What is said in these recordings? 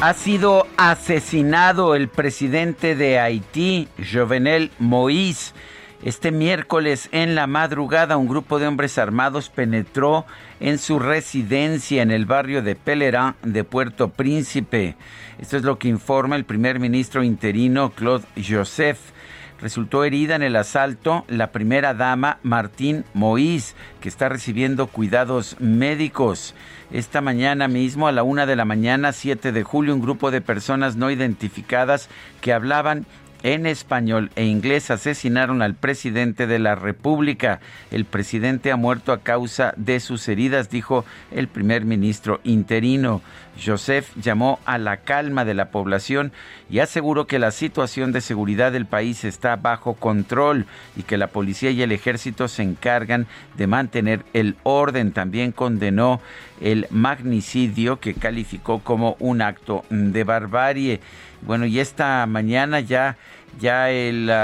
Ha sido asesinado el presidente de Haití, Jovenel Moïse. Este miércoles en la madrugada, un grupo de hombres armados penetró en su residencia en el barrio de Pellerán de Puerto Príncipe. Esto es lo que informa el primer ministro interino Claude Joseph. Resultó herida en el asalto la primera dama Martín Moïse, que está recibiendo cuidados médicos. Esta mañana mismo, a la 1:00 a.m, 7 de julio, un grupo de personas no identificadas que hablaban en español e inglés asesinaron al presidente de la República. El presidente ha muerto a causa de sus heridas, dijo el primer ministro interino. Joseph llamó a la calma de la población y aseguró que la situación de seguridad del país está bajo control y que la policía y el ejército se encargan de mantener el orden. También condenó el magnicidio, que calificó como un acto de barbarie. Bueno, y esta mañana ya el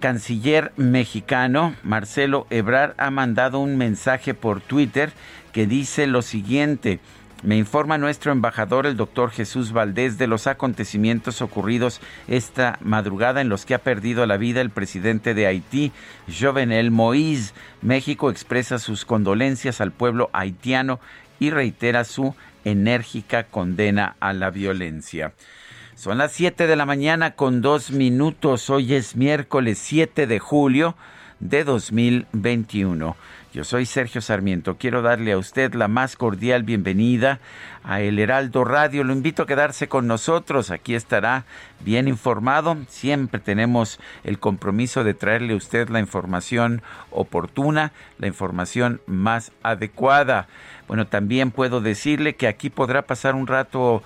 canciller mexicano Marcelo Ebrard ha mandado un mensaje por Twitter que dice lo siguiente: me informa nuestro embajador, el doctor Jesús Valdés, de los acontecimientos ocurridos esta madrugada en los que ha perdido la vida el presidente de Haití, Jovenel Moïse. México expresa sus condolencias al pueblo haitiano y reitera su enérgica condena a la violencia. Son las 7:02 a.m. Hoy es miércoles 7 de julio de 2021. Yo soy Sergio Sarmiento. Quiero darle a usted la más cordial bienvenida a El Heraldo Radio. Lo invito a quedarse con nosotros. Aquí estará bien informado. Siempre tenemos el compromiso de traerle a usted la información oportuna, la información más adecuada. Bueno, también puedo decirle que aquí podrá pasar un rato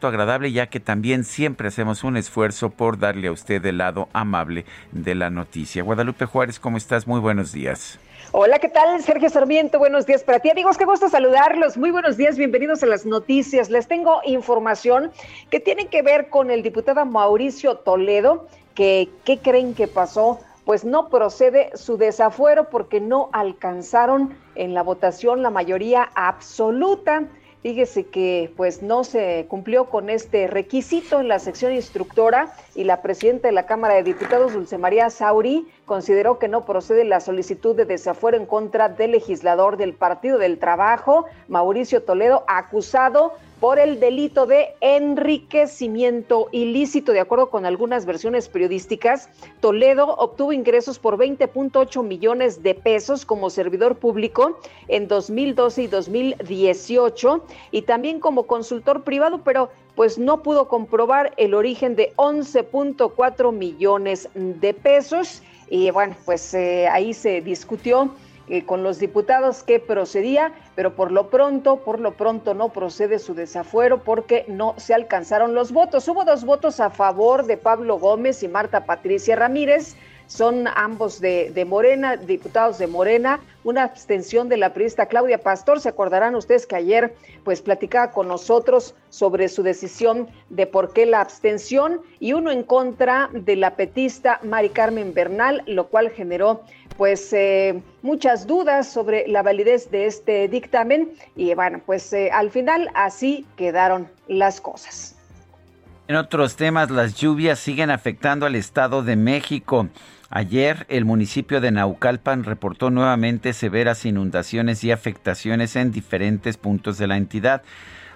agradable, ya que también siempre hacemos un esfuerzo por darle a usted el lado amable de la noticia. Guadalupe Juárez, ¿cómo estás? Muy buenos días. Hola, ¿qué tal? Sergio Sarmiento, buenos días para ti. Amigos, qué gusto saludarlos. Muy buenos días, bienvenidos a las noticias. Les tengo información que tiene que ver con el diputado Mauricio Toledo, que ¿qué creen que pasó? Pues no procede su desafuero porque no alcanzaron en la votación la mayoría absoluta. Fíjese que pues no se cumplió con este requisito en la sección instructora y la presidenta de la Cámara de Diputados, Dulce María Sauri, consideró que no procede la solicitud de desafuero en contra del legislador del Partido del Trabajo, Mauricio Toledo, acusado por el delito de enriquecimiento ilícito. De acuerdo con algunas versiones periodísticas, Toledo obtuvo ingresos por 20.8 millones de pesos como servidor público en 2012 y 2018 y también como consultor privado, pero pues no pudo comprobar el origen de 11.4 millones de pesos. Y bueno, pues ahí se discutió con los diputados que procedía, pero por lo pronto no procede su desafuero porque no se alcanzaron los votos. Hubo 2 votos a favor de Pablo Gómez y Marta Patricia Ramírez, son ambos de Morena, diputados de Morena, una abstención de la periodista Claudia Pastor. Se acordarán ustedes que ayer pues platicaba con nosotros sobre su decisión de por qué la abstención, y 1 en contra de la petista Mari Carmen Bernal, lo cual generó pues muchas dudas sobre la validez de este dictamen y bueno, pues al final así quedaron las cosas. En otros temas, las lluvias siguen afectando al Estado de México. Ayer, el municipio de Naucalpan reportó nuevamente severas inundaciones y afectaciones en diferentes puntos de la entidad.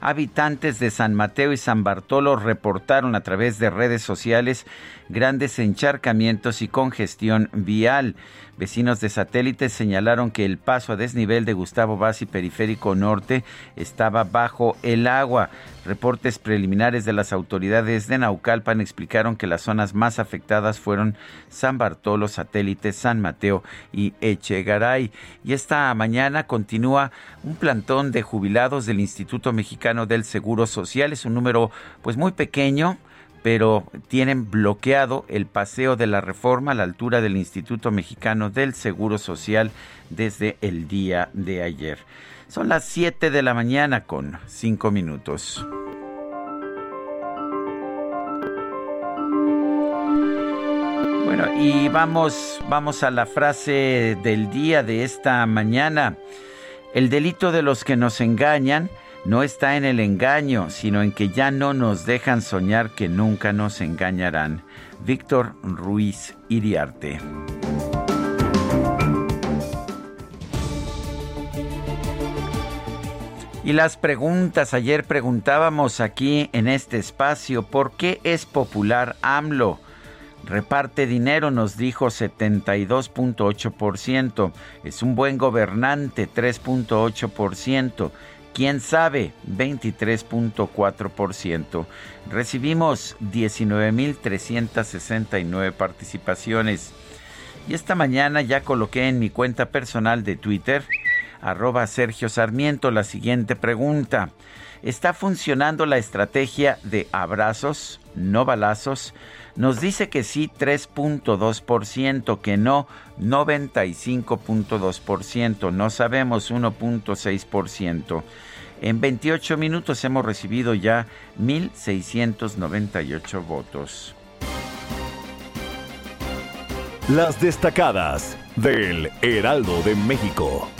Habitantes de San Mateo y San Bartolo reportaron a través de redes sociales grandes encharcamientos y congestión vial. Vecinos de Satélite señalaron que el paso a desnivel de Gustavo Vaz y Periférico Norte estaba bajo el agua. Reportes preliminares de las autoridades de Naucalpan explicaron que las zonas más afectadas fueron San Bartolo, Satélite, San Mateo y Echegaray. Y esta mañana continúa un plantón de jubilados del Instituto Mexicano del Seguro Social. Es un número pues muy pequeño, pero tienen bloqueado el Paseo de la Reforma a la altura del Instituto Mexicano del Seguro Social desde el día de ayer. Son las 7 de la mañana con 5 minutos. Bueno, y vamos a la frase del día de esta mañana. El delito de los que nos engañan no está en el engaño, sino en que ya no nos dejan soñar que nunca nos engañarán. Víctor Ruiz Iriarte. Y las preguntas. Ayer preguntábamos aquí en este espacio, ¿por qué es popular AMLO? Reparte dinero, nos dijo 72.8%. Es un buen gobernante, 3.8%. ¿Quién sabe? 23.4%. Recibimos 19,369 participaciones. Y esta mañana ya coloqué en mi cuenta personal de Twitter, @Sergio Sarmiento, la siguiente pregunta. ¿Está funcionando la estrategia de abrazos, no balazos? Nos dice que sí, 3.2%, que no, 95.2%, no sabemos, 1.6%. En 28 minutos hemos recibido ya 1,698 votos. Las destacadas del Heraldo de México.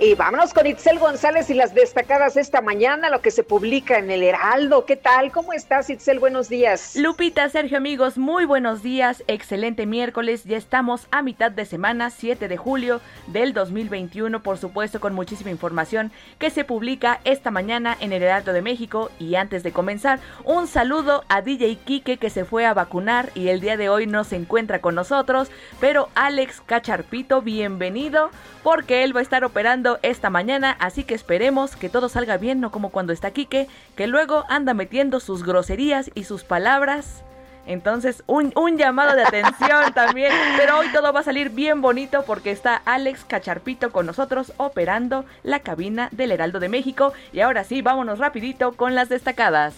Y vámonos con Itzel González y las destacadas esta mañana, lo que se publica en el Heraldo. ¿Qué tal? ¿Cómo estás, Itzel? Buenos días. Lupita, Sergio, amigos, muy buenos días. Excelente miércoles. Ya estamos a mitad de semana, 7 de julio del 2021. Por supuesto, con muchísima información que se publica esta mañana en el Heraldo de México. Y antes de comenzar, un saludo a DJ Quique, que se fue a vacunar y el día de hoy no se encuentra con nosotros. Pero Alex Cacharpito, bienvenido, porque él va a estar operando esta mañana, así que esperemos que todo salga bien, no como cuando está Quique, que luego anda metiendo sus groserías y sus palabras. Entonces, un llamado de atención también, pero hoy todo va a salir bien bonito porque está Alex Cacharpito con nosotros operando la cabina del Heraldo de México. Y ahora sí, vámonos rapidito con las destacadas.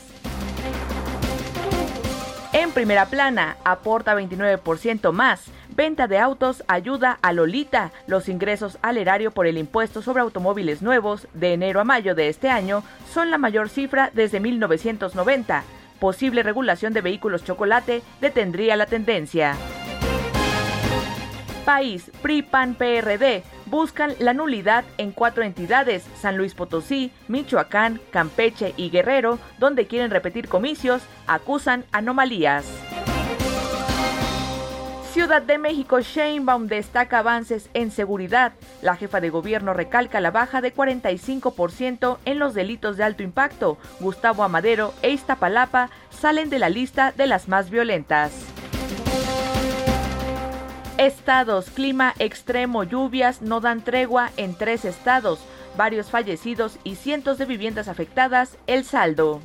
En primera plana, aporta 29% más. Venta de autos ayuda a Lolita. Los ingresos al erario por el impuesto sobre automóviles nuevos de enero a mayo de este año son la mayor cifra desde 1990. Posible regulación de vehículos chocolate detendría la tendencia. País, PRI, PAN, PRD buscan la nulidad en 4 entidades, San Luis Potosí, Michoacán, Campeche y Guerrero, donde quieren repetir comicios, acusan anomalías. Ciudad de México, Sheinbaum destaca avances en seguridad. La jefa de gobierno recalca la baja de 45% en los delitos de alto impacto. Gustavo Amadero e Iztapalapa salen de la lista de las más violentas. Estados, clima extremo, lluvias no dan tregua en 3 estados. Varios fallecidos y cientos de viviendas afectadas, el saldo.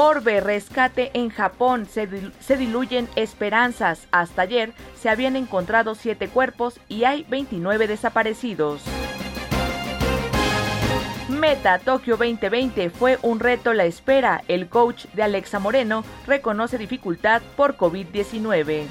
Orbe, rescate en Japón, se diluyen esperanzas. Hasta ayer se habían encontrado 7 cuerpos y hay 29 desaparecidos. Meta, Tokio 2020 fue un reto la espera. El coach de Alexa Moreno reconoce dificultad por COVID-19.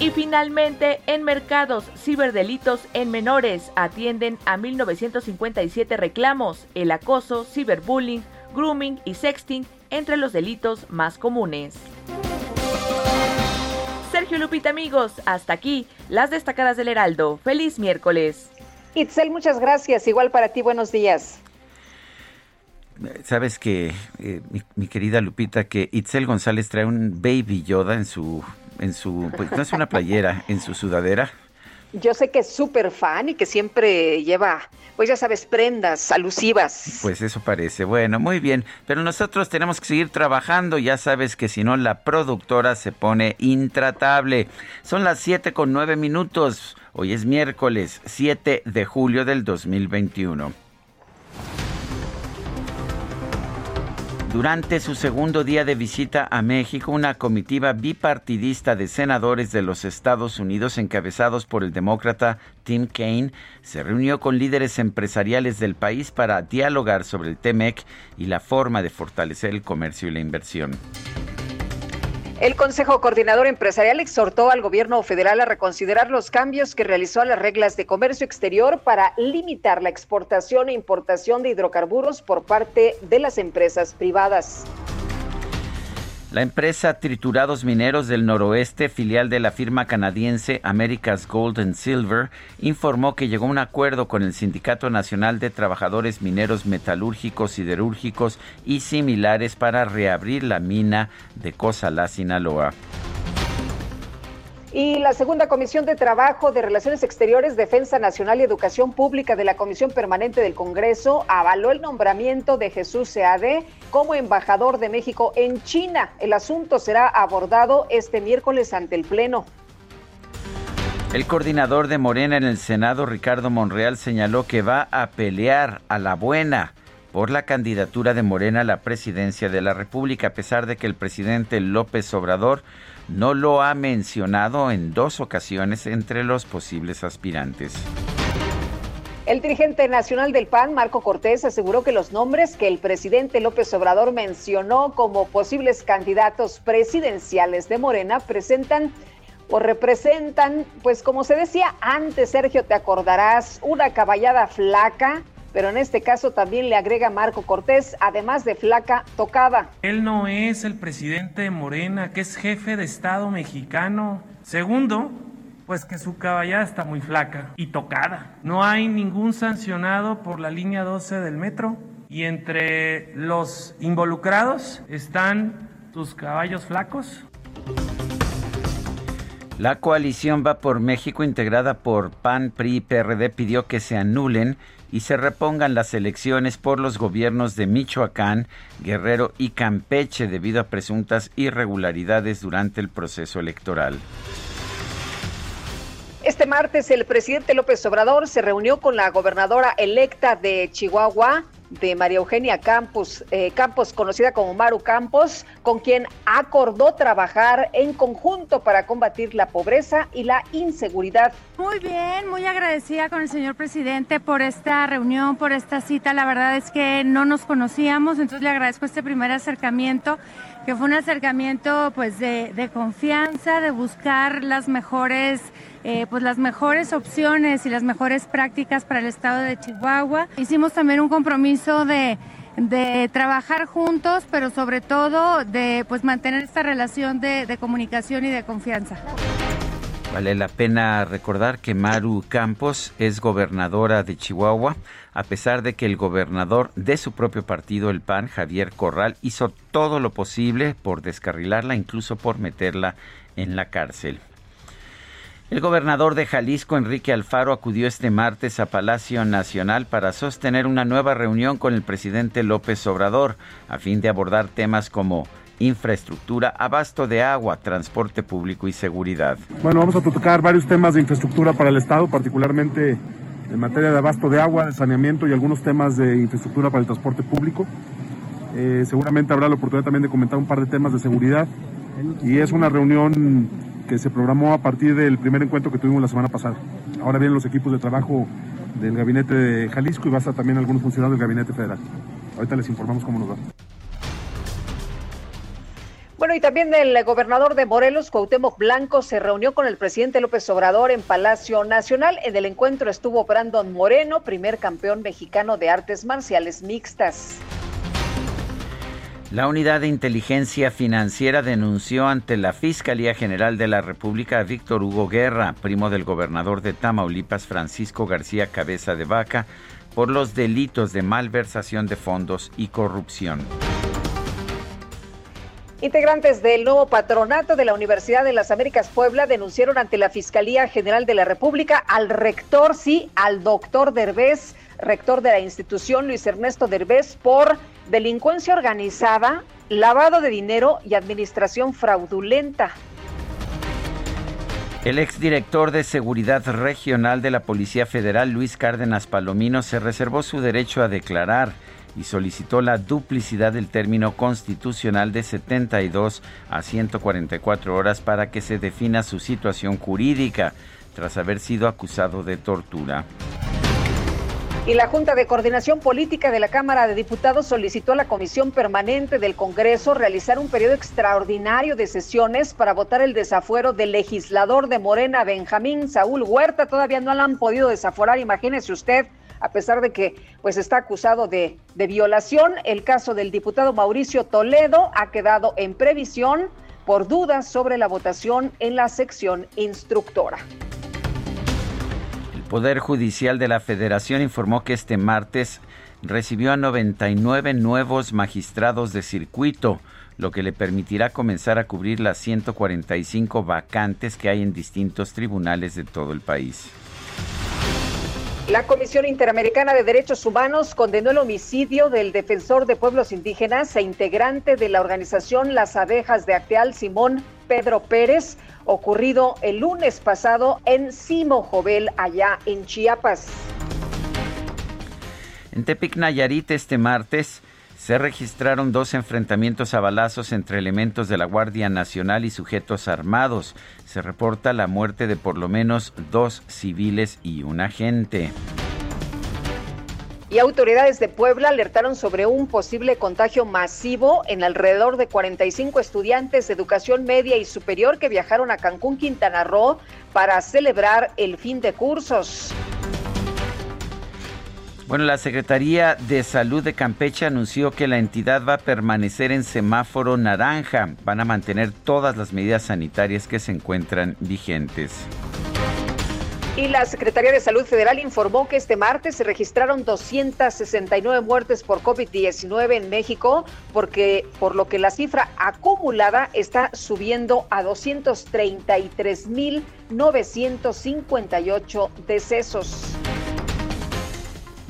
Y finalmente, en mercados, ciberdelitos en menores atienden a 1,957 reclamos. El acoso, ciberbullying, grooming y sexting entre los delitos más comunes. Sergio, Lupita, amigos, hasta aquí las destacadas del Heraldo. ¡Feliz miércoles! Itzel, muchas gracias. Igual para ti, buenos días. Sabes que, mi querida Lupita, que Itzel González trae un Baby Yoda en su pues no es una playera, en su sudadera. Yo sé que es súper fan y que siempre lleva, pues ya sabes, prendas alusivas. Pues eso parece. Bueno, muy bien. Pero nosotros tenemos que seguir trabajando. Ya sabes que si no, la productora se pone intratable. Son las 7:09. Hoy es miércoles 7 de julio del 2021. Durante su segundo día de visita a México, una comitiva bipartidista de senadores de los Estados Unidos, encabezados por el demócrata Tim Kaine, se reunió con líderes empresariales del país para dialogar sobre el TEMEC y la forma de fortalecer el comercio y la inversión. El Consejo Coordinador Empresarial exhortó al gobierno federal a reconsiderar los cambios que realizó a las reglas de comercio exterior para limitar la exportación e importación de hidrocarburos por parte de las empresas privadas. La empresa Triturados Mineros del Noroeste, filial de la firma canadiense America's Gold and Silver, informó que llegó a un acuerdo con el Sindicato Nacional de Trabajadores Mineros Metalúrgicos, Siderúrgicos y similares para reabrir la mina de Cozalá, Sinaloa. Y la segunda Comisión de Trabajo, de Relaciones Exteriores, Defensa Nacional y Educación Pública de la Comisión Permanente del Congreso avaló el nombramiento de Jesús Seade como embajador de México en China. El asunto será abordado este miércoles ante el Pleno. El coordinador de Morena en el Senado, Ricardo Monreal, señaló que va a pelear a la buena por la candidatura de Morena a la presidencia de la República, a pesar de que el presidente López Obrador no lo ha mencionado en 2 ocasiones entre los posibles aspirantes. El dirigente nacional del PAN, Marco Cortés, aseguró que los nombres que el presidente López Obrador mencionó como posibles candidatos presidenciales de Morena representan, pues como se decía antes, Sergio, te acordarás, una caballada flaca. Pero en este caso también le agrega Marco Cortés, además de flaca, tocada. Él no es el presidente de Morena, que es jefe de Estado mexicano. Segundo, pues que su caballada está muy flaca y tocada. No hay ningún sancionado por la línea 12 del metro. Y entre los involucrados están tus caballos flacos. La coalición Va por México, integrada por PAN, PRI y PRD, pidió que se anulen y se repongan las elecciones por los gobiernos de Michoacán, Guerrero y Campeche debido a presuntas irregularidades durante el proceso electoral. Este martes el presidente López Obrador se reunió con la gobernadora electa de Chihuahua, de María Eugenia Campos, conocida como Maru Campos, con quien acordó trabajar en conjunto para combatir la pobreza y la inseguridad. Muy bien, muy agradecida con el señor presidente por esta reunión, por esta cita. La verdad es que no nos conocíamos, entonces le agradezco este primer acercamiento, que fue un acercamiento pues de confianza, de buscar las mejores opciones y las mejores prácticas para el estado de Chihuahua. Hicimos también un compromiso de trabajar juntos, pero sobre todo de pues mantener esta relación de comunicación y de confianza. Vale la pena recordar que Maru Campos es gobernadora de Chihuahua, a pesar de que el gobernador de su propio partido, el PAN, Javier Corral, hizo todo lo posible por descarrilarla, incluso por meterla en la cárcel. El gobernador de Jalisco, Enrique Alfaro, acudió este martes a Palacio Nacional para sostener una nueva reunión con el presidente López Obrador, a fin de abordar temas como infraestructura, abasto de agua, transporte público y seguridad. Bueno, vamos a tocar varios temas de infraestructura para el Estado, particularmente en materia de abasto de agua, de saneamiento y algunos temas de infraestructura para el transporte público. Seguramente habrá la oportunidad también de comentar un par de temas de seguridad, y es una reunión que se programó a partir del primer encuentro que tuvimos la semana pasada. Ahora vienen los equipos de trabajo del gabinete de Jalisco y va a estar también algunos funcionarios del gabinete federal. Ahorita les informamos cómo nos va. Bueno, y también el gobernador de Morelos, Cuauhtémoc Blanco, se reunió con el presidente López Obrador en Palacio Nacional. En el encuentro estuvo Brandon Moreno, primer campeón mexicano de artes marciales mixtas. La Unidad de Inteligencia Financiera denunció ante la Fiscalía General de la República a Víctor Hugo Guerra, primo del gobernador de Tamaulipas, Francisco García Cabeza de Vaca, por los delitos de malversación de fondos y corrupción. Integrantes del nuevo patronato de la Universidad de las Américas Puebla denunciaron ante la Fiscalía General de la República al rector, sí, al doctor Derbez, rector de la institución, Luis Ernesto Derbez, por delincuencia organizada, lavado de dinero y administración fraudulenta. El exdirector de Seguridad Regional de la Policía Federal, Luis Cárdenas Palomino, se reservó su derecho a declarar y solicitó la duplicidad del término constitucional de 72 a 144 horas para que se defina su situación jurídica, tras haber sido acusado de tortura. Y la Junta de Coordinación Política de la Cámara de Diputados solicitó a la Comisión Permanente del Congreso realizar un periodo extraordinario de sesiones para votar el desafuero del legislador de Morena, Benjamín Saúl Huerta. Todavía no la han podido desaforar, imagínese usted, a pesar de que pues está acusado de violación. El caso del diputado Mauricio Toledo ha quedado en previsión por dudas sobre la votación en la sección instructora. El Poder Judicial de la Federación informó que este martes recibió a 99 nuevos magistrados de circuito, lo que le permitirá comenzar a cubrir las 145 vacantes que hay en distintos tribunales de todo el país. La Comisión Interamericana de Derechos Humanos condenó el homicidio del defensor de pueblos indígenas e integrante de la organización Las Abejas de Acteal, Simón Pedro Pérez, ocurrido el lunes pasado en Simojovel, allá en Chiapas. En Tepic, Nayarit, este martes se registraron 2 enfrentamientos a balazos entre elementos de la Guardia Nacional y sujetos armados. Se reporta la muerte de por lo menos 2 civiles y un agente. Y autoridades de Puebla alertaron sobre un posible contagio masivo en alrededor de 45 estudiantes de educación media y superior que viajaron a Cancún, Quintana Roo, para celebrar el fin de cursos. Bueno, la Secretaría de Salud de Campeche anunció que la entidad va a permanecer en semáforo naranja. Van a mantener todas las medidas sanitarias que se encuentran vigentes. Y la Secretaría de Salud Federal informó que este martes se registraron 269 muertes por COVID-19 en México, por lo que la cifra acumulada está subiendo a 233,958 decesos.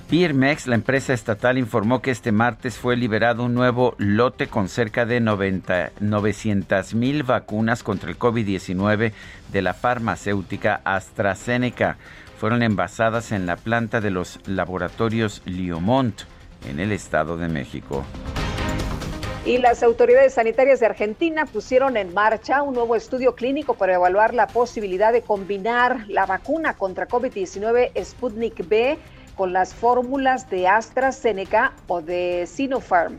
Birmex, la empresa estatal, informó que este martes fue liberado un nuevo lote con cerca de 900,000 vacunas contra el COVID-19 de la farmacéutica AstraZeneca. Fueron envasadas en la planta de los laboratorios Liomont, en el Estado de México. Y las autoridades sanitarias de Argentina pusieron en marcha un nuevo estudio clínico para evaluar la posibilidad de combinar la vacuna contra COVID-19 Sputnik V con las fórmulas de AstraZeneca o de Sinopharm.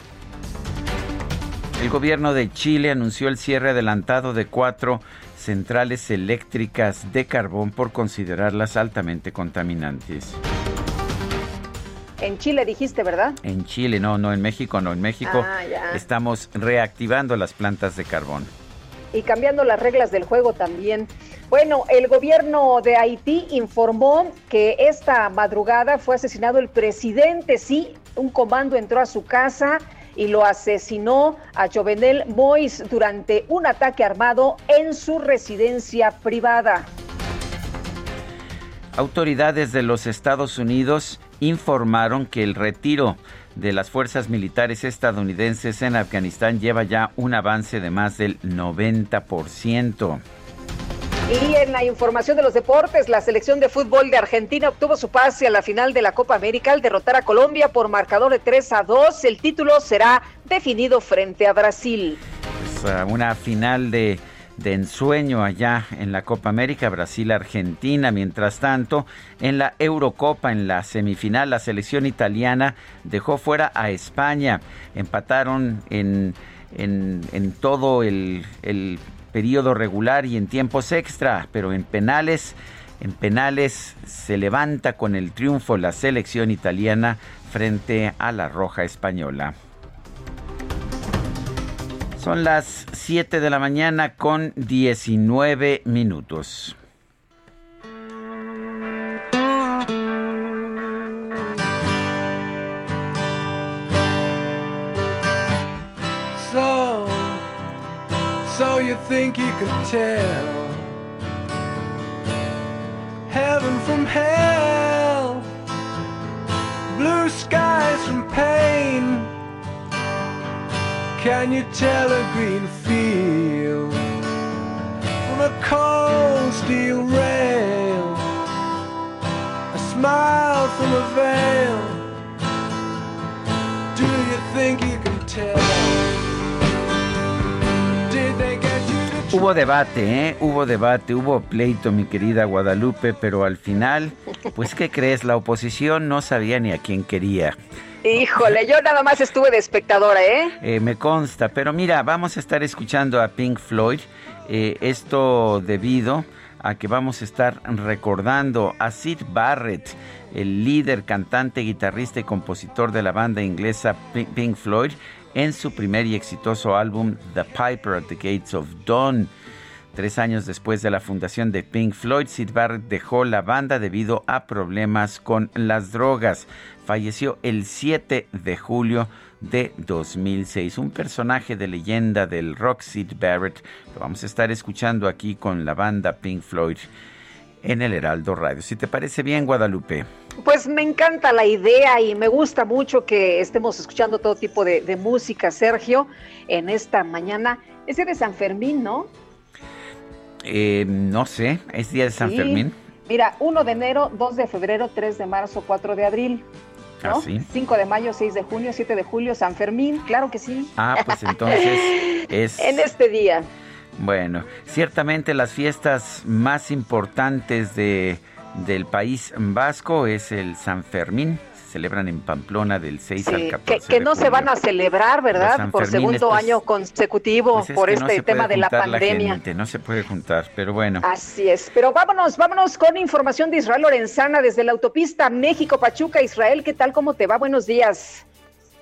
El gobierno de Chile anunció el cierre adelantado de 4 centrales eléctricas de carbón por considerarlas altamente contaminantes. En Chile dijiste, ¿verdad? En Chile, no en México, no. En México estamos reactivando las plantas de carbón. Y cambiando las reglas del juego también. Bueno, el gobierno de Haití informó que esta madrugada fue asesinado el presidente. Sí, un comando entró a su casa y lo asesinó a Jovenel Moïse durante un ataque armado en su residencia privada. Autoridades de los Estados Unidos informaron que el retiro de las fuerzas militares estadounidenses en Afganistán lleva ya un avance de más del 90%. Y en la información de los deportes, la selección de fútbol de Argentina obtuvo su pase a la final de la Copa América al derrotar a Colombia por marcador de 3-2. El título será definido frente a Brasil. Pues una final de ensueño allá en la Copa América, Brasil-Argentina. Mientras tanto, en la Eurocopa, en la semifinal, la selección italiana dejó fuera a España. Empataron en todo el periodo regular y en tiempos extra, pero en penales se levanta con el triunfo la selección italiana frente a la roja española. Son las 7 de la mañana con 19 minutos. So you think you could tell heaven from hell, blue skies from pain? Can you tell a green field from a cold steel rail, a smile from a veil? Do you think you can tell? Hubo debate, hubo pleito, mi querida Guadalupe, pero al final, pues, ¿qué crees? La oposición no sabía ni a quién quería. Híjole, yo nada más estuve de espectadora, me consta, pero mira, vamos a estar escuchando a Pink Floyd, esto debido a que vamos a estar recordando a Syd Barrett, el líder, cantante, guitarrista y compositor de la banda inglesa Pink Floyd, en su primer y exitoso álbum The Piper at the Gates of Dawn. 3 años después de la fundación de Pink Floyd, Syd Barrett dejó la banda debido a problemas con las drogas. Falleció el 7 de julio de 2006. Un personaje de leyenda del rock, Syd Barrett. Lo vamos a estar escuchando aquí con la banda Pink Floyd en el Heraldo Radio. Si te parece bien, Guadalupe. Pues me encanta la idea y me gusta mucho que estemos escuchando todo tipo de música, Sergio, en esta mañana. Es día de San Fermín, ¿no? No sé, ¿es día de San Fermín? Mira, 1 de enero, 2 de febrero, 3 de marzo, 4 de abril, ¿no? ¿Ah, sí? 5 de mayo, 6 de junio, 7 de julio, San Fermín, claro que sí. Ah, pues entonces es... en este día. Bueno, ciertamente las fiestas más importantes del País Vasco es el San Fermín. Se celebran en Pamplona del 6 al 14 que no de julio. Se van a celebrar, ¿verdad? Por segundo año consecutivo, pues por este no tema de la pandemia. La gente, no se puede juntar, pero bueno. Así es, pero vámonos con información de Israel Lorenzana desde la autopista México-Pachuca. Israel, ¿qué tal? ¿Cómo te va? Buenos días.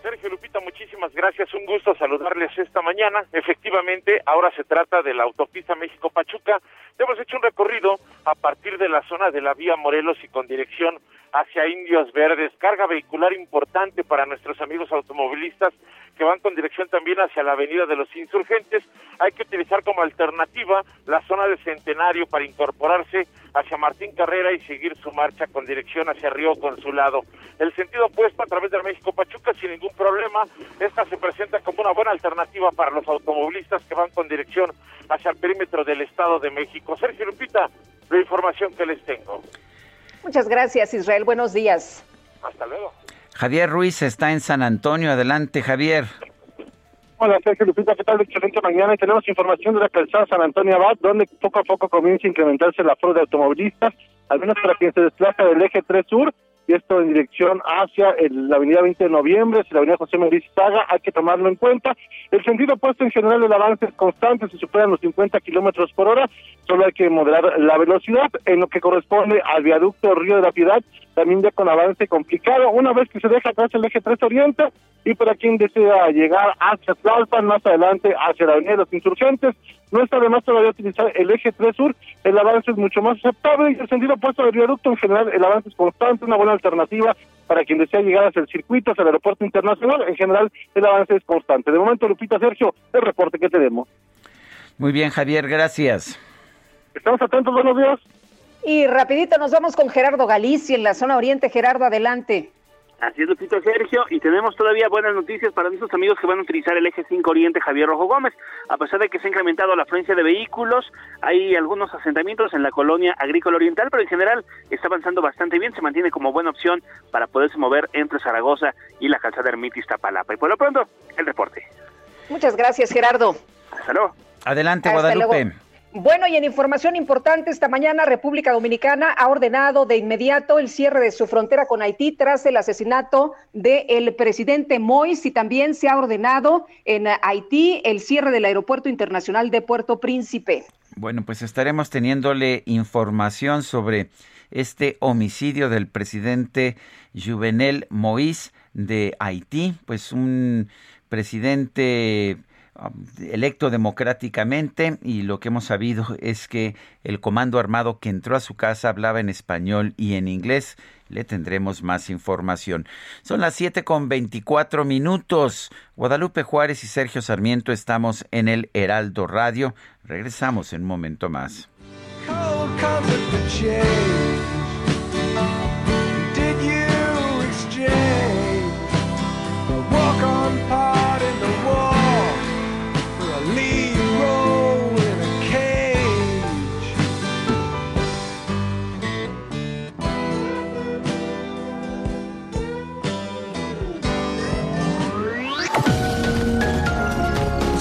Sergio, Lupita, muchísimas gracias. Un gusto saludarles esta mañana. Efectivamente, ahora se trata de la autopista México-Pachuca. Hemos hecho un recorrido a partir de la zona de la vía Morelos y con dirección hacia Indios Verdes. Carga vehicular importante para nuestros amigos automovilistas que van con dirección también hacia la avenida de los Insurgentes. Hay que utilizar como alternativa la zona de Centenario para incorporarse hacia Martín Carrera y seguir su marcha con dirección hacia Río Consulado. El sentido opuesto a través de México-Pachuca sin ningún problema. Esta se presenta como una buena alternativa para los automovilistas que van con dirección hacia el perímetro del Estado de México. Sergio, Lupita, la información que les tengo. Muchas gracias, Israel. Buenos días. Hasta luego. Javier Ruiz está en San Antonio. Adelante, Javier. Hola, Sergio, Lupita, ¿qué tal? Excelente mañana. Y tenemos información de la calzada San Antonio Abad, donde poco a poco comienza a incrementarse la aforo de automovilistas, al menos para quien se desplaza del eje 3 sur, y esto en dirección hacia la avenida 20 de noviembre, si la avenida José María Izaga, hay que tomarlo en cuenta. El sentido opuesto en general, el avance es constante, se superan los 50 kilómetros por hora, solo hay que moderar la velocidad. En lo que corresponde al viaducto Río de la Piedad, también ya con avance complicado, una vez que se deja atrás el eje 3 Oriente, y para quien desea llegar hacia Tlalpan, más adelante hacia la avenida de los Insurgentes, no está de más todavía utilizar el eje 3 sur, el avance es mucho más aceptable, y el sentido opuesto del viaducto en general, el avance es constante, una buena alternativa para quien desea llegar hacia el circuito, hacia el aeropuerto internacional, en general el avance es constante. De momento, Lupita, Sergio, el reporte que tenemos. Muy bien, Javier, gracias. Estamos atentos, buenos días. Y rapidito nos vamos con Gerardo Galicia en la zona oriente. Gerardo, adelante. Así es, Lupita, Sergio, y tenemos todavía buenas noticias para nuestros amigos que van a utilizar el eje 5 Oriente Javier Rojo Gómez. A pesar de que se ha incrementado la afluencia de vehículos, hay algunos asentamientos en la colonia agrícola oriental, pero en general está avanzando bastante bien, se mantiene como buena opción para poderse mover entre Zaragoza y la calzada Ermita Iztapalapa. Y por lo pronto, el reporte. Muchas gracias, Gerardo. Hasta luego. Adelante, hasta Guadalupe. Luego. Bueno, y en información importante, esta mañana República Dominicana ha ordenado de inmediato el cierre de su frontera con Haití tras el asesinato del presidente Moïse, y también se ha ordenado en Haití el cierre del Aeropuerto Internacional de Puerto Príncipe. Bueno, pues estaremos teniéndole información sobre este homicidio del presidente Jovenel Moïse de Haití, pues un presidente electo democráticamente, y lo que hemos sabido es que el comando armado que entró a su casa hablaba en español y en inglés. Le tendremos más información. Son las 7:24. Guadalupe Juárez y Sergio Sarmiento estamos en el Heraldo Radio. Regresamos en un momento más.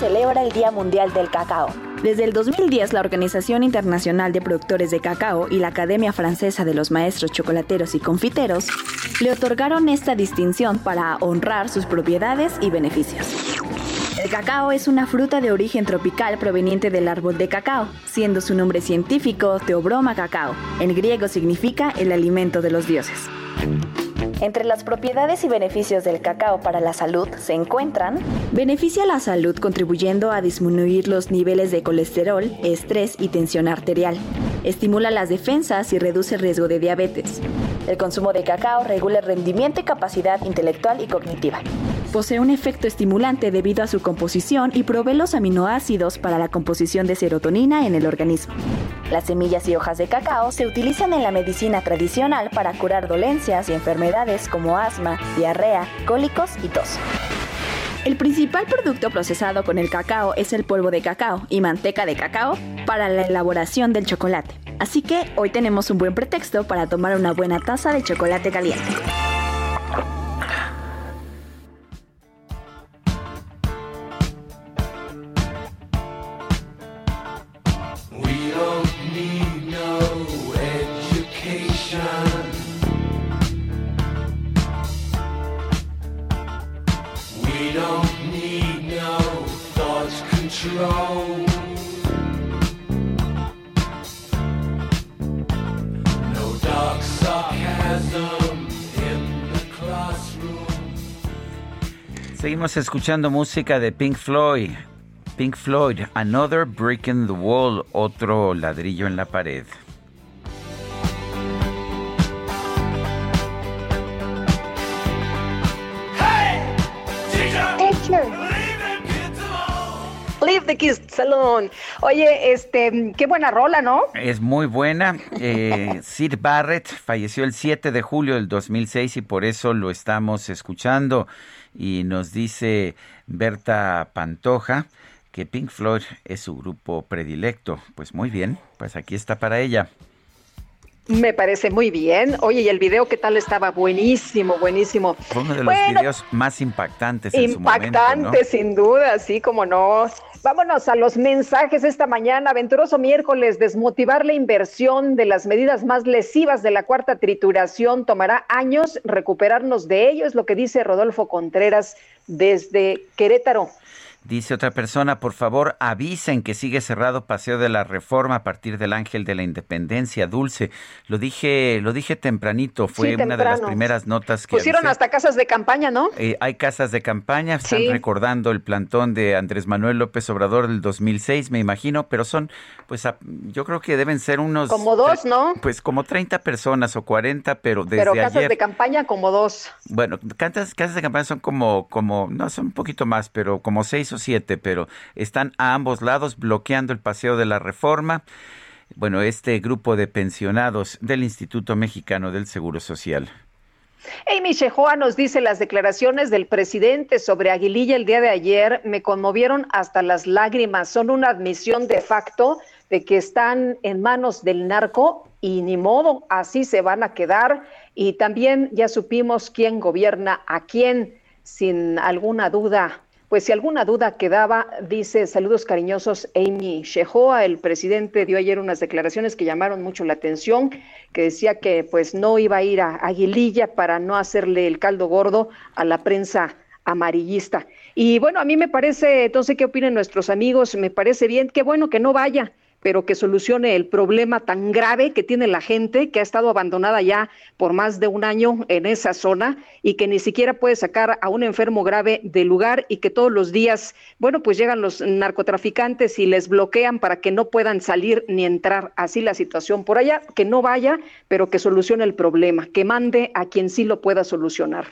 Celebra el Día Mundial del Cacao. Desde el 2010, la Organización Internacional de Productores de Cacao y la Academia Francesa de los Maestros Chocolateros y Confiteros le otorgaron esta distinción para honrar sus propiedades y beneficios. El cacao es una fruta de origen tropical proveniente del árbol de cacao, siendo su nombre científico Theobroma cacao. En griego significa el alimento de los dioses. Entre las propiedades y beneficios del cacao para la salud se encuentran: beneficia la salud contribuyendo a disminuir los niveles de colesterol, estrés y tensión arterial. Estimula las defensas y reduce el riesgo de diabetes. El consumo de cacao regula el rendimiento y capacidad intelectual y cognitiva. Posee un efecto estimulante debido a su composición y provee los aminoácidos para la composición de serotonina en el organismo. Las semillas y hojas de cacao se utilizan en la medicina tradicional para curar dolencias y enfermedades como asma, diarrea, cólicos y tos. El principal producto procesado con el cacao es el polvo de cacao y manteca de cacao para la elaboración del chocolate. Así que hoy tenemos un buen pretexto para tomar una buena taza de chocolate caliente. Seguimos escuchando música de Pink Floyd, Another Brick in the Wall, otro ladrillo en la pared. Hey, teacher. Leave the Kiss Salon. Oye, qué buena rola, ¿no? Es muy buena. Syd Barrett falleció el 7 de julio del 2006 y por eso lo estamos escuchando. Y nos dice Berta Pantoja que Pink Floyd es su grupo predilecto. Pues muy bien, pues aquí está para ella. Me parece muy bien. Oye, y el video, ¿qué tal? Estaba buenísimo, buenísimo. Fue uno de los videos más impactantes en su momento, ¿no? Impactante, sin duda, sí, cómo no. Vámonos a los mensajes esta mañana. Aventuroso miércoles. Desmotivar la inversión de las medidas más lesivas de la cuarta trituración. Tomará años recuperarnos de ello, es lo que dice Rodolfo Contreras desde Querétaro. Dice otra persona: por favor avisen que sigue cerrado Paseo de la Reforma a partir del Ángel de la Independencia, Dulce. Lo dije tempranito, fue sí, una de las primeras notas que pusieron avisé. Hasta casas de campaña, ¿no? Hay casas de campaña, están recordando el plantón de Andrés Manuel López Obrador del 2006, me imagino, pero son, pues yo creo que deben ser unos... Como dos, ¿no? Pues como 30 personas o 40, pero desde ayer... Pero casas de campaña como dos. Bueno, casas de campaña son como no, son un poquito más, pero como 6 o 7, pero están a ambos lados bloqueando el Paseo de la Reforma. Bueno, este grupo de pensionados del Instituto Mexicano del Seguro Social. Amy Shehoa nos dice: las declaraciones del presidente sobre Aguililla el día de ayer me conmovieron hasta las lágrimas. Son una admisión de facto de que están en manos del narco y ni modo, así se van a quedar. Y también ya supimos quién gobierna a quién, sin alguna duda. Pues si alguna duda quedaba, dice, saludos cariñosos, Amy Shehoa. El presidente dio ayer unas declaraciones que llamaron mucho la atención, que decía que pues no iba a ir a Aguililla para no hacerle el caldo gordo a la prensa amarillista. Y bueno, a mí me parece, entonces, ¿qué opinan nuestros amigos? Me parece bien, qué bueno que no vaya, pero que solucione el problema tan grave que tiene la gente, que ha estado abandonada ya por más de un año en esa zona y que ni siquiera puede sacar a un enfermo grave del lugar, y que todos los días, bueno, pues llegan los narcotraficantes y les bloquean para que no puedan salir ni entrar. Así la situación por allá, que no vaya, pero que solucione el problema, que mande a quien sí lo pueda solucionar.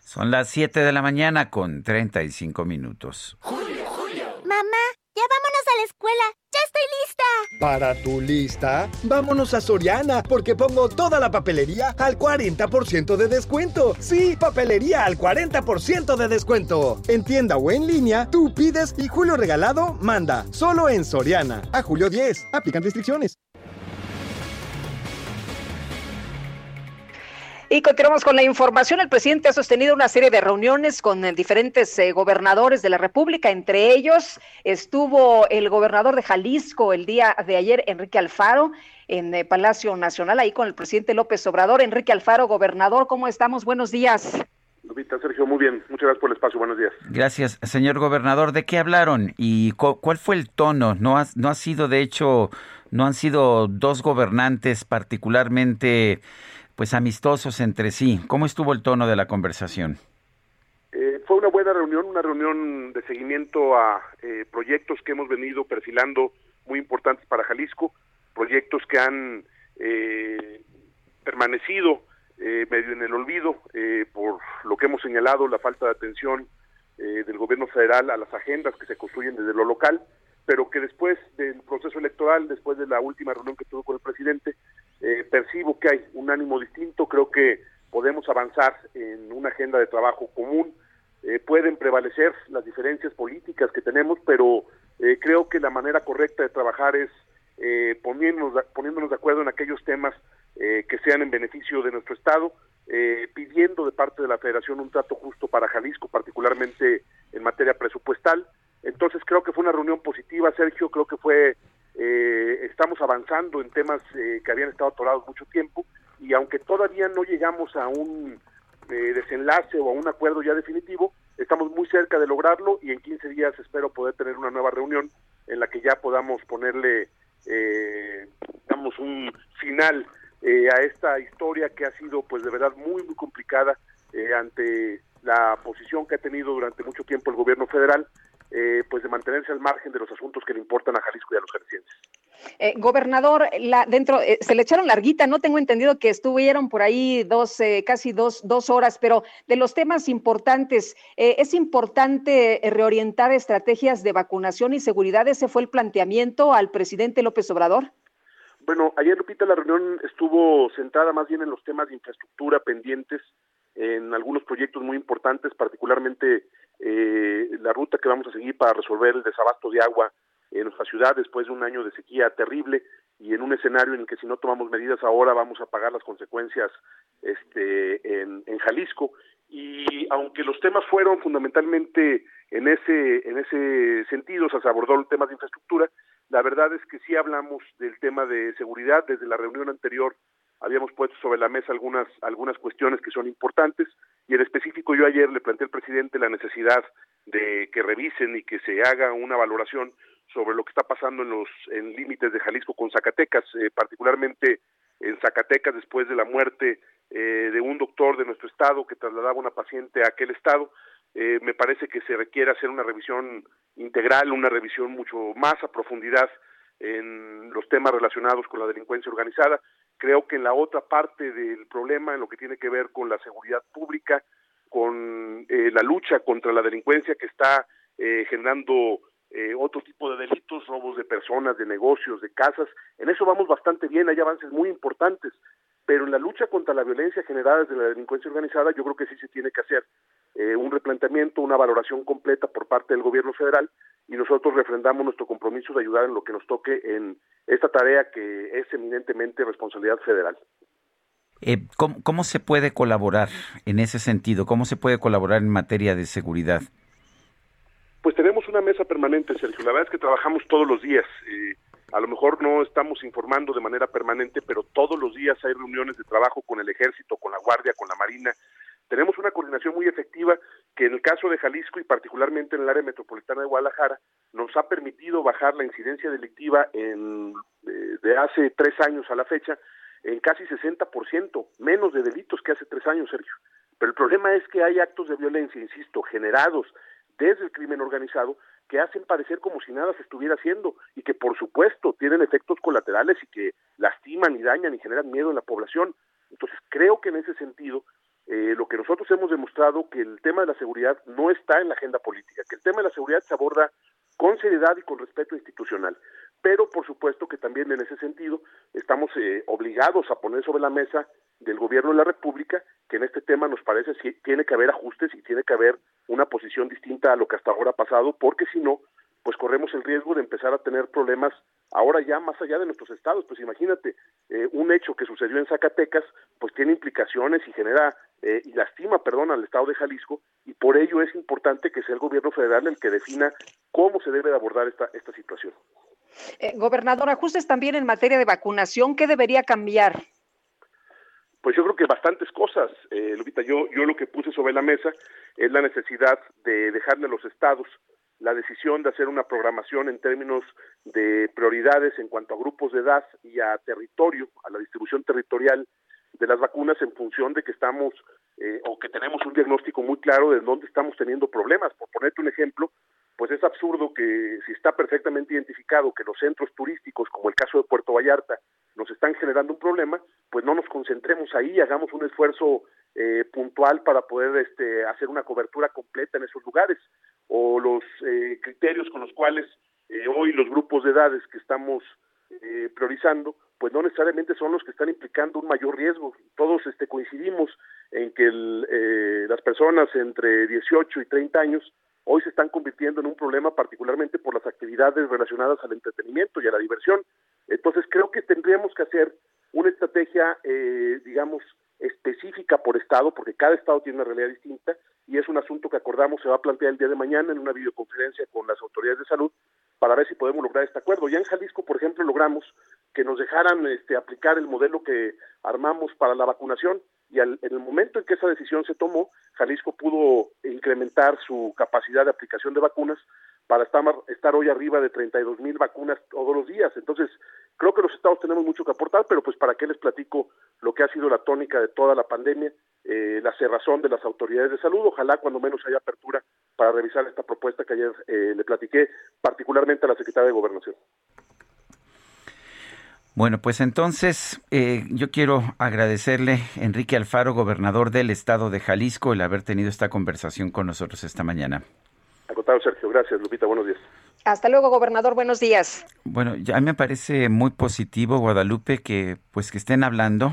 Son las 7 de la mañana con 35 minutos. Julio. Mamá, ya vámonos a la escuela. ¡Ya estoy lista! ¿Para tu lista? Vámonos a Soriana, porque pongo toda la papelería al 40% de descuento. Sí, papelería al 40% de descuento. En tienda o en línea, tú pides y Julio Regalado manda. Solo en Soriana. A julio 10. Aplican restricciones. Y continuamos con la información. El presidente ha sostenido una serie de reuniones con diferentes gobernadores de la República. Entre ellos estuvo el gobernador de Jalisco el día de ayer, Enrique Alfaro, en Palacio Nacional, ahí con el presidente López Obrador. Enrique Alfaro, gobernador, ¿cómo estamos? Buenos días. Lupita, Sergio, muy bien. Muchas gracias por el espacio. Buenos días. Gracias, señor gobernador. ¿De qué hablaron y cuál fue el tono? No han sido dos gobernantes particularmente pues amistosos entre sí. ¿Cómo estuvo el tono de la conversación? Fue una buena reunión, una reunión de seguimiento a proyectos que hemos venido perfilando muy importantes para Jalisco, proyectos que han permanecido medio en el olvido por lo que hemos señalado, la falta de atención del gobierno federal a las agendas que se construyen desde lo local, pero que después del proceso electoral, después de la última reunión que tuve con el presidente, percibo que hay un ánimo distinto. Creo que podemos avanzar en una agenda de trabajo común. Pueden prevalecer las diferencias políticas que tenemos, pero creo que la manera correcta de trabajar es poniéndonos de acuerdo en aquellos temas que sean en beneficio de nuestro Estado, pidiendo de parte de la Federación un trato justo para Jalisco, particularmente en materia presupuestal. Entonces creo que fue una reunión positiva, Sergio. Creo que fue... estamos avanzando en temas que habían estado atorados mucho tiempo, y aunque todavía no llegamos a un desenlace o a un acuerdo ya definitivo, estamos muy cerca de lograrlo, y en 15 días espero poder tener una nueva reunión en la que ya podamos ponerle digamos un final a esta historia que ha sido pues de verdad muy muy complicada ante la posición que ha tenido durante mucho tiempo el gobierno federal, pues de mantenerse al margen de los asuntos que le importan a Jalisco y a los jaliscienses. Gobernador, se le echaron larguita, no tengo entendido que estuvieron por ahí casi dos horas, pero de los temas importantes, es importante reorientar estrategias de vacunación y seguridad. ¿Ese fue el planteamiento al presidente López Obrador? Bueno, ayer, Lupita, la reunión estuvo centrada más bien en los temas de infraestructura pendientes, en algunos proyectos muy importantes, particularmente la ruta que vamos a seguir para resolver el desabasto de agua en nuestra ciudad después de un año de sequía terrible, y en un escenario en el que si no tomamos medidas ahora vamos a pagar las consecuencias en Jalisco. Y aunque los temas fueron fundamentalmente en ese sentido, o sea, se abordó el tema de infraestructura, la verdad es que sí hablamos del tema de seguridad. Desde la reunión anterior habíamos puesto sobre la mesa algunas cuestiones que son importantes, y en específico yo ayer le planteé al presidente la necesidad de que revisen y que se haga una valoración sobre lo que está pasando en límites de Jalisco con Zacatecas, particularmente en Zacatecas después de la muerte de un doctor de nuestro estado que trasladaba a una paciente a aquel estado. Me parece que se requiere hacer una revisión integral, una revisión mucho más a profundidad en los temas relacionados con la delincuencia organizada. Creo que en la otra parte del problema, en lo que tiene que ver con la seguridad pública, con la lucha contra la delincuencia que está generando otro tipo de delitos, robos de personas, de negocios, de casas, en eso vamos bastante bien, hay avances muy importantes, pero en la lucha contra la violencia generada desde la delincuencia organizada yo creo que sí se tiene que hacer un replanteamiento, una valoración completa por parte del gobierno federal, y nosotros refrendamos nuestro compromiso de ayudar en lo que nos toque en esta tarea que es eminentemente responsabilidad federal. ¿Cómo se puede colaborar en ese sentido? ¿Cómo se puede colaborar en materia de seguridad? Pues tenemos una mesa permanente, Sergio. La verdad es que trabajamos todos los días. A lo mejor no estamos informando de manera permanente, pero todos los días hay reuniones de trabajo con el Ejército, con la Guardia, con la Marina. Tenemos una coordinación muy efectiva que en el caso de Jalisco y particularmente en el área metropolitana de Guadalajara nos ha permitido bajar la incidencia delictiva de hace 3 años a la fecha en casi 60%, menos de delitos que hace 3 años, Sergio. Pero el problema es que hay actos de violencia, insisto, generados desde el crimen organizado que hacen parecer como si nada se estuviera haciendo y que por supuesto tienen efectos colaterales y que lastiman y dañan y generan miedo en la población. Entonces creo que en ese sentido lo que nosotros hemos demostrado que el tema de la seguridad no está en la agenda política, que el tema de la seguridad se aborda con seriedad y con respeto institucional, pero por supuesto que también en ese sentido estamos obligados a poner sobre la mesa del gobierno de la República que en este tema nos parece que tiene que haber ajustes y tiene que haber una posición distinta a lo que hasta ahora ha pasado, porque si no, pues corremos el riesgo de empezar a tener problemas ahora ya más allá de nuestros estados. Pues imagínate, un hecho que sucedió en Zacatecas, pues tiene implicaciones y genera y lastima, al estado de Jalisco, y por ello es importante que sea el gobierno federal el que defina cómo se debe de abordar esta situación. Gobernador, ajustes también en materia de vacunación, ¿qué debería cambiar? Pues yo creo que bastantes cosas, Lupita. Yo lo que puse sobre la mesa es la necesidad de dejarle a los estados la decisión de hacer una programación en términos de prioridades en cuanto a grupos de edad y a territorio, a la distribución territorial de las vacunas en función de que estamos o que tenemos un diagnóstico muy claro de dónde estamos teniendo problemas. Por ponerte un ejemplo, pues es absurdo que si está perfectamente identificado que los centros turísticos, como el caso de Puerto Vallarta, nos están generando un problema, pues no nos concentremos ahí, hagamos un esfuerzo puntual para poder hacer una cobertura completa en esos lugares, o los criterios con los cuales hoy los grupos de edades que estamos priorizando, pues no necesariamente son los que están implicando un mayor riesgo. Todos coincidimos en que las personas entre 18 y 30 años hoy se están convirtiendo en un problema, particularmente por las actividades relacionadas al entretenimiento y a la diversión. Entonces creo que tendríamos que hacer una estrategia, específica por estado, porque cada estado tiene una realidad distinta, y es un asunto que acordamos se va a plantear el día de mañana en una videoconferencia con las autoridades de salud para ver si podemos lograr este acuerdo. Ya en Jalisco, por ejemplo, logramos que nos dejaran aplicar el modelo que armamos para la vacunación, y en el momento en que esa decisión se tomó, Jalisco pudo incrementar su capacidad de aplicación de vacunas para estar hoy arriba de 32,000 vacunas todos los días. Entonces, creo que los estados tenemos mucho que aportar, pero pues para qué les platico lo que ha sido la tónica de toda la pandemia, la cerrazón de las autoridades de salud. Ojalá cuando menos haya apertura para revisar esta propuesta que ayer le platiqué, particularmente a la secretaria de Gobernación. Bueno, pues entonces yo quiero agradecerle, Enrique Alfaro, gobernador del estado de Jalisco, el haber tenido esta conversación con nosotros esta mañana. Acotado, Sergio. Gracias, Lupita. Buenos días. Hasta luego, gobernador. Buenos días. Bueno, ya me parece muy positivo, Guadalupe, que que estén hablando,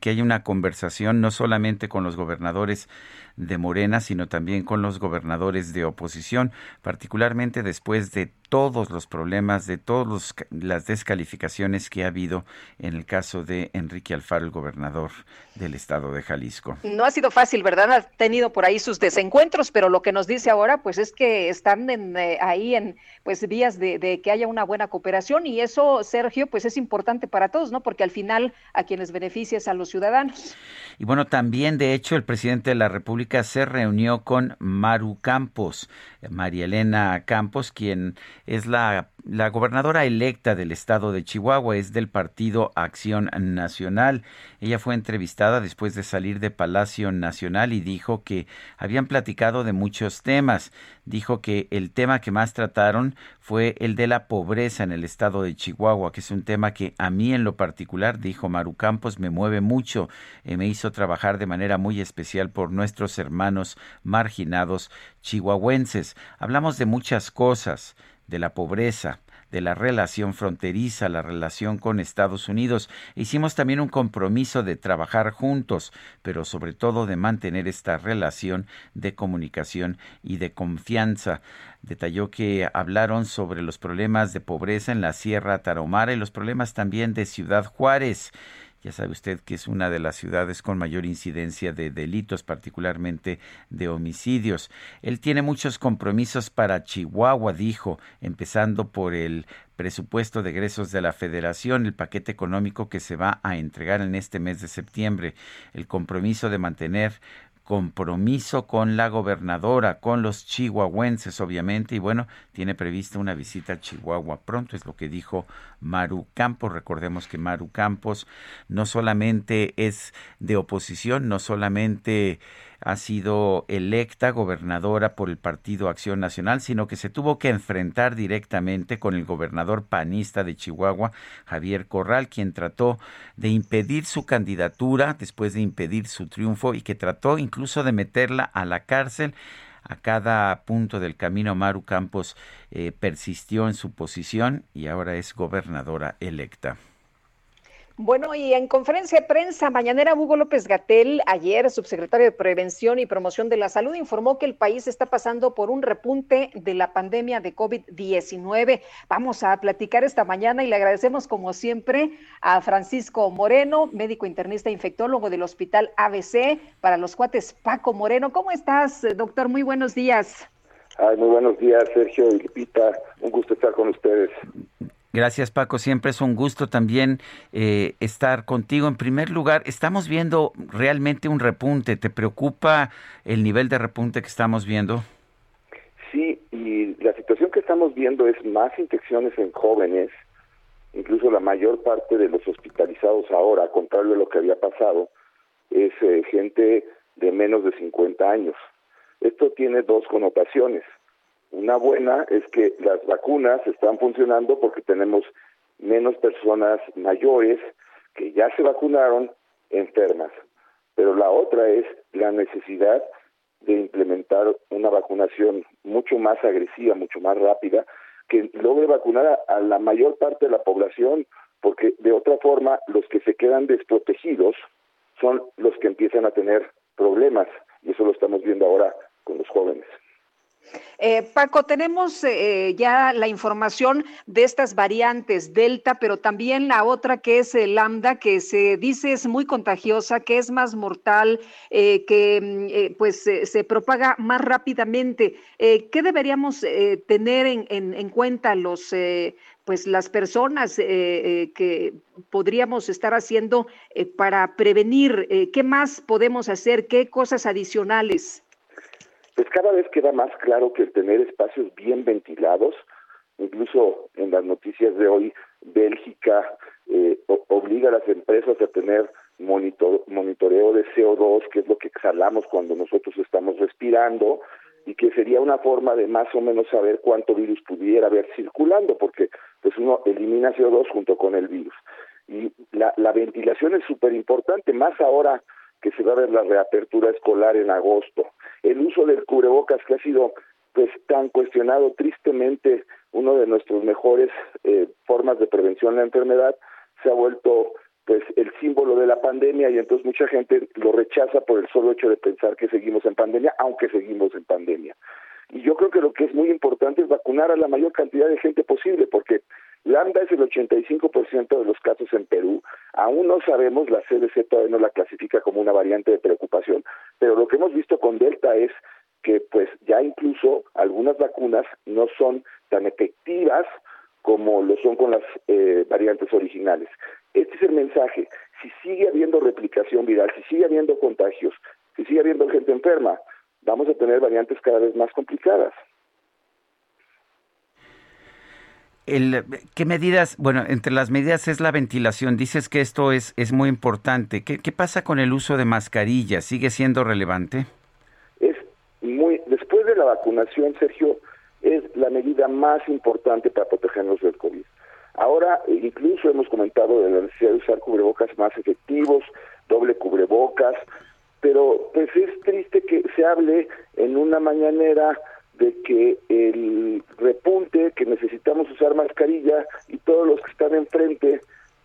que haya una conversación no solamente con los gobernadores de Morena, sino también con los gobernadores de oposición, particularmente después de todos los problemas, de todas las descalificaciones que ha habido en el caso de Enrique Alfaro, el gobernador del estado de Jalisco. No ha sido fácil, ¿verdad? Ha tenido por ahí sus desencuentros, pero lo que nos dice ahora pues es que están ahí en vías de que haya una buena cooperación, y eso, Sergio, pues es importante para todos, ¿no? Porque al final a quienes beneficia es a los ciudadanos. Y bueno, también de hecho el presidente de la República se reunió con María Elena Campos, quien es la gobernadora electa del estado de Chihuahua, es del partido Acción Nacional. Ella fue entrevistada después de salir de Palacio Nacional y dijo que habían platicado de muchos temas. Dijo que el tema que más trataron fue el de la pobreza en el estado de Chihuahua, que es un tema que a mí en lo particular, dijo Maru Campos, me mueve mucho, me hizo trabajar de manera muy especial por nuestros hermanos marginados chihuahuenses. Hablamos de muchas cosas, de la pobreza, de la relación fronteriza, la relación con Estados Unidos. Hicimos también un compromiso de trabajar juntos, pero sobre todo de mantener esta relación de comunicación y de confianza. Detalló que hablaron sobre los problemas de pobreza en la Sierra Tarahumara y los problemas también de Ciudad Juárez. Ya sabe usted que es una de las ciudades con mayor incidencia de delitos, particularmente de homicidios. Él tiene muchos compromisos para Chihuahua, dijo, empezando por el presupuesto de egresos de la Federación, el paquete económico que se va a entregar en este mes de septiembre, el compromiso de mantener compromiso con la gobernadora, con los chihuahuenses, obviamente, y bueno, tiene prevista una visita a Chihuahua pronto, es lo que dijo Maru Campos. Recordemos que Maru Campos no solamente es de oposición, no solamente ha sido electa gobernadora por el Partido Acción Nacional, sino que se tuvo que enfrentar directamente con el gobernador panista de Chihuahua, Javier Corral, quien trató de impedir su candidatura después de impedir su triunfo y que trató incluso de meterla a la cárcel. A cada punto del camino, Maru Campos persistió en su posición y ahora es gobernadora electa. Bueno, y en conferencia de prensa mañanera, Hugo López-Gatell, ayer subsecretario de Prevención y Promoción de la Salud, informó que el país está pasando por un repunte de la pandemia de COVID-19. Vamos a platicar esta mañana y le agradecemos, como siempre, a Francisco Moreno, médico internista e infectólogo del Hospital ABC, para los cuates Paco Moreno. ¿Cómo estás, doctor? Muy buenos días. Ay, muy buenos días, Sergio y Lupita. Un gusto estar con ustedes. Gracias, Paco. Siempre es un gusto también estar contigo. En primer lugar, estamos viendo realmente un repunte. ¿Te preocupa el nivel de repunte que estamos viendo? Sí, y la situación que estamos viendo es más infecciones en jóvenes. Incluso la mayor parte de los hospitalizados ahora, contrario a lo que había pasado, es gente de menos de 50 años. Esto tiene dos connotaciones. Una buena es que las vacunas están funcionando porque tenemos menos personas mayores que ya se vacunaron enfermas. Pero la otra es la necesidad de implementar una vacunación mucho más agresiva, mucho más rápida, que logre vacunar a la mayor parte de la población, porque de otra forma los que se quedan desprotegidos son los que empiezan a tener problemas, y eso lo estamos viendo ahora con los jóvenes. Paco, tenemos ya la información de estas variantes Delta, pero también la otra que es Lambda, que se dice es muy contagiosa, que es más mortal, que se propaga más rápidamente. ¿Qué deberíamos tener en cuenta las personas que podríamos estar haciendo para prevenir? ¿Qué más podemos hacer? ¿Qué cosas adicionales? Pues cada vez queda más claro que el tener espacios bien ventilados, incluso en las noticias de hoy, Bélgica obliga a las empresas a tener monitoreo de CO2, que es lo que exhalamos cuando nosotros estamos respirando, y que sería una forma de más o menos saber cuánto virus pudiera haber circulando, porque pues uno elimina CO2 junto con el virus. Y la ventilación es súper importante, más ahora que se va a ver la reapertura escolar en agosto. El uso del cubrebocas, que ha sido pues tan cuestionado, tristemente, uno de nuestros mejores formas de prevención de la enfermedad, se ha vuelto pues el símbolo de la pandemia, y entonces mucha gente lo rechaza por el solo hecho de pensar que seguimos en pandemia, aunque seguimos en pandemia. Y yo creo que lo que es muy importante es vacunar a la mayor cantidad de gente posible, porque Lambda es el 85% de los casos en Perú. Aún no sabemos, la CDC todavía no la clasifica como una variante de preocupación, pero lo que hemos visto con Delta es que pues ya incluso algunas vacunas no son tan efectivas como lo son con las variantes originales. Este es el mensaje. Si sigue habiendo replicación viral, si sigue habiendo contagios, si sigue habiendo gente enferma, vamos a tener variantes cada vez más complicadas. ¿Qué medidas? Bueno, entre las medidas es la ventilación. Dices que esto es muy importante. ¿Qué pasa con el uso de mascarillas? ¿Sigue siendo relevante? Después de la vacunación, Sergio, es la medida más importante para protegernos del COVID. Ahora, incluso hemos comentado de la necesidad de usar cubrebocas más efectivos, doble cubrebocas, pero pues es triste que se hable en una mañanera de que el repunte, que necesitamos usar mascarilla, y todos los que están enfrente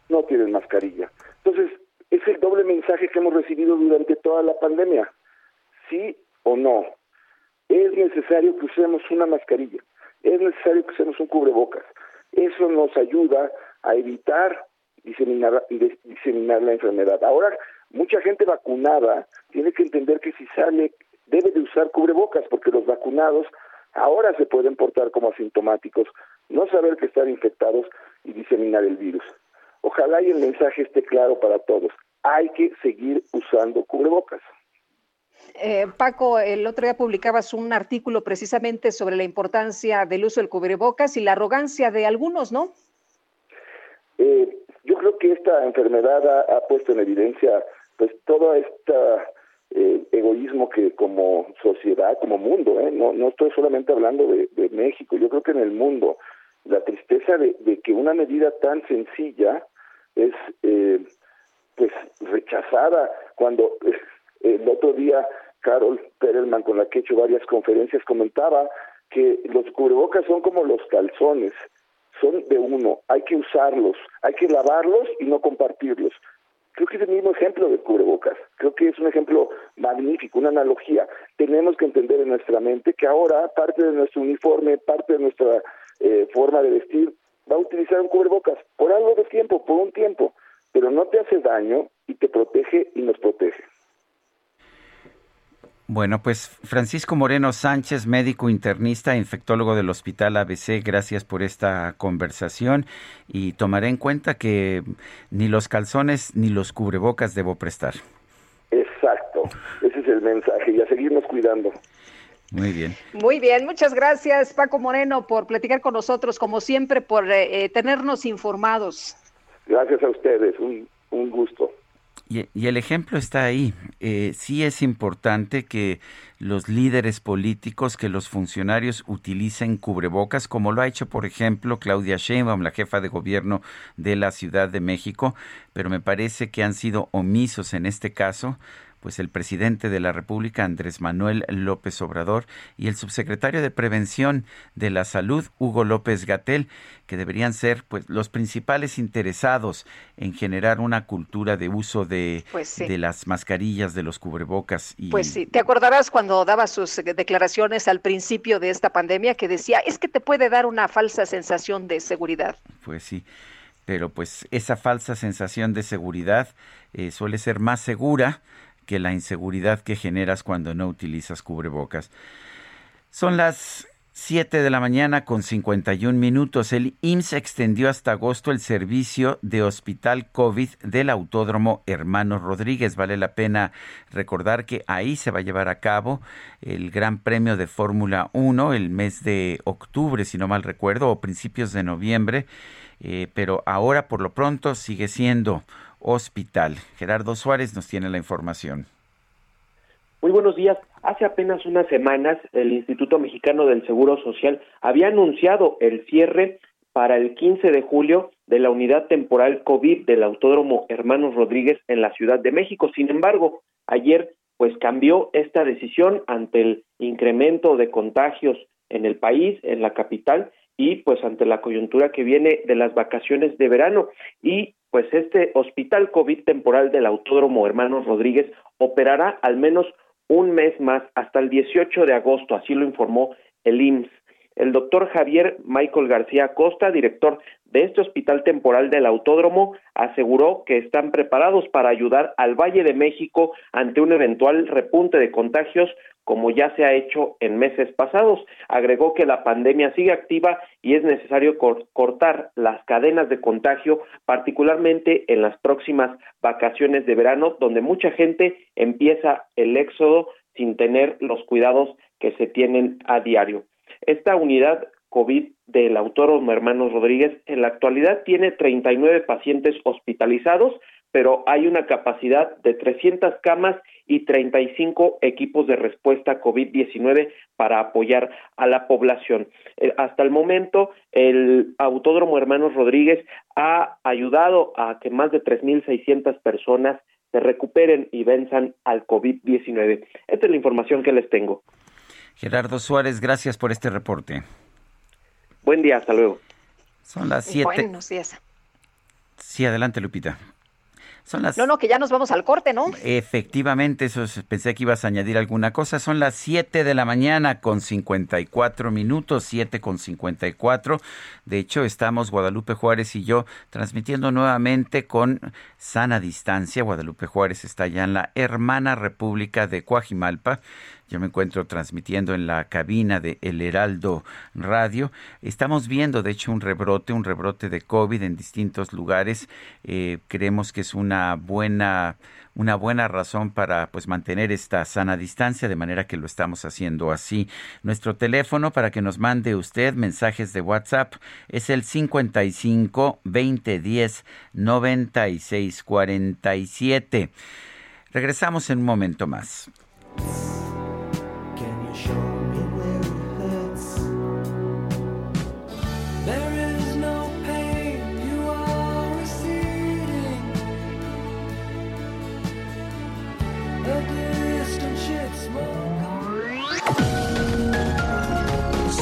no tienen mascarilla. Entonces, es el doble mensaje que hemos recibido durante toda la pandemia. Sí o no. Es necesario que usemos una mascarilla. Es necesario que usemos un cubrebocas. Eso nos ayuda a evitar diseminar la enfermedad. Ahora, mucha gente vacunada tiene que entender que si sale debe de usar cubrebocas, porque los vacunados ahora se pueden portar como asintomáticos, no saber que están infectados y diseminar el virus. Ojalá y el mensaje esté claro para todos. Hay que seguir usando cubrebocas. Paco, el otro día publicabas un artículo precisamente sobre la importancia del uso del cubrebocas y la arrogancia de algunos, ¿no? Yo creo que esta enfermedad ha puesto en evidencia pues todo este egoísmo que como sociedad, como mundo, no estoy solamente hablando de México, yo creo que en el mundo, la tristeza de que una medida tan sencilla es pues rechazada. Cuando el otro día Carol Perelman, con la que he hecho varias conferencias, comentaba que los cubrebocas son como los calzones, son de uno, hay que usarlos, hay que lavarlos y no compartirlos. Creo que es el mismo ejemplo del cubrebocas, creo que es un ejemplo magnífico, una analogía. Tenemos que entender en nuestra mente que ahora parte de nuestro uniforme, parte de nuestra forma de vestir, va a utilizar un cubrebocas por algo de tiempo, por un tiempo, pero no te hace daño y te protege y nos protege. Bueno, pues Francisco Moreno Sánchez, médico internista e infectólogo del Hospital ABC, gracias por esta conversación y tomaré en cuenta que ni los calzones ni los cubrebocas debo prestar. Exacto, ese es el mensaje y a seguirnos cuidando. Muy bien. Muy bien, muchas gracias Paco Moreno por platicar con nosotros, como siempre, por tenernos informados. Gracias a ustedes, un gusto. Y el ejemplo está ahí. Sí es importante que los líderes políticos, que los funcionarios utilicen cubrebocas, como lo ha hecho, por ejemplo, Claudia Sheinbaum, la jefa de gobierno de la Ciudad de México, pero me parece que han sido omisos en este caso, pues el presidente de la República, Andrés Manuel López Obrador, y el subsecretario de Prevención de la Salud, Hugo López-Gatell, que deberían ser pues los principales interesados en generar una cultura de uso de, pues sí, de las mascarillas, de los cubrebocas. Y... Pues sí, te acordarás cuando daba sus declaraciones al principio de esta pandemia que decía, es que te puede dar una falsa sensación de seguridad. Pues sí, pero pues esa falsa sensación de seguridad suele ser más segura que la inseguridad que generas cuando no utilizas cubrebocas. Son las 7 de la mañana con 51 minutos. El IMSS extendió hasta agosto el servicio de hospital COVID del Autódromo Hermanos Rodríguez. Vale la pena recordar que ahí se va a llevar a cabo el Gran Premio de Fórmula 1 el mes de octubre, si no mal recuerdo, o principios de noviembre. Pero ahora, por lo pronto, sigue siendo hospital. Gerardo Suárez nos tiene la información. Muy buenos días. Hace apenas unas semanas, el Instituto Mexicano del Seguro Social había anunciado el cierre para el 15 de julio de la unidad temporal COVID del Autódromo Hermanos Rodríguez en la Ciudad de México. Sin embargo, ayer pues cambió esta decisión ante el incremento de contagios en el país, en la capital, y pues ante la coyuntura que viene de las vacaciones de verano. Y pues este hospital COVID temporal del Autódromo Hermanos Rodríguez operará al menos un mes más, hasta el 18 de agosto, así lo informó el IMSS. El doctor Javier Michael García Acosta, director de este hospital temporal del Autódromo, aseguró que están preparados para ayudar al Valle de México ante un eventual repunte de contagios, como ya se ha hecho en meses pasados. Agregó que la pandemia sigue activa y es necesario cortar las cadenas de contagio, particularmente en las próximas vacaciones de verano, donde mucha gente empieza el éxodo sin tener los cuidados que se tienen a diario. Esta unidad COVID del Autódromo Hermanos Rodríguez en la actualidad tiene 39 pacientes hospitalizados, pero hay una capacidad de 300 camas y 35 equipos de respuesta COVID-19 para apoyar a la población. Hasta el momento, el Autódromo Hermanos Rodríguez ha ayudado a que más de 3,600 personas se recuperen y venzan al COVID-19. Esta es la información que les tengo. Gerardo Suárez, gracias por este reporte. Buen día, hasta luego. Son las 7. Buenos días. Sí, adelante, Lupita. No, que ya nos vamos al corte, ¿no? Efectivamente, eso es, pensé que ibas a añadir alguna cosa. Son las 7 de la mañana con 54 minutos, 7 con 54. De hecho, estamos Guadalupe Juárez y yo transmitiendo nuevamente con sana distancia. Guadalupe Juárez está ya en la hermana República de Coajimalpa. Yo me encuentro transmitiendo en la cabina de El Heraldo Radio. Estamos viendo, de hecho, un rebrote de COVID en distintos lugares. Creemos que es una buena razón para, pues, mantener esta sana distancia, de manera que lo estamos haciendo así. Nuestro teléfono para que nos mande usted mensajes de WhatsApp es el 55-2010-9647. Regresamos en un momento más.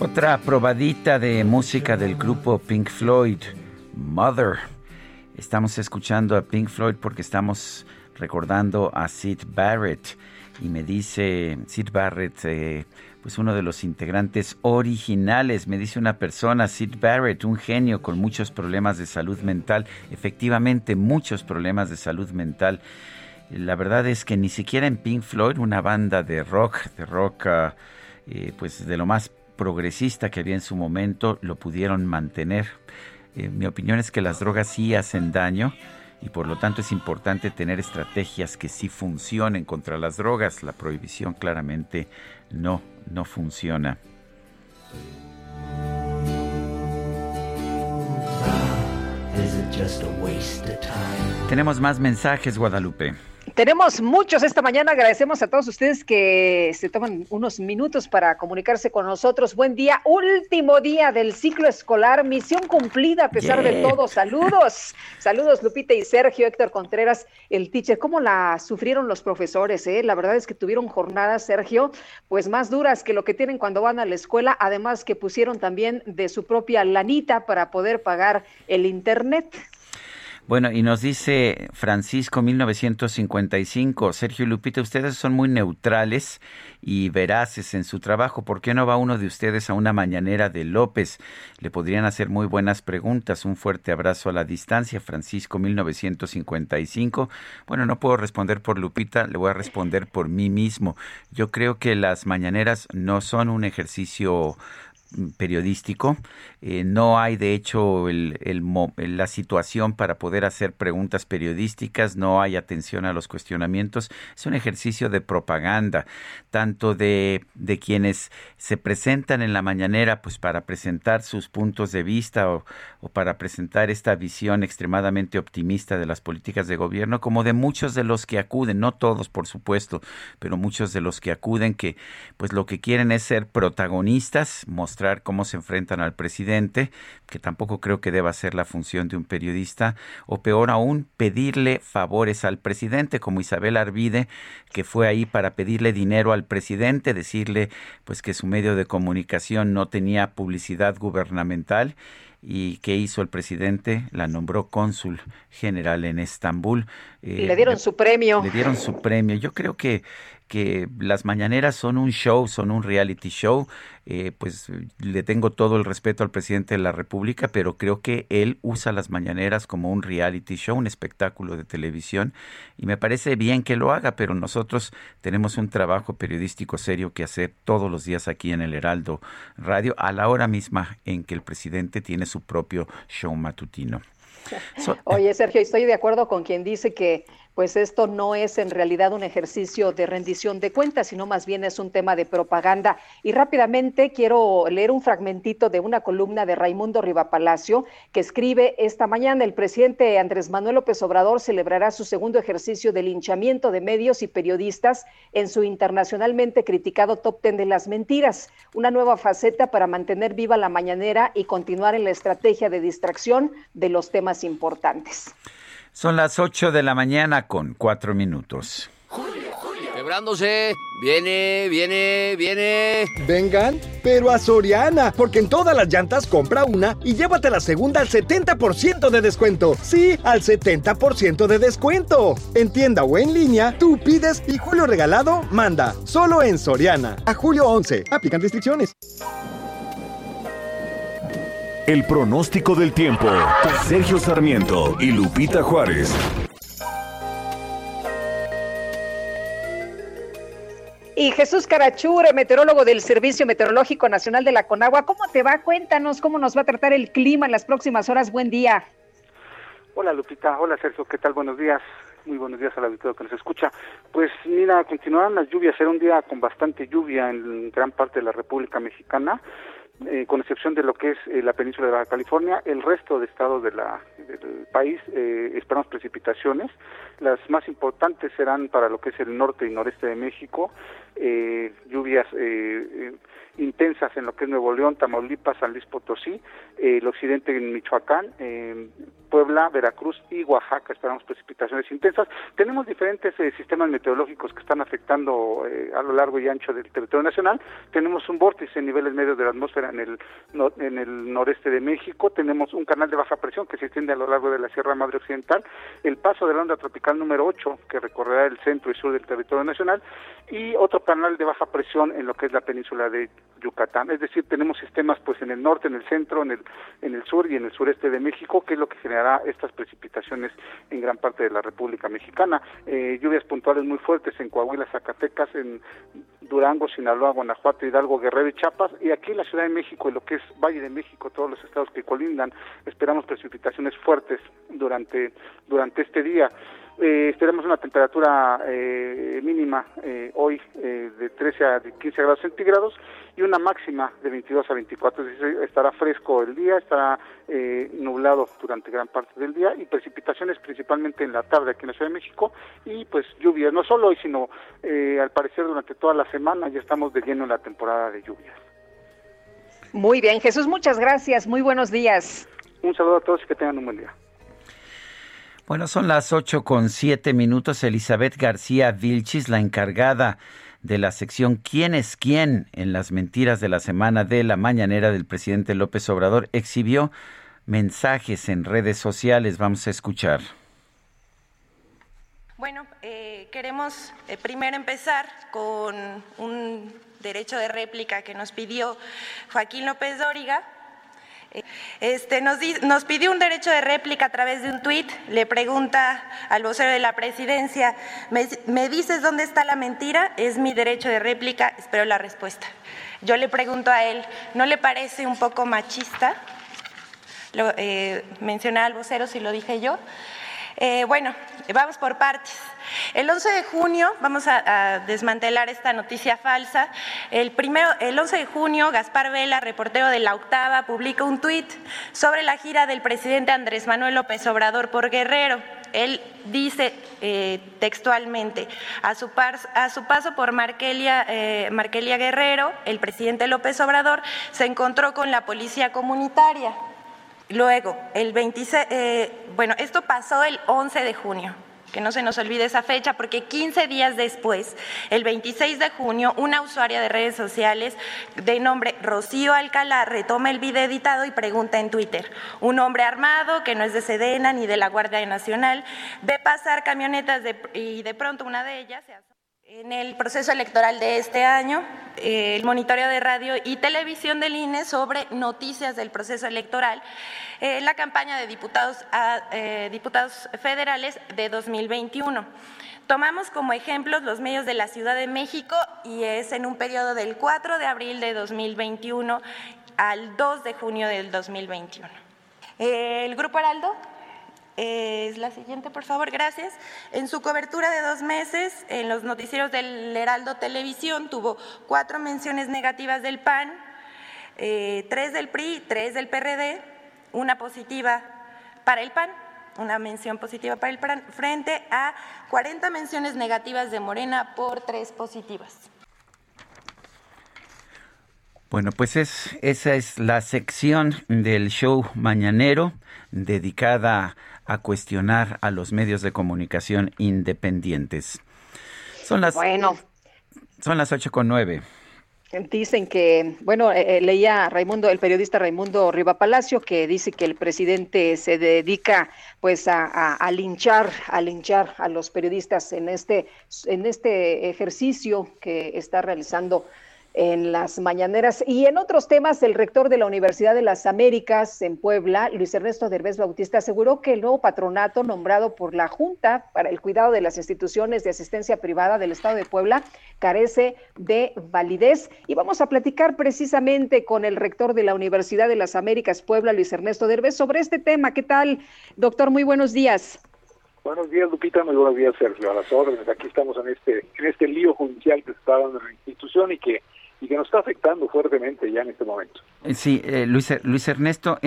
Otra probadita de música del grupo Pink Floyd, Mother. Estamos escuchando a Pink Floyd porque estamos recordando a Syd Barrett. Y me dice Syd Barrett, pues uno de los integrantes originales, me dice una persona, Syd Barrett, un genio con muchos problemas de salud mental. Efectivamente, muchos problemas de salud mental. La verdad es que ni siquiera en Pink Floyd, una banda de rock, pues de lo más progresista que había en su momento, lo pudieron mantener. Mi opinión es que las drogas sí hacen daño y por lo tanto es importante tener estrategias que sí funcionen contra las drogas. La prohibición claramente no funciona. Tenemos más mensajes, Guadalupe. Tenemos muchos esta mañana. Agradecemos a todos ustedes que se toman unos minutos para comunicarse con nosotros. Buen día, último día del ciclo escolar, misión cumplida a pesar de todo. Saludos, saludos Lupita y Sergio, Héctor Contreras, el teacher. ¿Cómo la sufrieron los profesores? La verdad es que tuvieron jornadas, Sergio, pues más duras que lo que tienen cuando van a la escuela, además que pusieron también de su propia lanita para poder pagar el internet. Bueno, y nos dice Francisco 1955, Sergio y Lupita, ustedes son muy neutrales y veraces en su trabajo. ¿Por qué no va uno de ustedes a una mañanera de López? Le podrían hacer muy buenas preguntas. Un fuerte abrazo a la distancia, Francisco 1955. Bueno, no puedo responder por Lupita, le voy a responder por mí mismo. Yo creo que las mañaneras no son un ejercicio periodístico, no hay de hecho la situación para poder hacer preguntas periodísticas, no hay atención a los cuestionamientos, es un ejercicio de propaganda, tanto de quienes se presentan en la mañanera pues para presentar sus puntos de vista o para presentar esta visión extremadamente optimista de las políticas de gobierno, como de muchos de los que acuden, no todos por supuesto, pero muchos de los que acuden que pues lo que quieren es ser protagonistas, mostrar mostrar cómo se enfrentan al presidente, que tampoco creo que deba ser la función de un periodista, o peor aún, pedirle favores al presidente, como Isabel Arvide, que fue ahí para pedirle dinero al presidente, decirle pues que su medio de comunicación no tenía publicidad gubernamental. ¿Y qué hizo el presidente? La nombró cónsul general en Estambul. Le dieron su premio. Le dieron su premio. Yo creo que las mañaneras son un show, son un reality show. Pues le tengo todo el respeto al presidente de la República, pero creo que él usa las mañaneras como un reality show, un espectáculo de televisión, y me parece bien que lo haga, pero nosotros tenemos un trabajo periodístico serio que hacer todos los días aquí en el Heraldo Radio, a la hora misma en que el presidente tiene su propio show matutino. Oye, Sergio, estoy de acuerdo con quien dice que pues esto no es en realidad un ejercicio de rendición de cuentas, sino más bien es un tema de propaganda. Y rápidamente quiero leer un fragmentito de una columna de Raimundo Rivapalacio que escribe esta mañana: el presidente Andrés Manuel López Obrador celebrará su segundo ejercicio de linchamiento de medios y periodistas en su internacionalmente criticado top 10 de las mentiras, una nueva faceta para mantener viva la mañanera y continuar en la estrategia de distracción de los temas importantes. Son las 8 de la mañana con 4 minutos. Julio. Quebrándose. Viene. Vengan, pero a Soriana, porque en todas las llantas compra una y llévate la segunda al 70% de descuento. Sí, al 70% de descuento. En tienda o en línea, tú pides y Julio Regalado manda. Solo en Soriana. A julio 11. Aplican restricciones. El pronóstico del tiempo. Sergio Sarmiento y Lupita Juárez. Y Jesús Carachure, meteorólogo del Servicio Meteorológico Nacional de la Conagua. ¿Cómo te va? Cuéntanos cómo nos va a tratar el clima en las próximas horas. Buen día. Hola, Lupita. Hola, Sergio. ¿Qué tal? Buenos días. Muy buenos días al auditorio que nos escucha. Pues mira, continuarán las lluvias. Será un día con bastante lluvia en gran parte de la República Mexicana. Con excepción de lo que es la península de Baja California, el resto de estados del país esperamos precipitaciones. Las más importantes serán para lo que es el norte y noreste de México, lluvias intensas en lo que es Nuevo León, Tamaulipas, San Luis Potosí, el occidente en Michoacán, Puebla, Veracruz y Oaxaca. Esperamos precipitaciones intensas. Tenemos diferentes sistemas meteorológicos que están afectando a lo largo y ancho del territorio nacional. Tenemos un vórtice en niveles medios de la atmósfera en el noreste de México. Tenemos un canal de baja presión que se extiende a lo largo de la Sierra Madre Occidental, el paso de la onda tropical número 8 que recorrerá el centro y sur del territorio nacional, y otro canal de baja presión en lo que es la península de Yucatán. Es decir, tenemos sistemas pues en el norte, en el centro, en el sur y en el sureste de México, que es lo que generará estas precipitaciones en gran parte de la República Mexicana. Lluvias puntuales muy fuertes en Coahuila, Zacatecas, en Durango, Sinaloa, Guanajuato, Hidalgo, Guerrero y Chiapas, y aquí en la Ciudad de México y lo que es Valle de México, todos los estados que colindan, esperamos precipitaciones fuertes durante este día. Tenemos una temperatura mínima hoy de 13 a 15 grados centígrados y una máxima de 22 a 24, es decir, estará fresco el día, estará nublado durante gran parte del día y precipitaciones principalmente en la tarde aquí en la Ciudad de México, y pues lluvias, no solo hoy, sino al parecer durante toda la semana ya estamos de lleno en la temporada de lluvias. Muy bien, Jesús, muchas gracias, muy buenos días. Un saludo a todos y que tengan un buen día. Bueno, son las 8:07. Elizabeth García Vilchis, la encargada de la sección ¿Quién es quién? En las mentiras de la semana de la mañanera del presidente López Obrador, exhibió mensajes en redes sociales. Vamos a escuchar. Bueno, queremos primero empezar con un derecho de réplica que nos pidió Joaquín López Dóriga. Nos pidió un derecho de réplica a través de un tuit. Le pregunta al vocero de la presidencia: ¿me dices dónde está la mentira? Es mi derecho de réplica, espero la respuesta. Yo le pregunto a él: ¿no le parece un poco machista? Mencionaba al vocero, si lo dije yo. Bueno, vamos por partes. El 11 de junio, vamos a desmantelar esta noticia falsa. El 11 de junio, Gaspar Vela, reportero de La Octava, publica un tuit sobre la gira del presidente Andrés Manuel López Obrador por Guerrero. él dice textualmente: a su paso por Markelia Guerrero, el presidente López Obrador se encontró con la policía comunitaria. Luego, esto pasó el 11 de junio. Que no se nos olvide esa fecha, porque 15 días después, el 26 de junio, una usuaria de redes sociales de nombre Rocío Alcalá retoma el video editado y pregunta en Twitter: un hombre armado, que no es de Sedena ni de la Guardia Nacional, ve pasar camionetas y de pronto una de ellas se asoma. En el proceso electoral de este año, el monitoreo de radio y televisión del INE sobre noticias del proceso electoral, la campaña de diputados a diputados federales de 2021. Tomamos como ejemplos los medios de la Ciudad de México y es en un periodo del 4 de abril de 2021 al 2 de junio del 2021. El Grupo Heraldo. Es la siguiente, por favor, gracias. En su cobertura de 2 meses, en los noticieros del Heraldo Televisión, tuvo 4 menciones negativas del PAN, 3 del PRI, 3 del PRD, una positiva para el PAN, una mención positiva para el PAN, frente a 40 menciones negativas de Morena por 3 positivas. Bueno, pues esa es la sección del show mañanero dedicada a cuestionar a los medios de comunicación independientes. Son las 8:09. Dicen que, leía el periodista Raimundo Riva Palacio, que dice que el presidente se dedica pues a linchar a los periodistas en este ejercicio que está realizando en las mañaneras. Y en otros temas, el rector de la Universidad de las Américas en Puebla, Luis Ernesto Derbez Bautista, aseguró que el nuevo patronato nombrado por la Junta para el Cuidado de las Instituciones de Asistencia Privada del Estado de Puebla carece de validez. Y vamos a platicar precisamente con el rector de la Universidad de las Américas Puebla, Luis Ernesto Derbez, sobre este tema. ¿Qué tal, doctor? Muy buenos días. Buenos días, Lupita, muy buenos días, Sergio. A las órdenes, aquí estamos en este lío judicial que se está dando en la institución y que nos está afectando fuertemente ya en este momento. Sí, Luis Ernesto,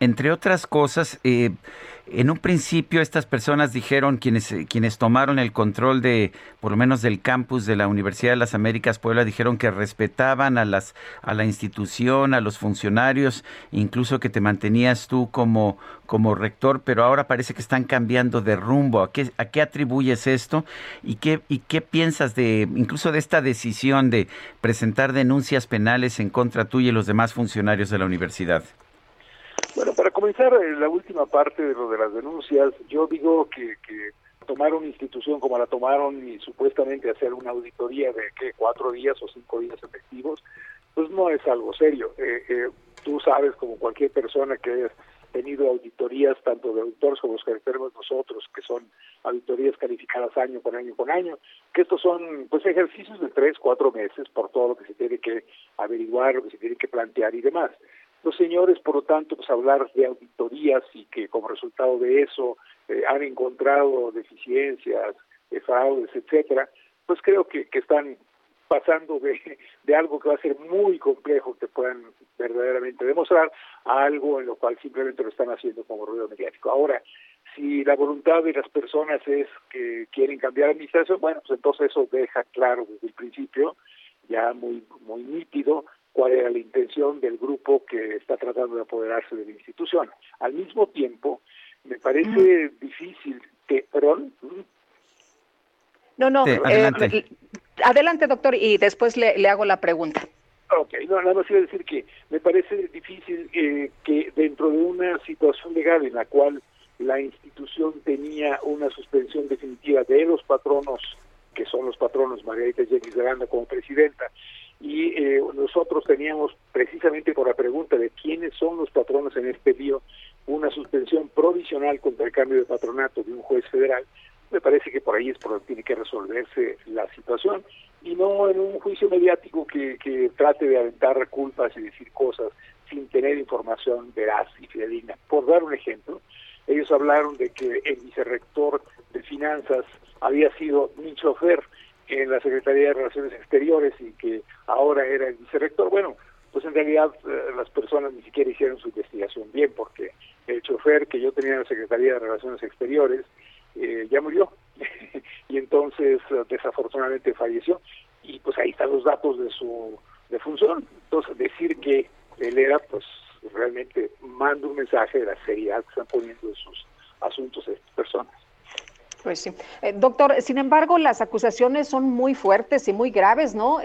entre otras cosas, en un principio estas personas dijeron, quienes tomaron el control de, por lo menos del campus de la Universidad de las Américas Puebla, dijeron que respetaban a la institución, a los funcionarios, incluso que te mantenías tú como rector, pero ahora parece que están cambiando de rumbo. ¿A qué atribuyes esto? ¿Y qué piensas incluso de esta decisión de presentar denuncias penales en contra tuya y los demás funcionarios de la universidad? Bueno, para comenzar la última parte de lo de las denuncias, yo digo que tomar una institución como la tomaron y supuestamente hacer una auditoría de 4 días o 5 días efectivos, pues no es algo serio. Tú sabes, como cualquier persona que hayas tenido auditorías, tanto de auditores como los que tenemos nosotros, que son auditorías calificadas año con año con año, que estos son pues ejercicios de 3, 4 meses por todo lo que se tiene que averiguar, lo que se tiene que plantear y demás. Los señores, por lo tanto, pues hablar de auditorías y que como resultado de eso han encontrado deficiencias, fraudes, etcétera, pues creo que están pasando de algo que va a ser muy complejo que puedan verdaderamente demostrar a algo en lo cual simplemente lo están haciendo como ruido mediático. Ahora, si la voluntad de las personas es que quieren cambiar administración, bueno, pues entonces eso deja claro desde el principio, ya muy, muy nítido, cuál era la intención del grupo que está tratando de apoderarse de la institución. Al mismo tiempo, me parece difícil que... ¿Perdón? No, sí, adelante, doctor, y después le hago la pregunta. Ok, nada más iba a decir que me parece difícil que dentro de una situación legal en la cual la institución tenía una suspensión definitiva de los patronos, que son los patronos Margarita Yáñez de Aranda como presidenta, y nosotros teníamos, precisamente por la pregunta de quiénes son los patronos en este lío, una suspensión provisional contra el cambio de patronato de un juez federal. Me parece que por ahí es por donde tiene que resolverse la situación, y no en un juicio mediático que trate de aventar culpas y decir cosas sin tener información veraz y fidedigna. Por dar un ejemplo, ellos hablaron de que el vicerrector de Finanzas había sido mi chofer en la Secretaría de Relaciones Exteriores y que ahora era el vicerrector. Bueno, pues en realidad las personas ni siquiera hicieron su investigación bien, porque el chofer que yo tenía en la Secretaría de Relaciones Exteriores ya murió, y entonces desafortunadamente falleció, y pues ahí están los datos de su defunción. Entonces decir que él era, pues realmente manda un mensaje de la seriedad que están poniendo en sus asuntos estas personas. Pues sí. Doctor, sin embargo, las acusaciones son muy fuertes y muy graves, ¿no?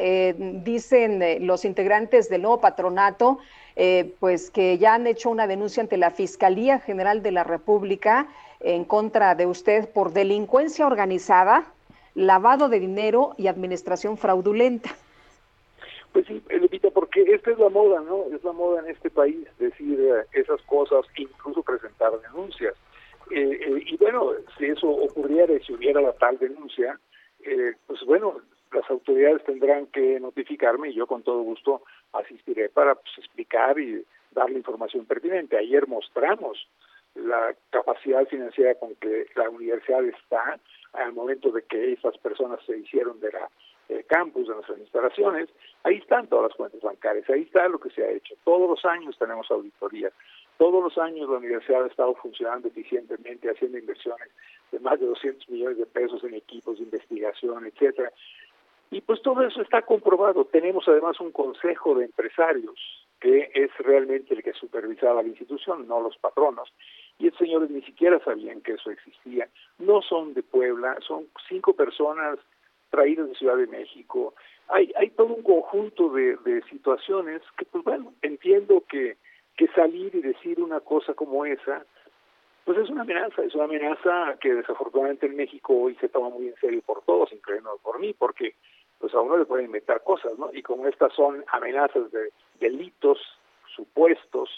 Dicen los integrantes del nuevo patronato, pues que ya han hecho una denuncia ante la Fiscalía General de la República en contra de usted por delincuencia organizada, lavado de dinero y administración fraudulenta. Pues sí, Lupita, porque esta es la moda, ¿no? Es la moda en este país decir esas cosas, incluso presentar denuncias. Y bueno, si eso ocurriera y si hubiera la tal denuncia, pues bueno, las autoridades tendrán que notificarme y yo con todo gusto asistiré para pues, explicar y dar la información pertinente. Ayer mostramos la capacidad financiera con que la universidad está al momento de que esas personas se hicieron de la campus, de nuestras instalaciones. Ahí están todas las cuentas bancarias, ahí está lo que se ha hecho. Todos los años tenemos auditorías. Todos los años la universidad ha estado funcionando eficientemente, haciendo inversiones de más de 200 millones de pesos en equipos de investigación, etcétera. Y pues todo eso está comprobado. Tenemos además un consejo de empresarios que es realmente el que supervisaba la institución, no los patronos. Y estos señores ni siquiera sabían que eso existía. No son de Puebla, son 5 personas traídas de Ciudad de México. Hay todo un conjunto de situaciones que, pues bueno, entiendo que salir y decir una cosa como esa, pues es una amenaza que desafortunadamente en México hoy se toma muy en serio por todos, incluyendo por mí, porque pues a uno le pueden inventar cosas, ¿no? Y como estas son amenazas de delitos supuestos,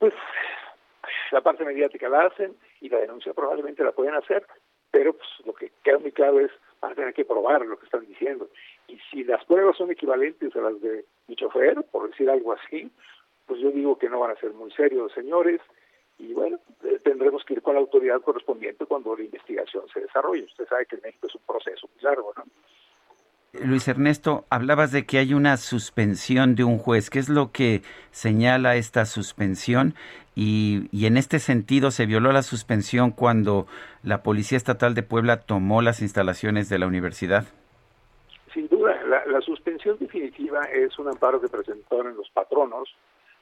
pues la parte mediática la hacen y la denuncia probablemente la pueden hacer, pero pues lo que queda muy claro es van a tener que probar lo que están diciendo. Y si las pruebas son equivalentes a las de mi chofer, por decir algo así, pues yo digo que no van a ser muy serios, señores, y bueno, tendremos que ir con la autoridad correspondiente cuando la investigación se desarrolle. Usted sabe que en México es un proceso muy largo, ¿no? Luis Ernesto, hablabas de que hay una suspensión de un juez. ¿Qué es lo que señala esta suspensión? Y en este sentido, ¿se violó la suspensión cuando la Policía Estatal de Puebla tomó las instalaciones de la universidad? Sin duda, la suspensión definitiva es un amparo que presentaron los patronos,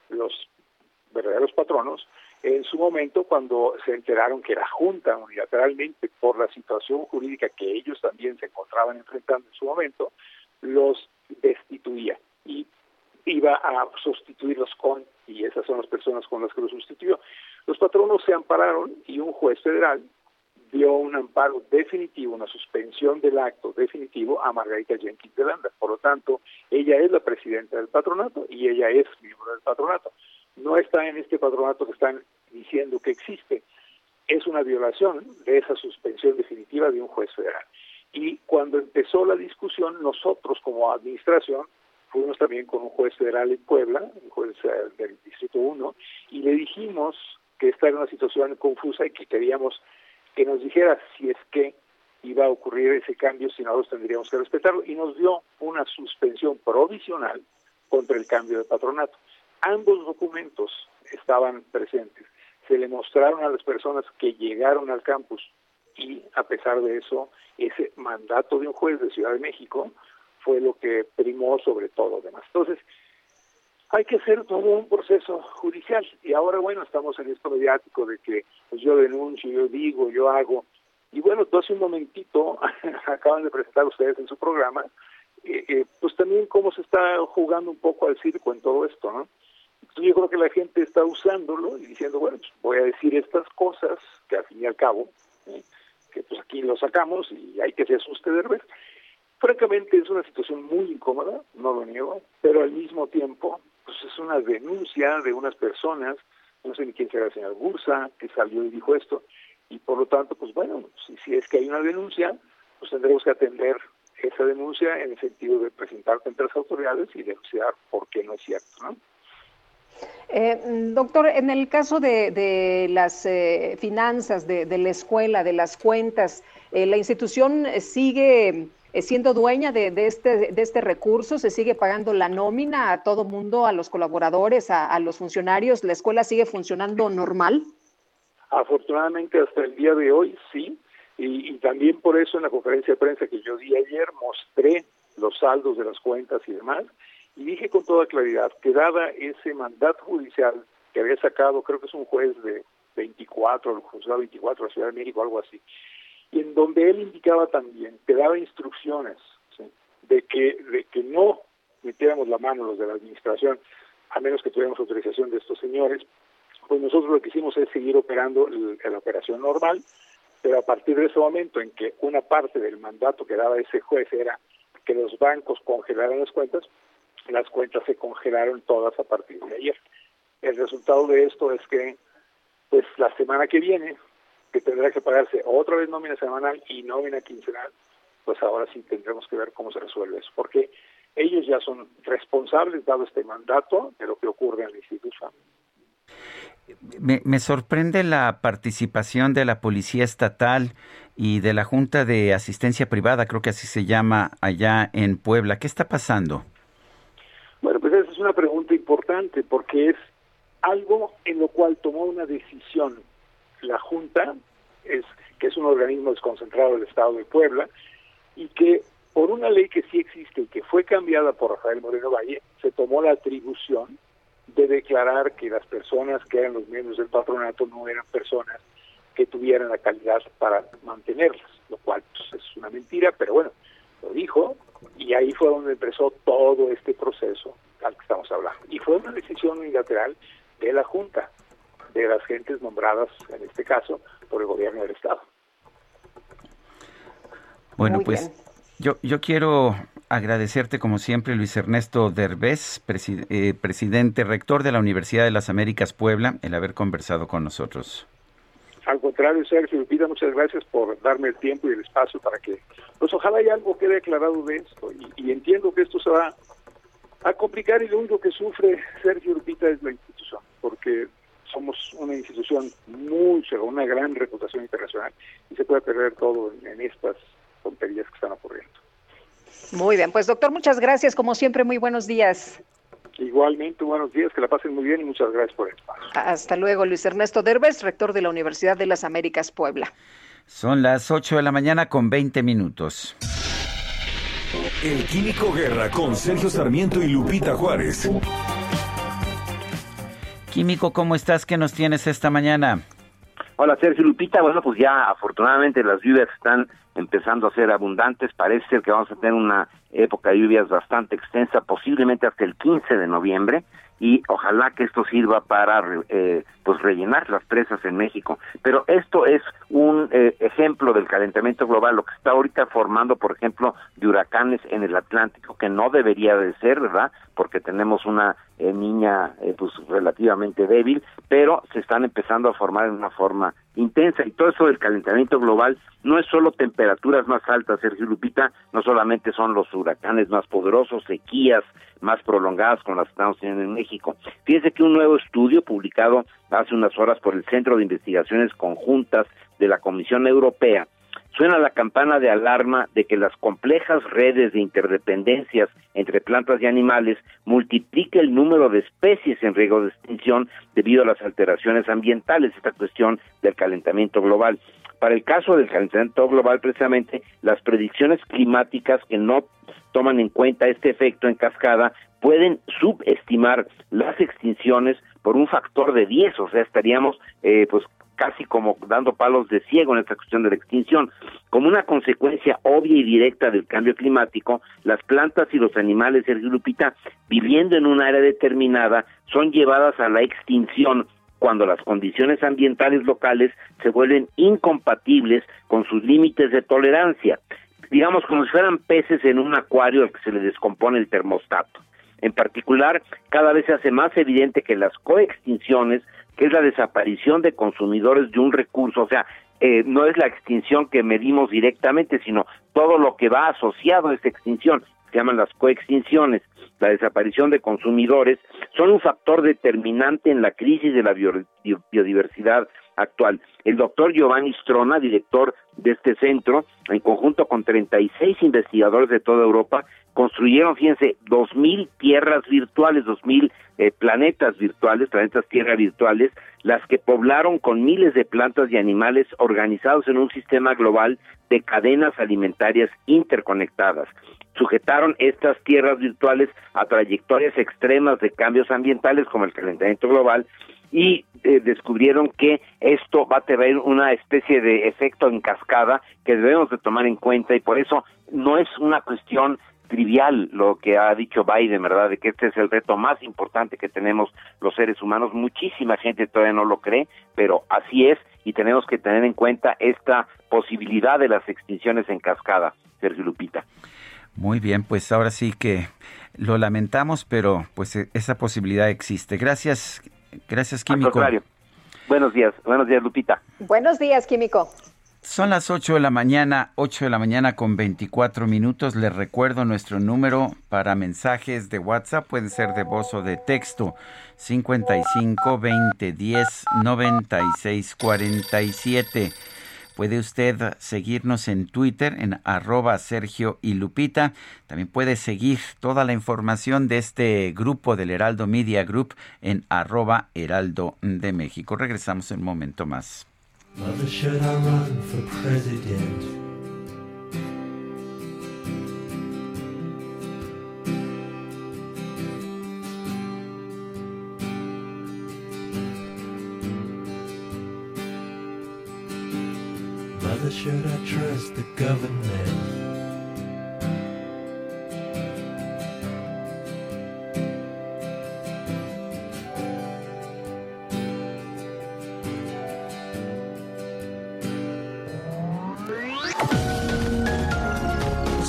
los verdaderos patronos, en su momento cuando se enteraron que la Junta unilateralmente, por la situación jurídica que ellos también se encontraban enfrentando en su momento, los destituía y iba a sustituirlos con, y esas son las personas con las que los sustituyó. Los patronos se ampararon y un juez federal dio un amparo definitivo, una suspensión del acto definitivo a Margarita Jenkins de Landa. Por lo tanto, ella es la presidenta del patronato y ella es miembro del patronato. No está en este patronato que están diciendo que existe. Es una violación de esa suspensión definitiva de un juez federal. Y cuando empezó la discusión, nosotros como administración fuimos también con un juez federal en Puebla, un juez del Distrito 1, y le dijimos que esta era una situación confusa y que queríamos que nos dijera si es que iba a ocurrir ese cambio, si nosotros tendríamos que respetarlo, y nos dio una suspensión provisional contra el cambio de patronato. Ambos documentos estaban presentes, se le mostraron a las personas que llegaron al campus y a pesar de eso, ese mandato de un juez de Ciudad de México fue lo que primó sobre todo lo demás. Entonces, hay que hacer todo un proceso judicial y ahora, bueno, estamos en esto mediático de que pues, yo denuncio, yo digo, yo hago. Y bueno, todo hace un momentito acaban de presentar ustedes en su programa, pues también cómo se está jugando un poco al circo en todo esto, ¿no? Entonces yo creo que la gente está usándolo y diciendo, bueno, pues voy a decir estas cosas, que al fin y al cabo, que pues aquí lo sacamos y hay que se asuste de ver. Francamente es una situación muy incómoda, no lo niego, pero al mismo tiempo pues es una denuncia de unas personas, no sé ni quién será el señor Bursa, que salió y dijo esto, y por lo tanto, pues bueno, si es que hay una denuncia, pues tendremos que atender esa denuncia en el sentido de presentar contra las autoridades y denunciar por qué no es cierto, ¿no? Doctor, en el caso de las finanzas de la escuela, de las cuentas, la institución sigue siendo dueña de este recurso, se sigue pagando la nómina a todo mundo, a los colaboradores, a los funcionarios, ¿la escuela sigue funcionando normal? Afortunadamente hasta el día de hoy, sí, y también por eso en la conferencia de prensa que yo di ayer mostré los saldos de las cuentas y demás, y dije con toda claridad que dada ese mandato judicial que había sacado, creo que es un juez de 24, el juzgado 24 de la Ciudad de México, algo así, y en donde él indicaba también, que daba instrucciones, ¿sí?, de que no metiéramos la mano los de la administración, a menos que tuviéramos autorización de estos señores, pues nosotros lo que hicimos es seguir operando la operación normal, pero a partir de ese momento en que una parte del mandato que daba ese juez era que los bancos congelaran las cuentas se congelaron todas a partir de ayer. El resultado de esto es que, pues la semana que viene, que tendrá que pagarse otra vez nómina semanal y nómina quincenal, pues ahora sí tendremos que ver cómo se resuelve eso, porque ellos ya son responsables, dado este mandato, de lo que ocurre en la institución. Me sorprende la participación de la Policía Estatal y de la Junta de Asistencia Privada, creo que así se llama allá en Puebla. ¿Qué está pasando? Bueno, pues esa es una pregunta importante, porque es algo en lo cual tomó una decisión la Junta, que es un organismo desconcentrado del Estado de Puebla, y que por una ley que sí existe y que fue cambiada por Rafael Moreno Valle, se tomó la atribución de declarar que las personas que eran los miembros del patronato no eran personas que tuvieran la calidad para mantenerlas, lo cual pues, es una mentira, pero bueno, lo dijo, y ahí fue donde empezó todo este proceso al que estamos hablando. Y fue una decisión unilateral de la Junta, de las gentes nombradas, en este caso, por el gobierno del Estado. Bueno, muy pues bien. Yo quiero agradecerte, como siempre, Luis Ernesto Derbez, presidente rector de la Universidad de las Américas Puebla, el haber conversado con nosotros. Al contrario, Sergio Lupita, muchas gracias por darme el tiempo y el espacio para que, pues ojalá haya algo quede aclarado de esto, y entiendo que esto se va a complicar, y lo único que sufre, Sergio Lupita, es la institución, porque somos una institución con una gran reputación internacional, y se puede perder todo en estas tonterías que están ocurriendo. Muy bien, pues doctor, muchas gracias, como siempre, muy buenos días. Igualmente, buenos días, que la pasen muy bien y muchas gracias por el espacio. Hasta luego, Luis Ernesto Derbez, rector de la Universidad de las Américas Puebla. Son las 8:20 a.m. El Químico Guerra con Sergio Sarmiento y Lupita Juárez. Químico, ¿cómo estás? ¿Qué nos tienes esta mañana? Hola, Sergio, Lupita. Bueno, pues ya afortunadamente las lluvias están empezando a ser abundantes. Parece ser que vamos a tener una época de lluvias bastante extensa, posiblemente hasta el 15 de noviembre. Y ojalá que esto sirva para pues rellenar las presas en México. Pero esto es un ejemplo del calentamiento global, lo que está ahorita formando, por ejemplo, de huracanes en el Atlántico, que no debería de ser, ¿verdad?, porque tenemos una niña pues relativamente débil, pero se están empezando a formar en una forma intensa. Y todo eso del calentamiento global no es solo temperaturas más altas, Sergio Lupita, no solamente son los huracanes más poderosos, sequías más prolongadas con las que estamos teniendo en México. Fíjense que un nuevo estudio publicado hace unas horas por el Centro de Investigaciones Conjuntas de la Comisión Europea suena la campana de alarma de que las complejas redes de interdependencias entre plantas y animales multiplica el número de especies en riesgo de extinción debido a las alteraciones ambientales, esta cuestión del calentamiento global. Para el caso del calentamiento global, precisamente, las predicciones climáticas que no toman en cuenta este efecto en cascada pueden subestimar las extinciones por un factor de 10, o sea, estaríamos pues casi como dando palos de ciego en esta cuestión de la extinción. Como una consecuencia obvia y directa del cambio climático, las plantas y los animales, Sergio Lupita, viviendo en un área determinada, son llevadas a la extinción cuando las condiciones ambientales locales se vuelven incompatibles con sus límites de tolerancia. Digamos, como si fueran peces en un acuario al que se le descompone el termostato. En particular, cada vez se hace más evidente que las coextinciones, que es la desaparición de consumidores de un recurso, o sea, no es la extinción que medimos directamente, sino todo lo que va asociado a esa extinción, se llaman las coextinciones, la desaparición de consumidores, son un factor determinante en la crisis de la biodiversidad actual. El doctor Giovanni Strona, director de este centro, en conjunto con 36 investigadores de toda Europa, construyeron, fíjense, 2,000 tierras virtuales, 2,000 planetas virtuales, planetas tierra virtuales, las que poblaron con miles de plantas y animales organizados en un sistema global de cadenas alimentarias interconectadas. Sujetaron estas tierras virtuales a trayectorias extremas de cambios ambientales como el calentamiento global y descubrieron que esto va a tener una especie de efecto en cascada que debemos de tomar en cuenta, y por eso no es una cuestión trivial lo que ha dicho Biden, ¿verdad?, de que este es el reto más importante que tenemos los seres humanos. Muchísima gente todavía no lo cree, pero así es, y tenemos que tener en cuenta esta posibilidad de las extinciones en cascada, Sergio, Lupita. Muy bien, pues ahora sí que lo lamentamos, pero pues esa posibilidad existe. Gracias, gracias, Químico. Buenos días, Lupita. Buenos días, Químico. Son las 8 de la mañana con 24 minutos. Les recuerdo nuestro número para mensajes de WhatsApp, pueden ser de voz o de texto, 55 20 10 96 47. Puede usted seguirnos en Twitter en @Sergio y Lupita. También puede seguir toda la información de este grupo del Heraldo Media Group en @Heraldo de México. Regresamos en un momento más. Mother, should I run for president? Mother, should I trust the government?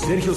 Sergio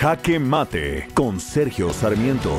Jaque Mate con Sergio Sarmiento.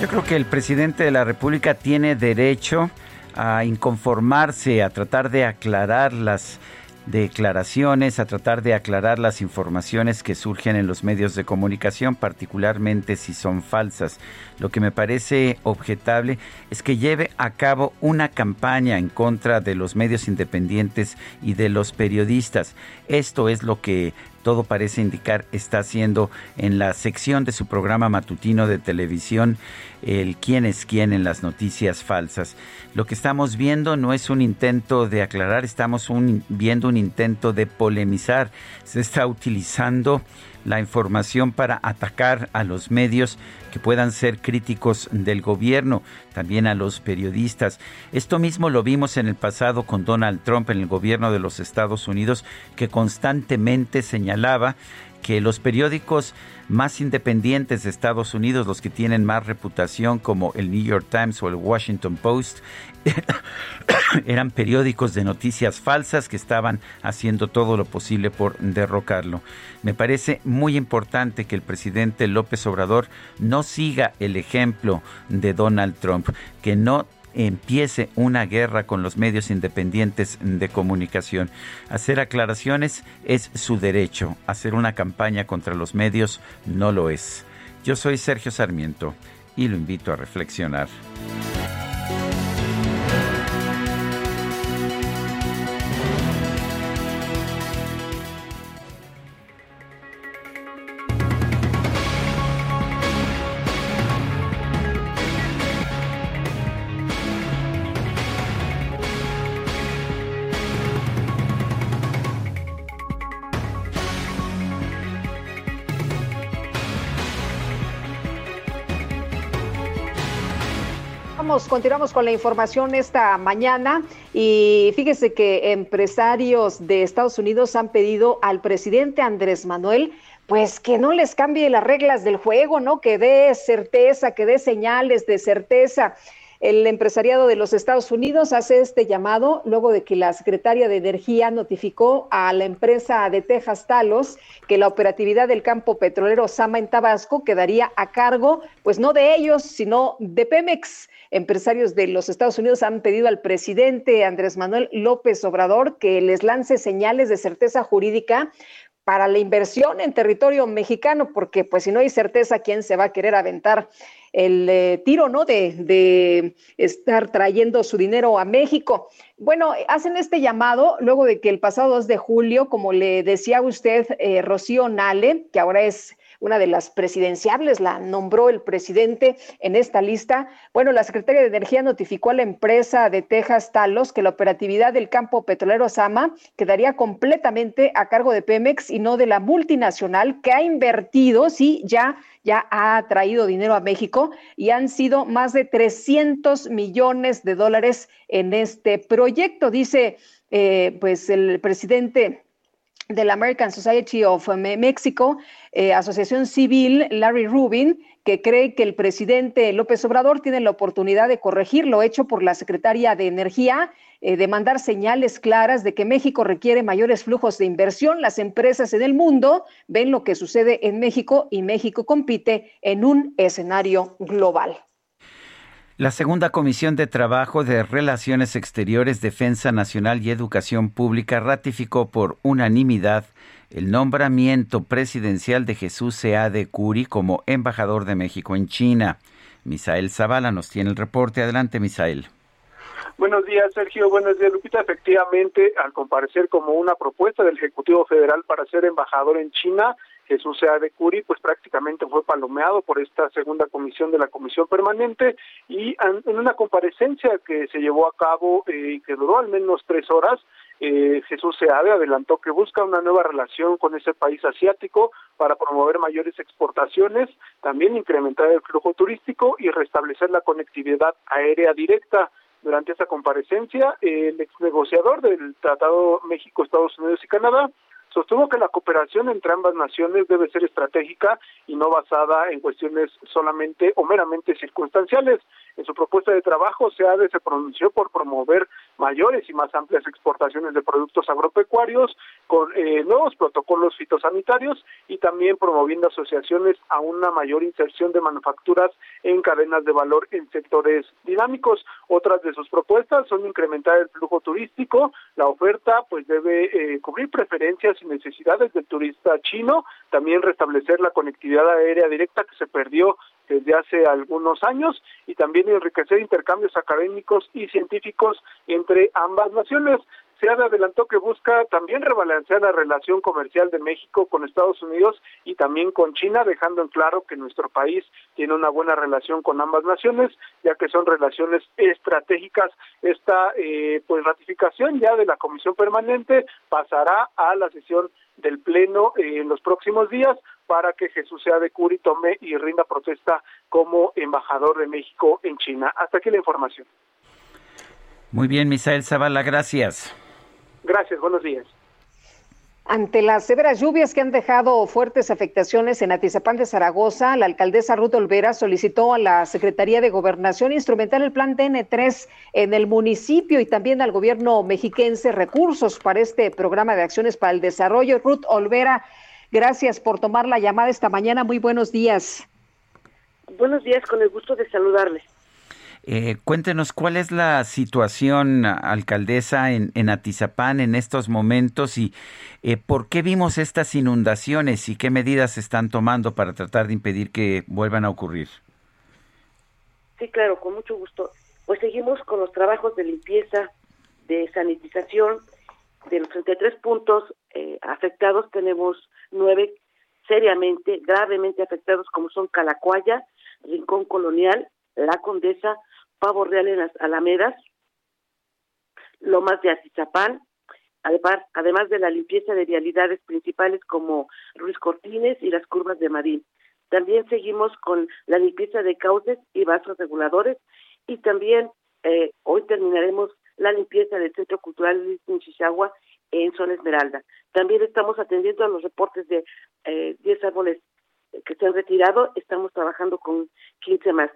Yo creo que el presidente de la República tiene derecho a inconformarse, a tratar de aclarar las declaraciones, a tratar de aclarar las informaciones que surgen en los medios de comunicación, particularmente si son falsas. Lo que me parece objetable es que lleve a cabo una campaña en contra de los medios independientes y de los periodistas. Esto es lo que todo parece indicar está haciendo en la sección de su programa matutino de televisión, el quién es quién en las noticias falsas. Lo que estamos viendo no es un intento de aclarar, estamos viendo un intento de polemizar. Se está utilizando la información para atacar a los medios que puedan ser críticos del gobierno, también a los periodistas. Esto mismo lo vimos en el pasado con Donald Trump en el gobierno de los Estados Unidos, que constantemente señalaba que los periódicos más independientes de Estados Unidos, los que tienen más reputación como el New York Times o el Washington Post, eran periódicos de noticias falsas que estaban haciendo todo lo posible por derrocarlo. Me parece muy importante que el presidente López Obrador no siga el ejemplo de Donald Trump, que no empiece una guerra con los medios independientes de comunicación. Hacer aclaraciones es su derecho. Hacer una campaña contra los medios no lo es. Yo soy Sergio Sarmiento y lo invito a reflexionar. Continuamos con la información esta mañana y fíjese que empresarios de Estados Unidos han pedido al presidente Andrés Manuel pues que no les cambie las reglas del juego, ¿no? Que dé certeza, que dé señales de certeza. El empresariado de los Estados Unidos hace este llamado luego de que la secretaria de Energía notificó a la empresa de Texas Talos que la operatividad del campo petrolero Zama en Tabasco quedaría a cargo, pues no de ellos, sino de Pemex. Empresarios de los Estados Unidos han pedido al presidente Andrés Manuel López Obrador que les lance señales de certeza jurídica para la inversión en territorio mexicano, porque pues si no hay certeza, ¿quién se va a querer aventar el tiro, ¿no? de estar trayendo su dinero a México? Bueno, hacen este llamado luego de que el pasado 2 de julio, como le decía usted, Rocío Nale, que ahora es una de las presidenciables, la nombró el presidente en esta lista. Bueno, la secretaria de Energía notificó a la empresa de Texas Talos que la operatividad del campo petrolero Zama quedaría completamente a cargo de Pemex y no de la multinacional que ha invertido, sí, ya ha traído dinero a México y han sido más de 300 millones de dólares en este proyecto, dice pues el presidente de la American Society of Mexico, Asociación Civil, Larry Rubin, que cree que el presidente López Obrador tiene la oportunidad de corregir lo hecho por la secretaria de Energía, de mandar señales claras de que México requiere mayores flujos de inversión. Las empresas en el mundo ven lo que sucede en México y México compite en un escenario global. La segunda Comisión de Trabajo de Relaciones Exteriores, Defensa Nacional y Educación Pública ratificó por unanimidad el nombramiento presidencial de Jesús Seade Curi como embajador de México en China. Misael Zavala nos tiene el reporte. Adelante, Misael. Buenos días, Sergio. Buenos días, Lupita. Efectivamente, al comparecer como una propuesta del Ejecutivo Federal para ser embajador en China, Jesús Seade Curi, pues prácticamente fue palomeado por esta segunda comisión de la Comisión Permanente, y en una comparecencia que se llevó a cabo y que duró al menos 3 horas, Jesús Seade adelantó que busca una nueva relación con ese país asiático para promover mayores exportaciones, también incrementar el flujo turístico y restablecer la conectividad aérea directa. Durante esta comparecencia, el exnegociador del Tratado México, Estados Unidos y Canadá sostuvo que la cooperación entre ambas naciones debe ser estratégica y no basada en cuestiones solamente o meramente circunstanciales. En su propuesta de trabajo, Seade se pronunció por promover mayores y más amplias exportaciones de productos agropecuarios con nuevos protocolos fitosanitarios y también promoviendo asociaciones a una mayor inserción de manufacturas en cadenas de valor en sectores dinámicos. Otras de sus propuestas son incrementar el flujo turístico. La oferta pues debe cubrir preferencias y necesidades del turista chino, también restablecer la conectividad aérea directa que se perdió desde hace algunos años y también enriquecer intercambios académicos y científicos entre ambas naciones. Seade adelantó que busca también rebalancear la relación comercial de México con Estados Unidos y también con China, dejando en claro que nuestro país tiene una buena relación con ambas naciones, ya que son relaciones estratégicas. Esta pues ratificación ya de la Comisión Permanente pasará a la sesión del Pleno en los próximos días para que Jesús Seade Curi tome y rinda protesta como embajador de México en China. Hasta aquí la información. Muy bien, Misael Zavala, gracias. Gracias, buenos días. Ante las severas lluvias que han dejado fuertes afectaciones en Atizapán de Zaragoza, la alcaldesa Ruth Olvera solicitó a la Secretaría de Gobernación instrumentar el plan TN3 en el municipio y también al gobierno mexiquense recursos para este programa de acciones para el desarrollo. Ruth Olvera, gracias por tomar la llamada esta mañana. Muy buenos días. Buenos días, con el gusto de saludarles. Cuéntenos, ¿cuál es la situación, alcaldesa, en Atizapán en estos momentos y por qué vimos estas inundaciones y qué medidas se están tomando para tratar de impedir que vuelvan a ocurrir? Sí, claro, con mucho gusto. Pues seguimos con los trabajos de limpieza, de sanitización. De los 33 puntos afectados, tenemos 9 seriamente, gravemente afectados, como son Calacuaya, Rincón Colonial, La Condesa, Pavo Real en las Alamedas, Lomas de Atizapán, además de la limpieza de vialidades principales como Ruiz Cortines y las curvas de Marín. También seguimos con la limpieza de cauces y vasos reguladores y también hoy terminaremos la limpieza del Centro Cultural de Chinchichagua en Zona Esmeralda. También estamos atendiendo a los reportes de 10 árboles que se han retirado, estamos trabajando con 15 más.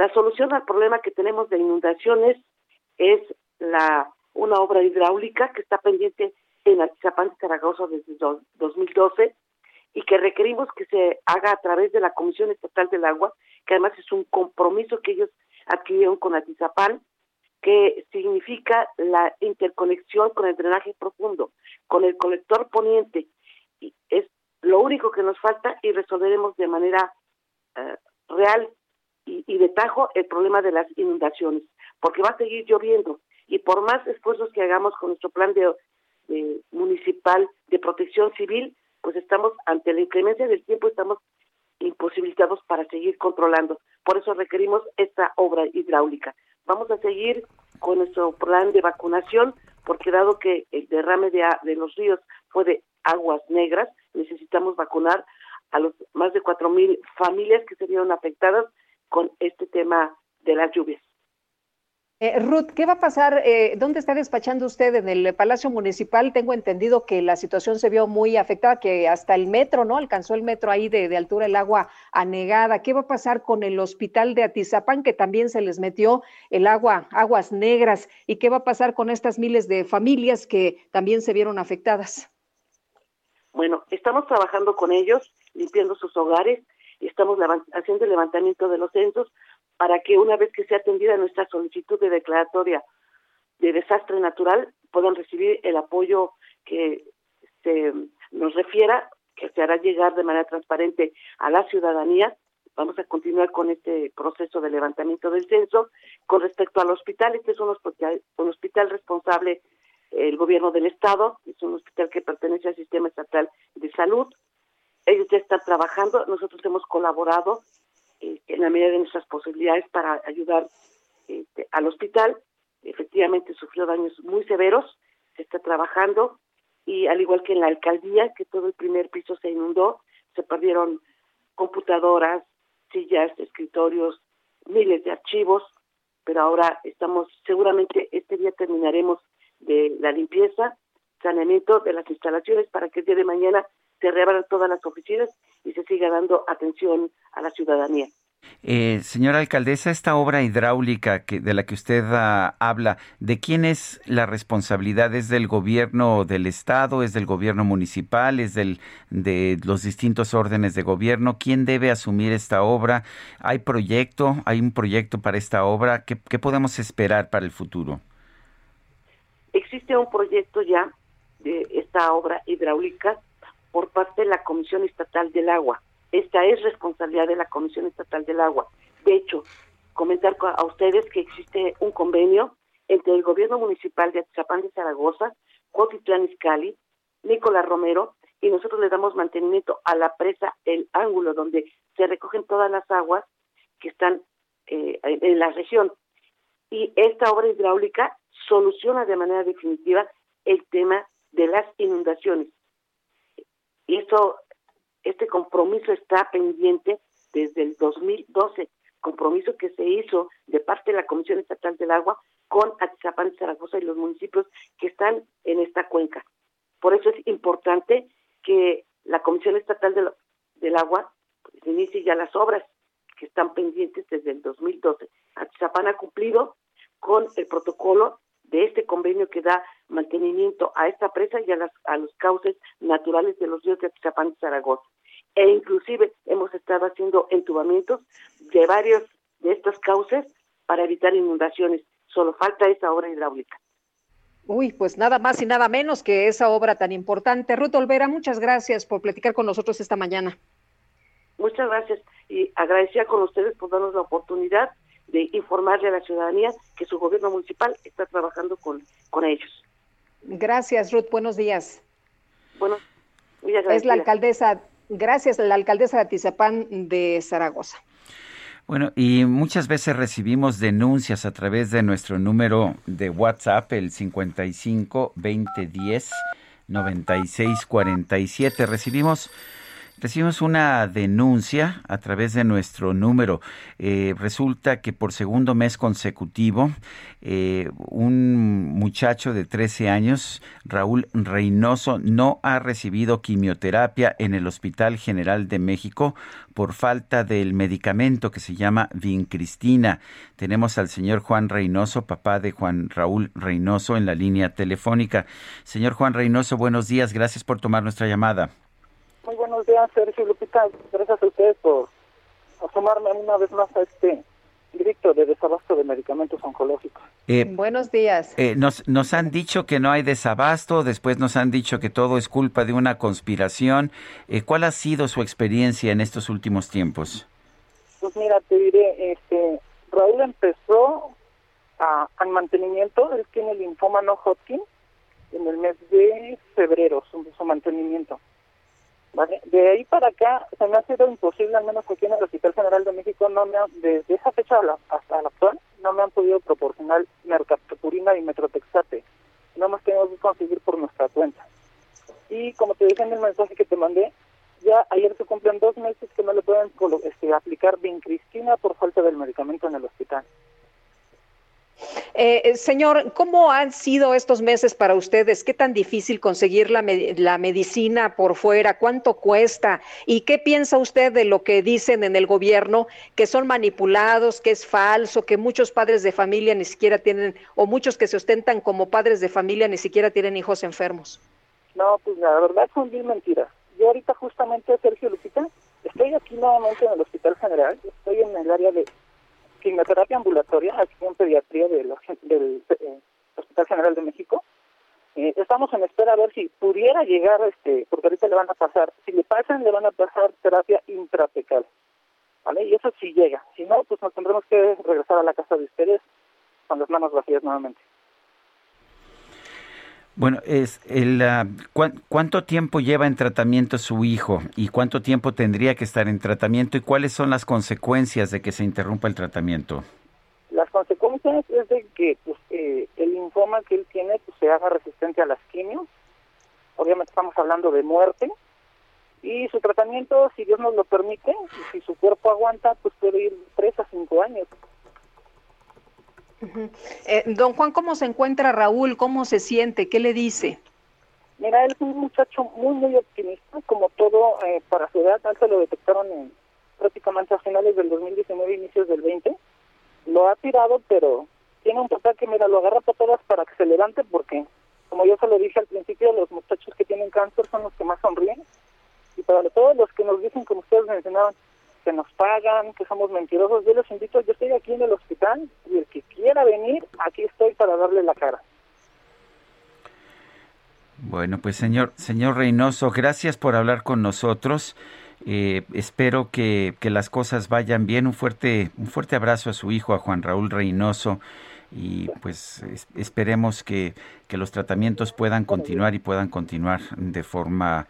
La solución al problema que tenemos de inundaciones es una obra hidráulica que está pendiente en Atizapán, Zaragoza, desde 2012, y que requerimos que se haga a través de la Comisión Estatal del Agua, que además es un compromiso que ellos adquirieron con Atizapán, que significa la interconexión con el drenaje profundo, con el colector poniente. Y es lo único que nos falta, y resolveremos de manera real y de tajo el problema de las inundaciones, porque va a seguir lloviendo, y por más esfuerzos que hagamos con nuestro plan de municipal de protección civil, pues estamos ante la inclemencia del tiempo, estamos imposibilitados para seguir controlando. Por eso requerimos esta obra hidráulica. Vamos a seguir con nuestro plan de vacunación, porque dado que el derrame de los ríos fue de aguas negras, necesitamos vacunar a los más de 4,000 familias que se vieron afectadas con este tema de las lluvias. Ruth, ¿qué va a pasar? ¿Dónde está despachando usted? En el Palacio Municipal tengo entendido que la situación se vio muy afectada, que hasta el metro, ¿no? Alcanzó el metro ahí de altura el agua anegada. ¿Qué va a pasar con el hospital de Atizapán, que también se les metió el agua, aguas negras? ¿Y qué va a pasar con estas miles de familias que también se vieron afectadas? Bueno, estamos trabajando con ellos, limpiando sus hogares, y estamos haciendo el levantamiento de los censos, para que una vez que sea atendida nuestra solicitud de declaratoria de desastre natural, puedan recibir el apoyo que se nos refiera, que se hará llegar de manera transparente a la ciudadanía. Vamos a continuar con este proceso de levantamiento del censo. Con respecto al hospital, este es un hospital responsable el gobierno del estado, es un hospital que pertenece al sistema estatal de salud. Ellos ya están trabajando, nosotros hemos colaborado en la medida de nuestras posibilidades para ayudar al hospital. Efectivamente sufrió daños muy severos, se está trabajando, y al igual que en la alcaldía, que todo el primer piso se inundó, se perdieron computadoras, sillas, escritorios, miles de archivos, pero ahora estamos, seguramente este día terminaremos de la limpieza, saneamiento de las instalaciones, para que el día de mañana se reabran todas las oficinas y se siga dando atención a la ciudadanía. Señora alcaldesa, esta obra hidráulica de la que usted habla, ¿de quién es la responsabilidad? ¿Es del gobierno del estado? ¿Es del gobierno municipal? ¿Es de los distintos órdenes de gobierno? ¿Quién debe asumir esta obra? ¿Hay proyecto? ¿Hay un proyecto para esta obra? ¿Qué podemos esperar para el futuro? Existe un proyecto ya de esta obra hidráulica por parte de la Comisión Estatal del Agua. Esta es responsabilidad de la Comisión Estatal del Agua. De hecho, comentar a ustedes que existe un convenio entre el gobierno municipal de Atizapán de Zaragoza, Cuautitlán Izcalli, Nicolás Romero, y nosotros le damos mantenimiento a la presa El Ángulo, donde se recogen todas las aguas que están en la región. Y esta obra hidráulica soluciona de manera definitiva el tema de las inundaciones. Y este compromiso está pendiente desde el 2012, compromiso que se hizo de parte de la Comisión Estatal del Agua con Atizapán, Zaragoza y los municipios que están en esta cuenca. Por eso es importante que la Comisión Estatal del Agua pues inicie ya las obras que están pendientes desde el 2012. Atizapán ha cumplido con el protocolo de este convenio que da mantenimiento a esta presa y a los cauces naturales de los ríos de Atizapán y Zaragoza. E inclusive hemos estado haciendo entubamientos de varios de estos cauces para evitar inundaciones. Solo falta esa obra hidráulica. Uy, pues nada más y nada menos que esa obra tan importante. Ruth Olvera, muchas gracias por platicar con nosotros esta mañana. Muchas gracias, y agradecida con ustedes por darnos la oportunidad de informarle a la ciudadanía que su gobierno municipal está trabajando con ellos. Gracias, Ruth. Buenos días. Bueno, es la alcaldesa, gracias, la alcaldesa de Atizapán de Zaragoza. Bueno, y muchas veces recibimos denuncias a través de nuestro número de WhatsApp, el 55 20 10 96 47. Recibimos Recibimos una denuncia a través de nuestro número. Resulta que por segundo mes consecutivo, un muchacho de 13 años, Raúl Reynoso, no ha recibido quimioterapia en el Hospital General de México por falta del medicamento que se llama Vincristina. Tenemos al señor Juan Reynoso, papá de Juan Raúl Reynoso, en la línea telefónica. Señor Juan Reynoso, buenos días. Gracias por tomar nuestra llamada. Muy buenos días, Sergio, Lupita. Gracias a ustedes por asomarme una vez más a este grito de desabasto de medicamentos oncológicos. Buenos días. Nos han dicho que no hay desabasto, después nos han dicho que todo es culpa de una conspiración. ¿Cuál ha sido su experiencia en estos últimos tiempos? Pues mira, te diré, Raúl empezó al mantenimiento, él tiene linfoma no Hodgkin, en el mes de febrero, su mantenimiento. Vale. De ahí para acá se me ha sido imposible, al menos aquí en el Hospital General de México, desde esa fecha hasta la actual, no me han podido proporcionar mercaptopurina y metrotexate. No hemos tenido que conseguir por nuestra cuenta. Y como te dije en el mensaje que te mandé, ya ayer se cumplen 2 meses que no le pueden aplicar vincristina por falta del medicamento en el hospital. Señor, ¿cómo han sido estos meses para ustedes? ¿Qué tan difícil conseguir la medicina por fuera? ¿Cuánto cuesta? ¿Y qué piensa usted de lo que dicen en el gobierno, que son manipulados, que es falso, que muchos padres de familia ni siquiera tienen, o muchos que se ostentan como padres de familia ni siquiera tienen hijos enfermos? No, pues la verdad son bien mentiras. Yo ahorita justamente, Sergio, Lupita, estoy aquí nuevamente en el Hospital General, estoy en el área de quimioterapia ambulatoria, aquí en pediatría del Hospital General de México. Estamos en espera a ver si pudiera llegar, porque ahorita le van a pasar, si le van a pasar terapia intratecal, ¿vale? Y eso sí llega, si no, pues nos tendremos que regresar a la casa de ustedes con las manos vacías nuevamente. Bueno, ¿cuánto tiempo lleva en tratamiento su hijo y cuánto tiempo tendría que estar en tratamiento y cuáles son las consecuencias de que se interrumpa el tratamiento? Las consecuencias es de que el linfoma que él tiene se haga resistente a las quimios. Obviamente estamos hablando de muerte. Y su tratamiento, si Dios nos lo permite, si su cuerpo aguanta, pues puede ir 3 a 5 años. Uh-huh. Don Juan, ¿cómo se encuentra Raúl? ¿Cómo se siente? ¿Qué le dice? Mira, él es un muchacho muy, muy optimista, como todo para su edad. Él se lo detectaron prácticamente a finales del 2019, inicios del 20. Lo ha tirado, pero tiene un papá que, mira, lo agarra patadas para que se levante, porque, como yo se lo dije al principio, los muchachos que tienen cáncer son los que más sonríen. Y para todos los que nos dicen, como ustedes mencionaban, que nos pagan, que somos mentirosos, yo los invito, yo estoy aquí en el hospital y el que quiera venir, aquí estoy para darle la cara. Bueno, pues señor Reynoso, gracias por hablar con nosotros. Espero que las cosas vayan bien. Un fuerte abrazo a su hijo, a Juan Raúl Reynoso, y pues esperemos que los tratamientos puedan continuar y puedan continuar de forma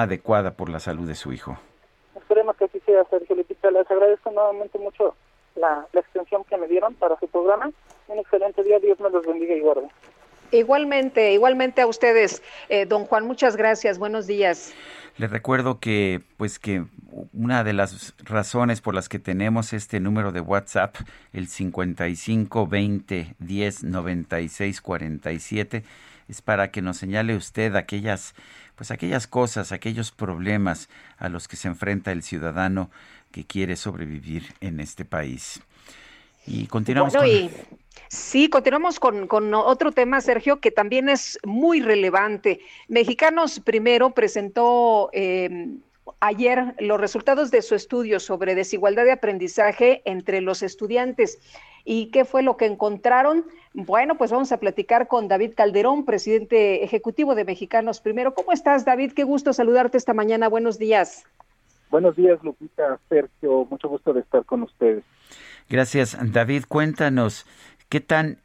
adecuada por la salud de su hijo. Esperemos que así sea, Sergio Lupita. Les agradezco nuevamente mucho la extensión que me dieron para su programa. Un excelente día. Dios me los bendiga y guarde. Igualmente a ustedes, don Juan. Muchas gracias. Buenos días. Les recuerdo que, que una de las razones por las que tenemos este número de WhatsApp, el 55 20 10 96 47, es para que nos señale usted aquellas cosas, aquellos problemas a los que se enfrenta el ciudadano que quiere sobrevivir en este país. Y continuamos continuamos con otro tema, Sergio, que también es muy relevante. Mexicanos Primero presentó ayer los resultados de su estudio sobre desigualdad de aprendizaje entre los estudiantes. ¿Y qué fue lo que encontraron? Bueno, pues vamos a platicar con David Calderón, presidente ejecutivo de Mexicanos Primero. ¿Cómo estás, David? Qué gusto saludarte esta mañana. Buenos días. Buenos días, Lupita, Sergio. Mucho gusto de estar con ustedes. Gracias, David. Cuéntanos, ¿qué tan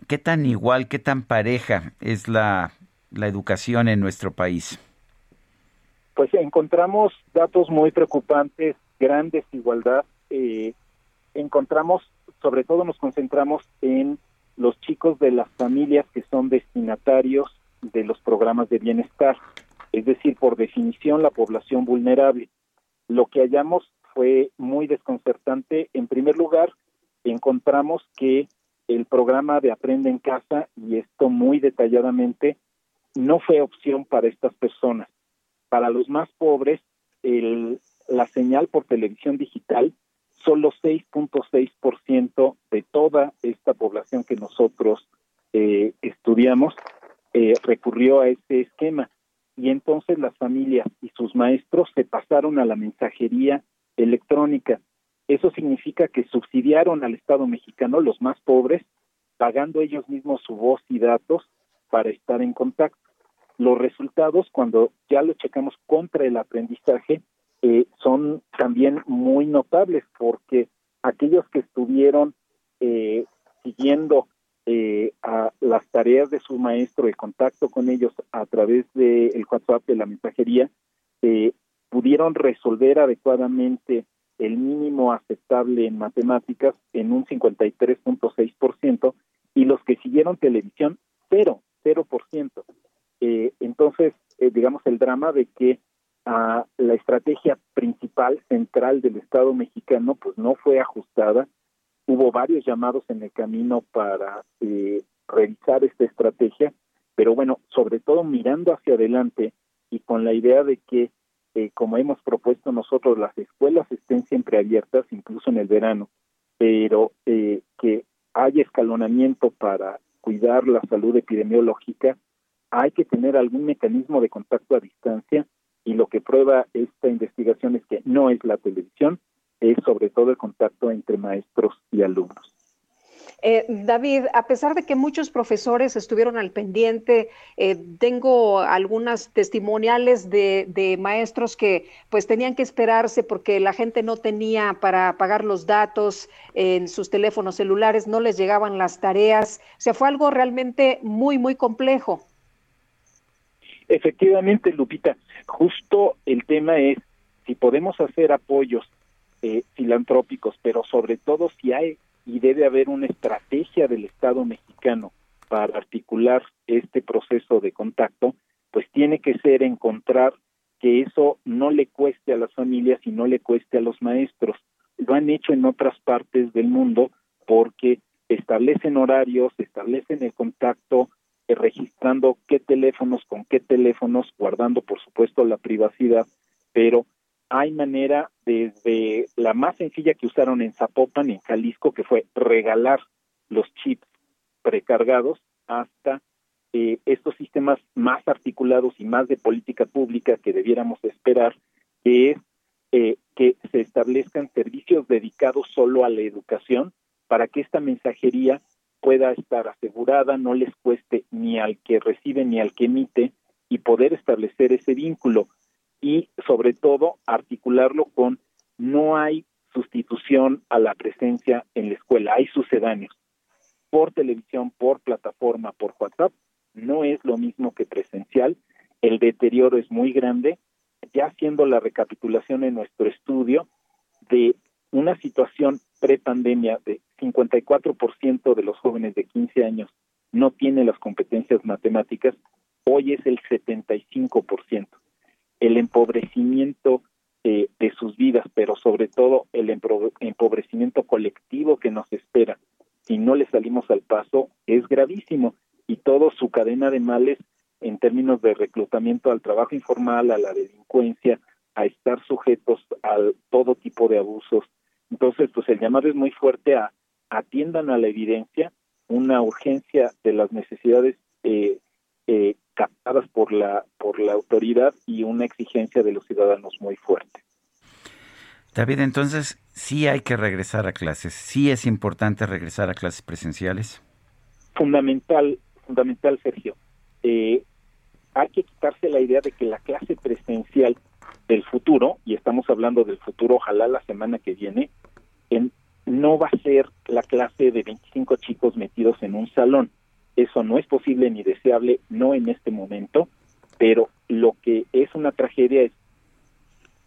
igual, qué tan pareja es la educación en nuestro país? Pues encontramos datos muy preocupantes, gran desigualdad. Encontramos, sobre todo nos concentramos en los chicos de las familias que son destinatarios de los programas de bienestar, es decir, por definición, la población vulnerable. Lo que hallamos fue muy desconcertante. En primer lugar, encontramos que el programa de Aprende en Casa, y esto muy detalladamente, no fue opción para estas personas. Para los más pobres, la señal por televisión digital, solo 6.6% de toda esta población que nosotros estudiamos recurrió a este esquema. Y entonces las familias y sus maestros se pasaron a la mensajería electrónica. Eso significa que subsidiaron al Estado mexicano, los más pobres, pagando ellos mismos su voz y datos para estar en contacto. Los resultados, cuando ya lo checamos contra el aprendizaje, son también muy notables, porque aquellos que estuvieron siguiendo a las tareas de su maestro, el contacto con ellos a través del WhatsApp, de la mensajería, pudieron resolver adecuadamente el mínimo aceptable en matemáticas en un 53.6%, y los que siguieron televisión, 0%. Entonces, digamos, el drama de que la estrategia principal, central del Estado mexicano, pues no fue ajustada. Hubo varios llamados en el camino para revisar esta estrategia, pero bueno, sobre todo mirando hacia adelante y con la idea de que, como hemos propuesto nosotros, las escuelas estén siempre abiertas, incluso en el verano, pero que haya escalonamiento para cuidar la salud epidemiológica, hay que tener algún mecanismo de contacto a distancia, y lo que prueba esta investigación es que no es la televisión, es sobre todo el contacto entre maestros y alumnos. David, a pesar de que muchos profesores estuvieron al pendiente, tengo algunas testimoniales de maestros que pues tenían que esperarse porque la gente no tenía para pagar los datos en sus teléfonos celulares, no les llegaban las tareas. O sea, fue algo realmente muy, muy complejo. Efectivamente, Lupita, justo el tema es si podemos hacer apoyos filantrópicos, pero sobre todo si hay y debe haber una estrategia del Estado mexicano para articular este proceso de contacto, pues tiene que ser encontrar que eso no le cueste a las familias y no le cueste a los maestros. Lo han hecho en otras partes del mundo porque establecen horarios, establecen el contacto, registrando qué teléfonos, con qué teléfonos, guardando por supuesto la privacidad, pero hay manera, desde la más sencilla que usaron en Zapopan, en Jalisco, que fue regalar los chips precargados, hasta estos sistemas más articulados y más de política pública que debiéramos esperar, que es que se establezcan servicios dedicados solo a la educación para que esta mensajería pueda estar asegurada, no les cueste ni al que recibe ni al que emite, y poder establecer ese vínculo. Y sobre todo articularlo con no hay sustitución a la presencia en la escuela, hay sucedáneos. Por televisión, por plataforma, por WhatsApp, no es lo mismo que presencial, el deterioro es muy grande, ya haciendo la recapitulación en nuestro estudio de una situación prepandemia de 54% de los jóvenes de 15 años no tienen las competencias matemáticas, hoy es el 75%. El empobrecimiento de sus vidas, pero sobre todo el empobrecimiento colectivo que nos espera si no le salimos al paso, es gravísimo, y toda su cadena de males en términos de reclutamiento al trabajo informal, a la delincuencia, a estar sujetos a todo tipo de abusos. Entonces, pues el llamado es muy fuerte a atiendan a la evidencia, una urgencia de las necesidades captadas por la autoridad, y una exigencia de los ciudadanos muy fuerte. David, entonces, ¿sí hay que regresar a clases? ¿Sí es importante regresar a clases presenciales? Fundamental, Sergio. Hay que quitarse la idea de que la clase presencial del futuro, y estamos hablando del futuro, ojalá la semana que viene, no va a ser la clase de 25 chicos metidos en un salón. Eso no es posible ni deseable, no en este momento, pero lo que es una tragedia es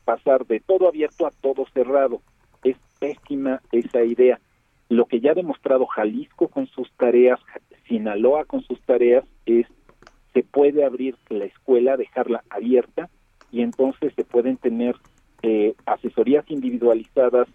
pasar de todo abierto a todo cerrado. Es pésima esa idea. Lo que ya ha demostrado Jalisco con sus tareas, Sinaloa con sus tareas, es se puede abrir la escuela, dejarla abierta, y entonces se pueden tener asesorías individualizadas,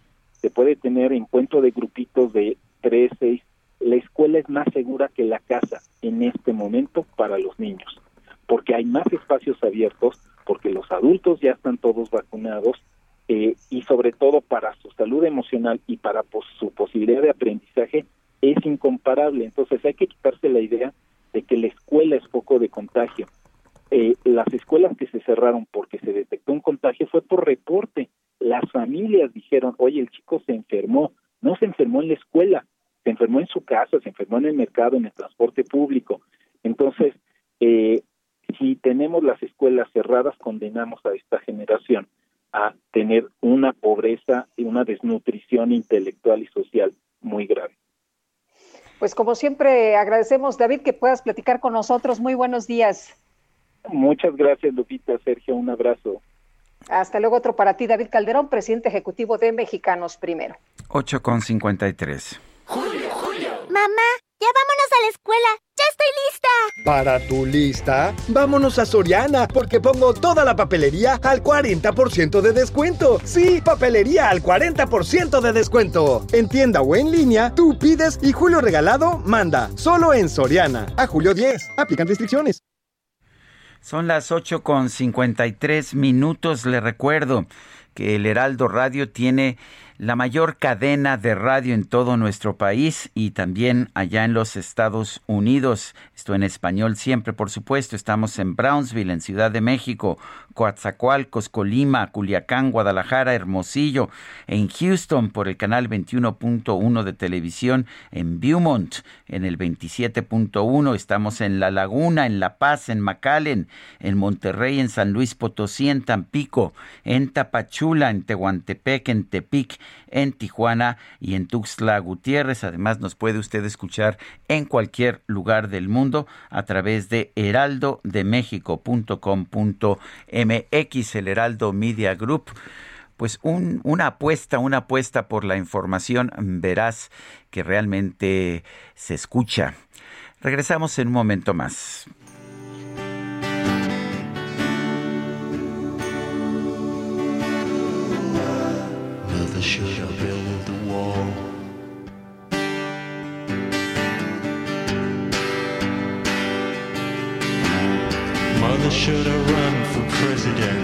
se puede tener encuentro de grupitos de 3, 6. La escuela es más segura que la casa en este momento para los niños, porque hay más espacios abiertos, porque los adultos ya están todos vacunados, y sobre todo para su salud emocional y para su posibilidad de aprendizaje es incomparable. Entonces hay que quitarse la idea de que la escuela es foco de contagio. Las escuelas que se cerraron porque se detectó un contagio fue por reporte. Las familias dijeron, oye, el chico se enfermó. No se enfermó en la escuela, se enfermó en su casa, se enfermó en el mercado, en el transporte público. Entonces, si tenemos las escuelas cerradas, condenamos a esta generación a tener una pobreza y una desnutrición intelectual y social muy grave. Pues como siempre agradecemos, David, que puedas platicar con nosotros. Muy buenos días. Muchas gracias, Lupita. Sergio, un abrazo. Hasta luego, otro para ti, David Calderón, presidente ejecutivo de Mexicanos Primero. 8:53. Julio, Julio. Mamá, ya vámonos a la escuela. ¡Ya estoy lista! ¿Para tu lista? Vámonos a Soriana, porque pongo toda la papelería al 40% de descuento. Sí, papelería al 40% de descuento. En tienda o en línea, tú pides y Julio Regalado manda. Solo en Soriana. A julio 10. Aplican restricciones. Son las 8:53. Le recuerdo que el Heraldo Radio tiene la mayor cadena de radio en todo nuestro país y también allá en los Estados Unidos. Esto en español siempre, por supuesto. Estamos en Brownsville, en Ciudad de México, Coatzacoalcos, Colima, Culiacán, Guadalajara, Hermosillo, en Houston por el canal 21.1 de televisión, en Beaumont en el 27.1, estamos en La Laguna, en La Paz, en McAllen, en Monterrey, en San Luis Potosí, en Tampico, en Tapachula, en Tehuantepec, en Tepic, en Tijuana y en Tuxtla Gutiérrez. Además, nos puede usted escuchar en cualquier lugar del mundo a través de heraldodemexico.com.mx, el Heraldo Media Group. Pues una apuesta por la información veraz que realmente se escucha. Regresamos en un momento más. Should I build a wall? Mother, should I run for president?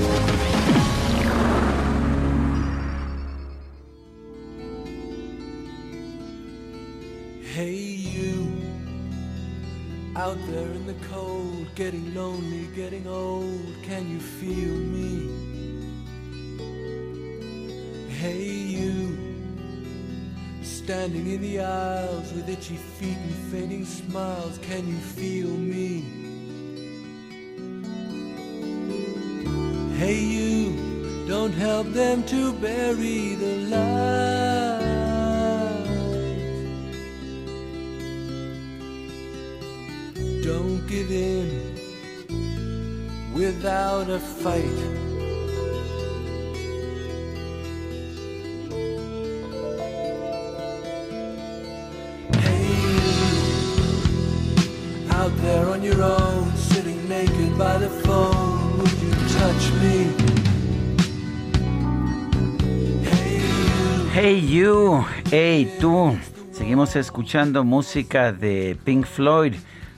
Out there in the cold, getting lonely, getting old, can you feel me? Hey you, standing in the aisles with itchy feet and fainting smiles, can you feel me? Hey you, don't help them to bury the light. Don't give in without a fight. Hey you, out there on your own, sitting naked by the phone, would you touch me? Hey you, hey tú. Seguimos escuchando música de Pink Floyd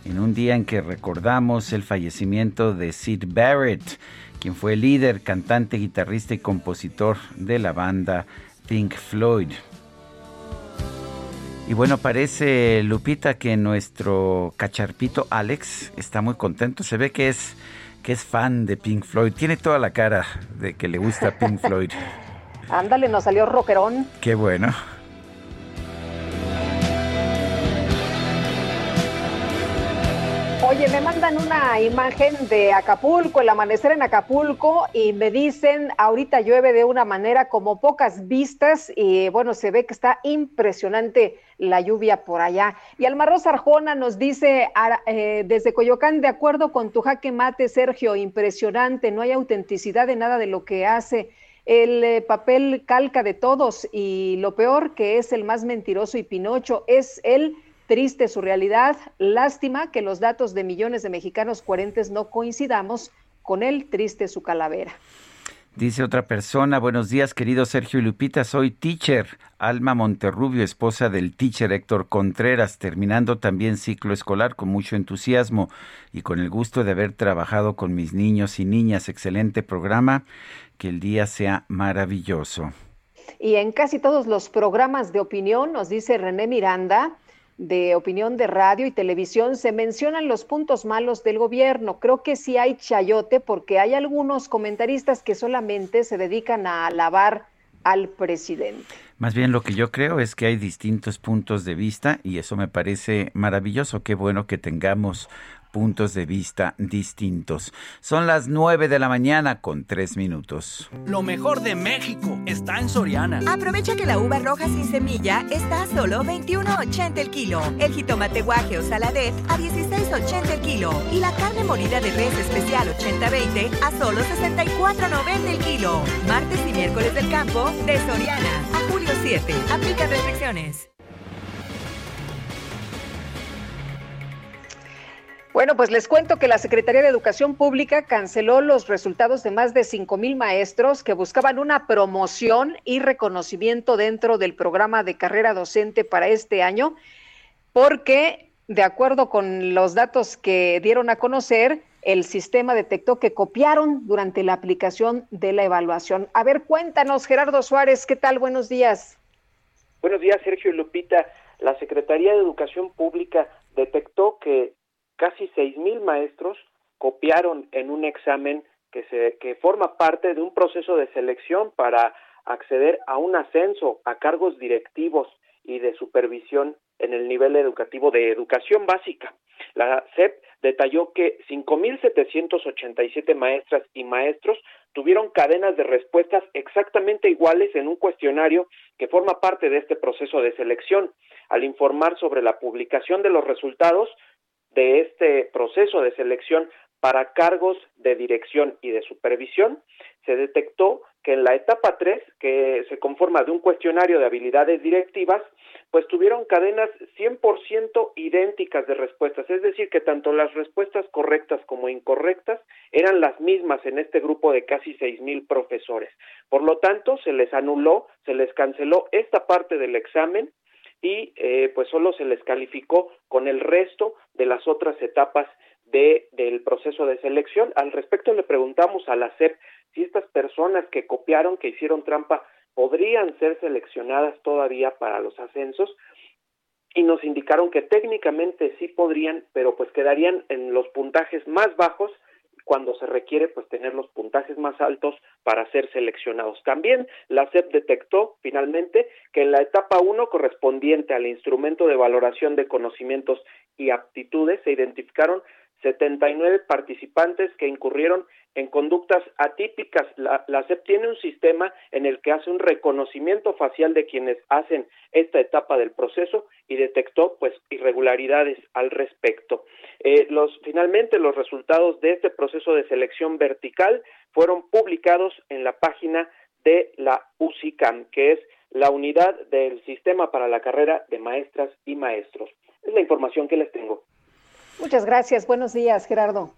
en un día en que recordamos el fallecimiento de Syd Barrett, quien fue líder, cantante, guitarrista y compositor de la banda Pink Floyd. Y bueno, parece, Lupita, que nuestro cacharpito Alex está muy contento. Se ve que es fan de Pink Floyd. Tiene toda la cara de que le gusta Pink Floyd. Ándale, nos salió rockerón. Qué bueno. Oye, me mandan una imagen de Acapulco, el amanecer en Acapulco, y me dicen, ahorita llueve de una manera como pocas vistas, y bueno, se ve que está impresionante la lluvia por allá. Y Almarroz Arjona nos dice, desde Coyoacán, de acuerdo con tu jaque mate, Sergio, impresionante, no hay autenticidad de nada de lo que hace, el papel calca de todos, y lo peor que es el más mentiroso y Pinocho, es el... Triste su realidad, lástima que los datos de millones de mexicanos coherentes no coincidamos con él, triste su calavera. Dice otra persona, buenos días querido Sergio y Lupita, soy teacher, Alma Monterrubio, esposa del teacher Héctor Contreras, terminando también ciclo escolar con mucho entusiasmo y con el gusto de haber trabajado con mis niños y niñas, excelente programa, que el día sea maravilloso. Y en casi todos los programas de opinión, nos dice René Miranda, de opinión de radio y televisión, se mencionan los puntos malos del gobierno. Creo que sí hay chayote porque hay algunos comentaristas que solamente se dedican a alabar al presidente. Más bien lo que yo creo es que hay distintos puntos de vista y eso me parece maravilloso. Qué bueno que tengamos puntos de vista distintos. Son las 9:03 a.m. Lo mejor de México está en Soriana. Aprovecha que la uva roja sin semilla está a solo $21.80 el kilo. El jitomate guaje o saladet a $16.80 el kilo. Y la carne molida de res especial 80-20 a solo $64.90 el kilo. Martes y miércoles del campo de Soriana. A julio 7. Aplica restricciones. Bueno, pues les cuento que la Secretaría de Educación Pública canceló los resultados de más de 5,000 maestros que buscaban una promoción y reconocimiento dentro del programa de carrera docente para este año, porque de acuerdo con los datos que dieron a conocer, el sistema detectó que copiaron durante la aplicación de la evaluación. A ver, cuéntanos, Gerardo Suárez, ¿qué tal? Buenos días. Buenos días, Sergio y Lupita. La Secretaría de Educación Pública detectó que casi 6,000 maestros copiaron en un examen que forma parte de un proceso de selección para acceder a un ascenso a cargos directivos y de supervisión en el nivel educativo de educación básica. La SEP detalló que 5,787 maestras y maestros tuvieron cadenas de respuestas exactamente iguales en un cuestionario que forma parte de este proceso de selección. Al informar sobre la publicación de los resultados de este proceso de selección para cargos de dirección y de supervisión, se detectó que en la etapa 3, que se conforma de un cuestionario de habilidades directivas, pues tuvieron cadenas 100% idénticas de respuestas, es decir, que tanto las respuestas correctas como incorrectas eran las mismas en este grupo de casi 6,000 profesores. Por lo tanto, se les anuló, se les canceló esta parte del examen y pues solo se les calificó con el resto de las otras etapas del proceso de selección. Al respecto le preguntamos a la SEP si estas personas que copiaron, que hicieron trampa, podrían ser seleccionadas todavía para los ascensos y nos indicaron que técnicamente sí podrían, pero pues quedarían en los puntajes más bajos cuando se requiere pues tener los puntajes más altos para ser seleccionados. También la SEP detectó finalmente que en la etapa 1 correspondiente al instrumento de valoración de conocimientos y aptitudes se identificaron 79 participantes que incurrieron en conductas atípicas. La SEP tiene un sistema en el que hace un reconocimiento facial de quienes hacen esta etapa del proceso y detectó pues irregularidades al respecto. Finalmente los resultados de este proceso de selección vertical fueron publicados en la página de la UCICAM, que es la unidad del sistema para la carrera de maestras y maestros. Es la información que les tengo. Muchas gracias. Buenos días, Gerardo.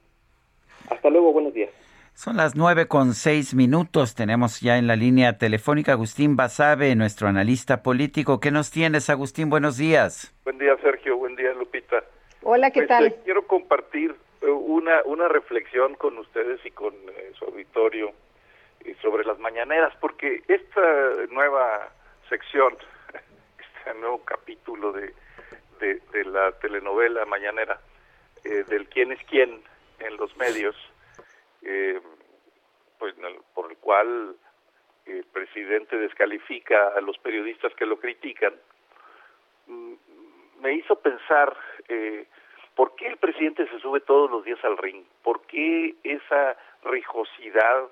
Hasta luego. Buenos días. Son las 9:06. Tenemos ya en la línea telefónica Agustín Basabe, nuestro analista político. ¿Qué nos tienes, Agustín? Buenos días. Buen día, Sergio. Buen día, Lupita. Hola, ¿qué tal? Quiero compartir una reflexión con ustedes y con su auditorio sobre las mañaneras, porque esta nueva sección, este nuevo capítulo de la telenovela mañanera, del quién es quién en los medios, pues por el cual el presidente descalifica a los periodistas que lo critican, me hizo pensar ¿Por qué el presidente se sube todos los días al ring? ¿Por qué esa rijosidad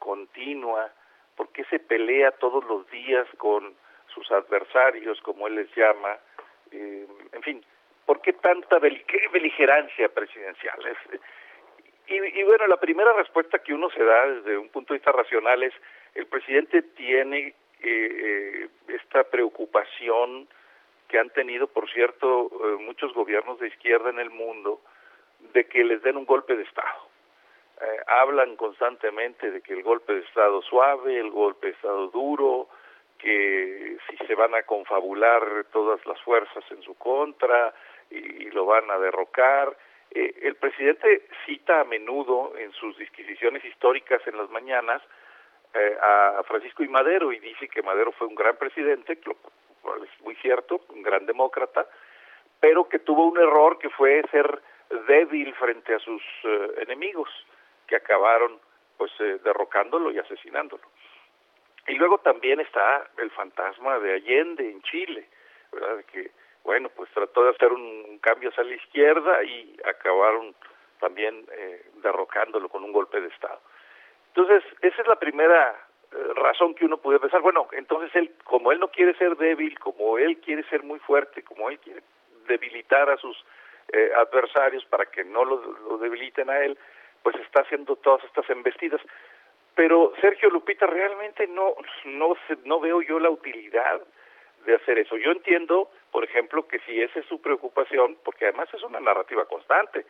continua? ¿Por qué se pelea todos los días con sus adversarios, como él les llama? En fin, ¿por qué tanta beligerancia presidencial? Y bueno, la primera respuesta que uno se da desde un punto de vista racional es: el presidente tiene esta preocupación que han tenido, por cierto, muchos gobiernos de izquierda en el mundo, de que les den un golpe de Estado. Hablan constantemente de que el golpe de Estado suave, el golpe de Estado duro, que si se van a confabular todas las fuerzas en su contra y lo van a derrocar. El presidente cita a menudo en sus disquisiciones históricas en las mañanas a Francisco I. Madero, y dice que Madero fue un gran presidente, lo cual es muy cierto, un gran demócrata, pero que tuvo un error que fue ser débil frente a sus enemigos, que acabaron pues derrocándolo y asesinándolo. Y luego también está el fantasma de Allende en Chile, ¿verdad? Que bueno, pues trató de hacer un cambio hacia la izquierda y acabaron también derrocándolo con un golpe de Estado. Entonces, esa es la primera razón que uno puede pensar. Bueno, entonces él, como él no quiere ser débil, como él quiere ser muy fuerte, como él quiere debilitar a sus adversarios para que no lo debiliten a él, pues está haciendo todas estas embestidas. Pero, Sergio, Lupita, realmente no veo yo la utilidad de hacer eso. Yo entiendo, por ejemplo, que si esa es su preocupación, porque además es una narrativa constante,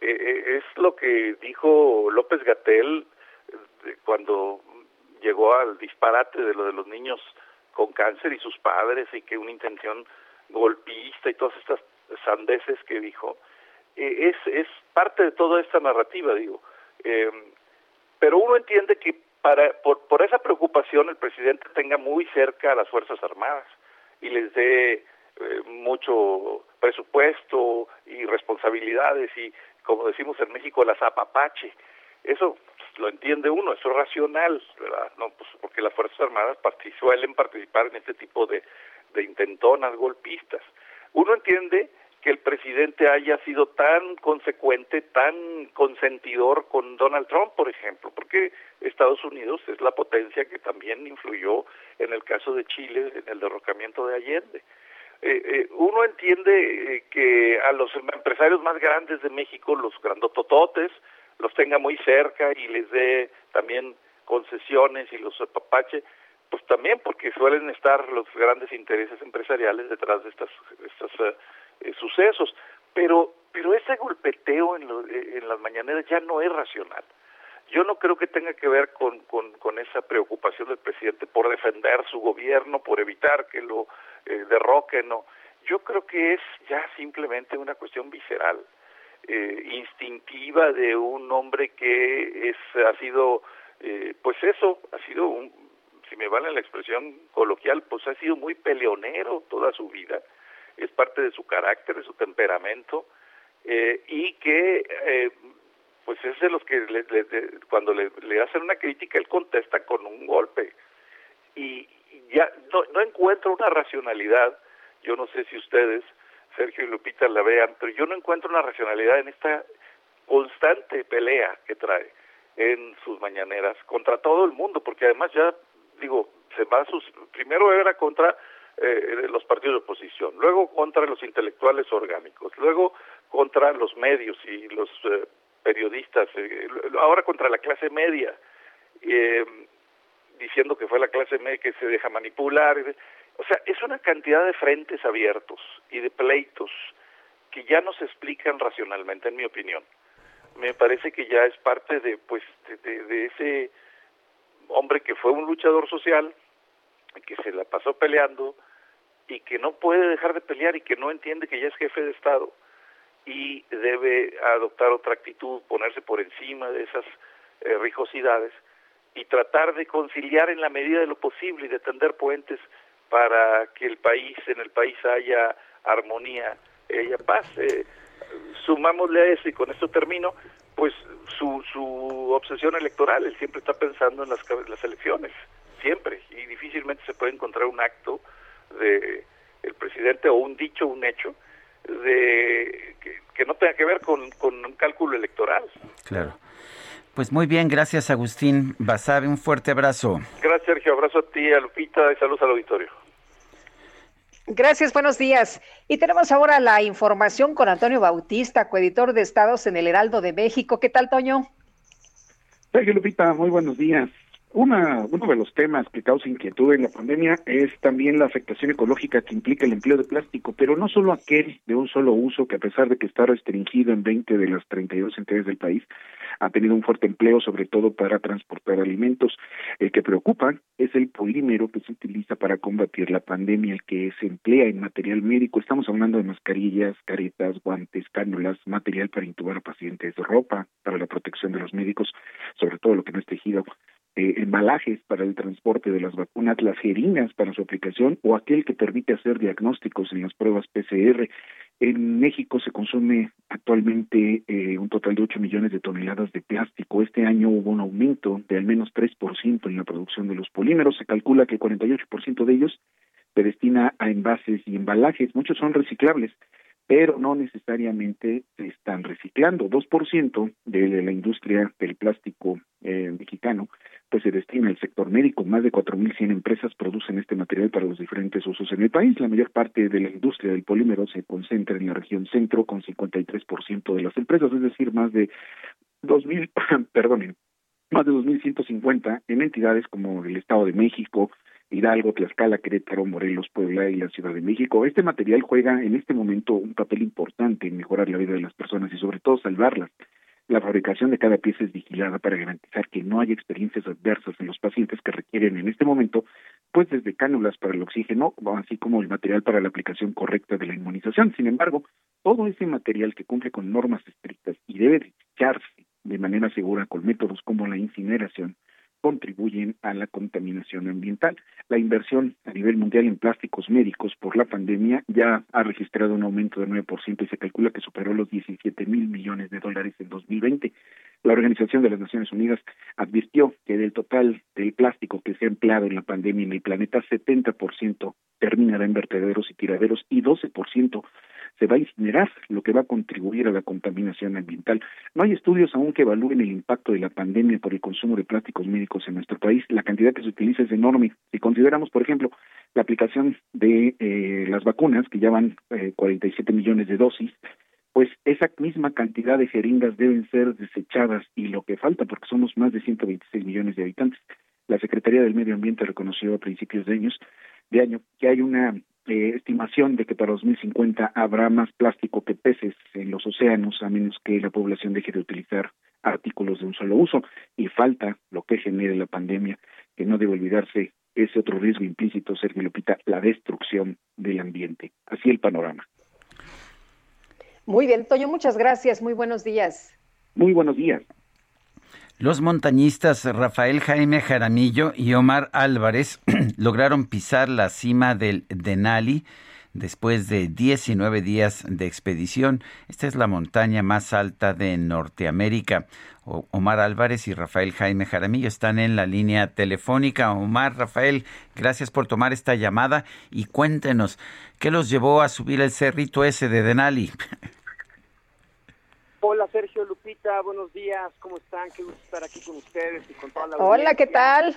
es lo que dijo López-Gatell cuando llegó al disparate de lo de los niños con cáncer y sus padres, y que una intención golpista y todas estas sandeces que dijo, es parte de toda esta narrativa, digo. Pero uno entiende que por esa preocupación el presidente tenga muy cerca a las Fuerzas Armadas y les dé mucho presupuesto y responsabilidades y, como decimos en México, las apapache. Eso pues lo entiende uno, eso es racional, ¿verdad? No, pues porque las Fuerzas Armadas suelen participar en este tipo de intentonas golpistas. Uno entiende que el presidente haya sido tan consecuente, tan consentidor con Donald Trump, por ejemplo, porque Estados Unidos es la potencia que también influyó en el caso de Chile, en el derrocamiento de Allende. Uno entiende que a los empresarios más grandes de México, los grandotototes, los tenga muy cerca y les dé también concesiones y los apapache, pues también porque suelen estar los grandes intereses empresariales detrás de estas sucesos, pero ese golpeteo en las mañaneras ya no es racional. Yo no creo que tenga que ver con esa preocupación del presidente por defender su gobierno, por evitar que lo derroquen. No. Yo creo que es ya simplemente una cuestión visceral, instintiva, de un hombre que ha sido, si me vale la expresión coloquial, pues ha sido muy peleonero toda su vida. Es parte de su carácter, de su temperamento, y que pues es de los que cuando le hacen una crítica, él contesta con un golpe. Y ya no encuentro una racionalidad. Yo no sé si ustedes, Sergio y Lupita, la vean, pero yo no encuentro una racionalidad en esta constante pelea que trae en sus mañaneras contra todo el mundo, porque además ya, digo, se va primero era contra los partidos de oposición, luego contra los intelectuales orgánicos, luego contra los medios y los periodistas, ahora contra la clase media, diciendo que fue la clase media que se deja manipular. O sea, es una cantidad de frentes abiertos y de pleitos que ya no se explican racionalmente, en mi opinión. Me parece que ya es parte de ese hombre que fue un luchador social, que se la pasó peleando y que no puede dejar de pelear y que no entiende que ya es jefe de Estado y debe adoptar otra actitud, ponerse por encima de esas rijosidades y tratar de conciliar en la medida de lo posible y de tender puentes para que en el país haya armonía, haya paz. Sumámosle a eso, y con esto termino, pues su obsesión electoral. Él siempre está pensando en las elecciones, siempre, y difícilmente se puede encontrar un acto del presidente o un dicho, un hecho, de que, que no tenga que ver con un cálculo electoral. Claro. Pues muy bien, gracias Agustín Basabe, un fuerte abrazo. Gracias Sergio, abrazo a ti, a Lupita y saludos al auditorio. Gracias, buenos días. Y tenemos ahora la información con Antonio Bautista, coeditor de Estados en el Heraldo de México. ¿Qué tal, Toño? Sergio, Lupita, muy buenos días. Uno de los temas que causa inquietud en la pandemia es también la afectación ecológica que implica el empleo de plástico, pero no solo aquel de un solo uso que a pesar de que está restringido en 20 de las 32 entidades del país, ha tenido un fuerte empleo sobre todo para transportar alimentos. El que preocupa es el polímero que se utiliza para combatir la pandemia, el que se emplea en material médico. Estamos hablando de mascarillas, caretas, guantes, cánulas, material para intubar a pacientes, ropa para la protección de los médicos, sobre todo lo que no es tejido, embalajes para el transporte de las vacunas, las jeringas para su aplicación o aquel que permite hacer diagnósticos en las pruebas PCR. En México se consume actualmente un total de 8 millones de toneladas de plástico. Este año hubo un aumento de al menos 3% en la producción de los polímeros. Se calcula que el 48% de ellos se destina a envases y embalajes. Muchos son reciclables, pero no necesariamente se están reciclando. 2% de la industria del plástico mexicano pues se destina al sector médico. Más de 4.100 empresas producen este material para los diferentes usos en el país. La mayor parte de la industria del polímero se concentra en la región centro con 53% de las empresas, es decir, más de 2.150 en entidades como el Estado de México, Hidalgo, Tlaxcala, Querétaro, Morelos, Puebla y la Ciudad de México. Este material juega en este momento un papel importante en mejorar la vida de las personas y sobre todo salvarlas. La fabricación de cada pieza es vigilada para garantizar que no haya experiencias adversas en los pacientes que requieren en este momento, pues desde cánulas para el oxígeno, así como el material para la aplicación correcta de la inmunización. Sin embargo, todo ese material que cumple con normas estrictas y debe desecharse de manera segura con métodos como la incineración, contribuyen a la contaminación ambiental. La inversión a nivel mundial en plásticos médicos por la pandemia ya ha registrado un aumento del 9% y se calcula que superó los $17 mil millones en 2020. La Organización de las Naciones Unidas advirtió que del total del plástico que se ha empleado en la pandemia en el planeta, 70% terminará en vertederos y tiraderos y 12% se va a incinerar, lo que va a contribuir a la contaminación ambiental. No hay estudios aún que evalúen el impacto de la pandemia por el consumo de plásticos médicos en nuestro país. La cantidad que se utiliza es enorme. Si consideramos, por ejemplo, la aplicación de las vacunas, que ya van 47 millones de dosis, pues esa misma cantidad de jeringas deben ser desechadas y lo que falta, porque somos más de 126 millones de habitantes. La Secretaría del Medio Ambiente reconoció a principios de año que hay una estimación de que para 2050 habrá más plástico que peces en los océanos, a menos que la población deje de utilizar artículos de un solo uso, y falta lo que genere la pandemia, que no debe olvidarse ese otro riesgo implícito, Sergio Lupita, la destrucción del ambiente. Así el panorama. Muy bien, Toño, muchas gracias, muy buenos días. Muy buenos días. Los montañistas Rafael Jaime Jaramillo y Omar Álvarez lograron pisar la cima del Denali después de 19 días de expedición. Esta es la montaña más alta de Norteamérica. Omar Álvarez y Rafael Jaime Jaramillo están en la línea telefónica. Omar, Rafael, gracias por tomar esta llamada y cuéntenos, ¿qué los llevó a subir el cerrito ese de Denali? Hola Sergio, Lupita, buenos días, ¿cómo están? Qué gusto estar aquí con ustedes y con toda la audiencia. Hola, ¿qué tal?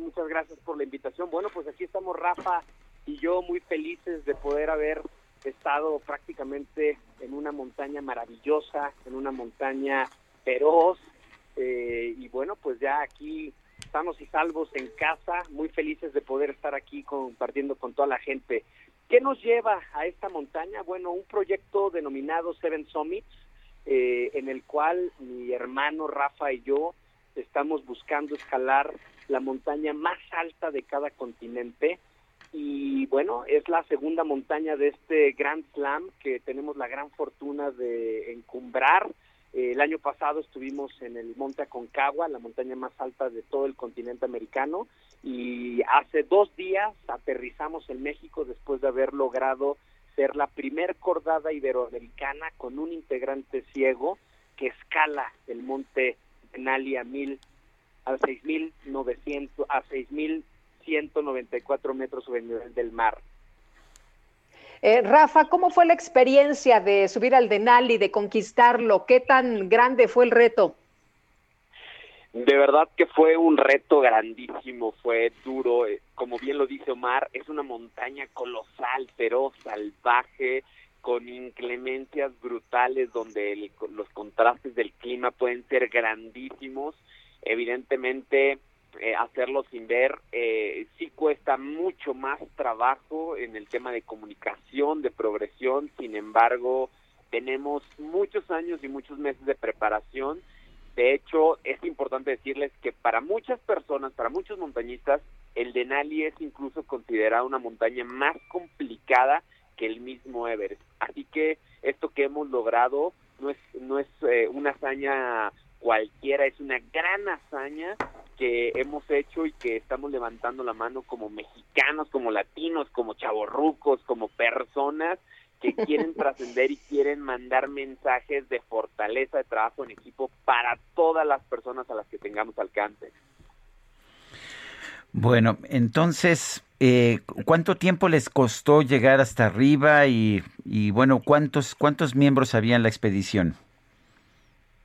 Muchas gracias por la invitación. Bueno, pues aquí estamos Rafa y yo muy felices de poder haber estado prácticamente en una montaña maravillosa, en una montaña feroz, y bueno, pues ya aquí estamos y salvos en casa, muy felices de poder estar aquí compartiendo con toda la gente. ¿Qué nos lleva a esta montaña? Bueno, un proyecto denominado Seven Summits, en el cual mi hermano Rafa y yo estamos buscando escalar la montaña más alta de cada continente y bueno, es la segunda montaña de este Grand Slam que tenemos la gran fortuna de encumbrar. El año pasado estuvimos en el Monte Aconcagua, la montaña más alta de todo el continente americano, y hace 2 días aterrizamos en México después de haber logrado ser la primer cordada iberoamericana con un integrante ciego que escala el Monte Denali a 6.194 metros sobre el nivel del mar. Rafa, ¿cómo fue la experiencia de subir al Denali, de conquistarlo? ¿Qué tan grande fue el reto? De verdad que fue un reto grandísimo, fue duro, como bien lo dice Omar, es una montaña colosal, feroz, salvaje, con inclemencias brutales donde los contrastes del clima pueden ser grandísimos. Evidentemente, hacerlo sin ver sí cuesta mucho más trabajo en el tema de comunicación, de progresión. Sin embargo, tenemos muchos años y muchos meses de preparación. De hecho, es importante decirles que para muchas personas, para muchos montañistas, el Denali es incluso considerado una montaña más complicada que el mismo Everest. Así que esto que hemos logrado no es una hazaña cualquiera, es una gran hazaña que hemos hecho y que estamos levantando la mano como mexicanos, como latinos, como chavorrucos, como personas que quieren trascender y quieren mandar mensajes de fortaleza, de trabajo en equipo para todas las personas a las que tengamos alcance. Bueno, entonces, ¿cuánto tiempo les costó llegar hasta arriba y bueno, cuántos miembros había en la expedición?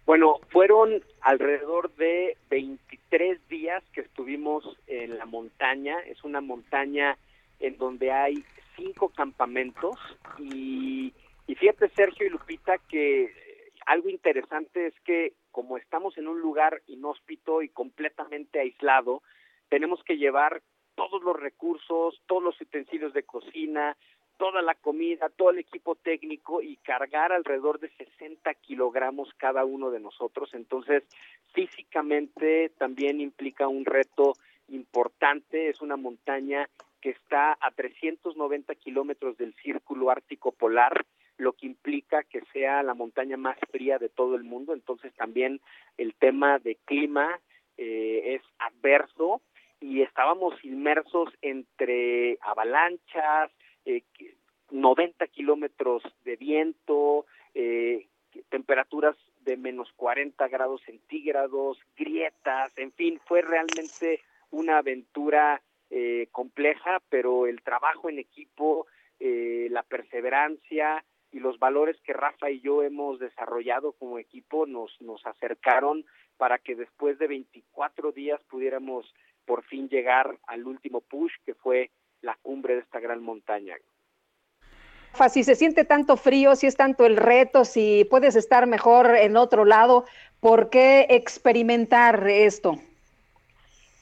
Bueno, fueron alrededor de 23 días que estuvimos en la montaña. Es una montaña en donde hay 5 campamentos y fíjate, Sergio y Lupita, que algo interesante es que como estamos en un lugar inhóspito y completamente aislado, tenemos que llevar todos los recursos, todos los utensilios de cocina, toda la comida, todo el equipo técnico y cargar alrededor de 60 kilogramos cada uno de nosotros. Entonces, físicamente también implica un reto importante. Es una montaña que está a 390 kilómetros del círculo ártico polar, lo que implica que sea la montaña más fría de todo el mundo. Entonces, también el tema de clima es adverso y estábamos inmersos entre avalanchas, 90 kilómetros de viento, temperaturas de menos 40 grados centígrados, grietas, en fin, fue realmente una aventura compleja, pero el trabajo en equipo, la perseverancia y los valores que Rafa y yo hemos desarrollado como equipo nos acercaron para que después de 24 días pudiéramos por fin llegar al último push, que fue la cumbre de esta gran montaña. Rafa, si se siente tanto frío, si es tanto el reto, si puedes estar mejor en otro lado, ¿por qué experimentar esto?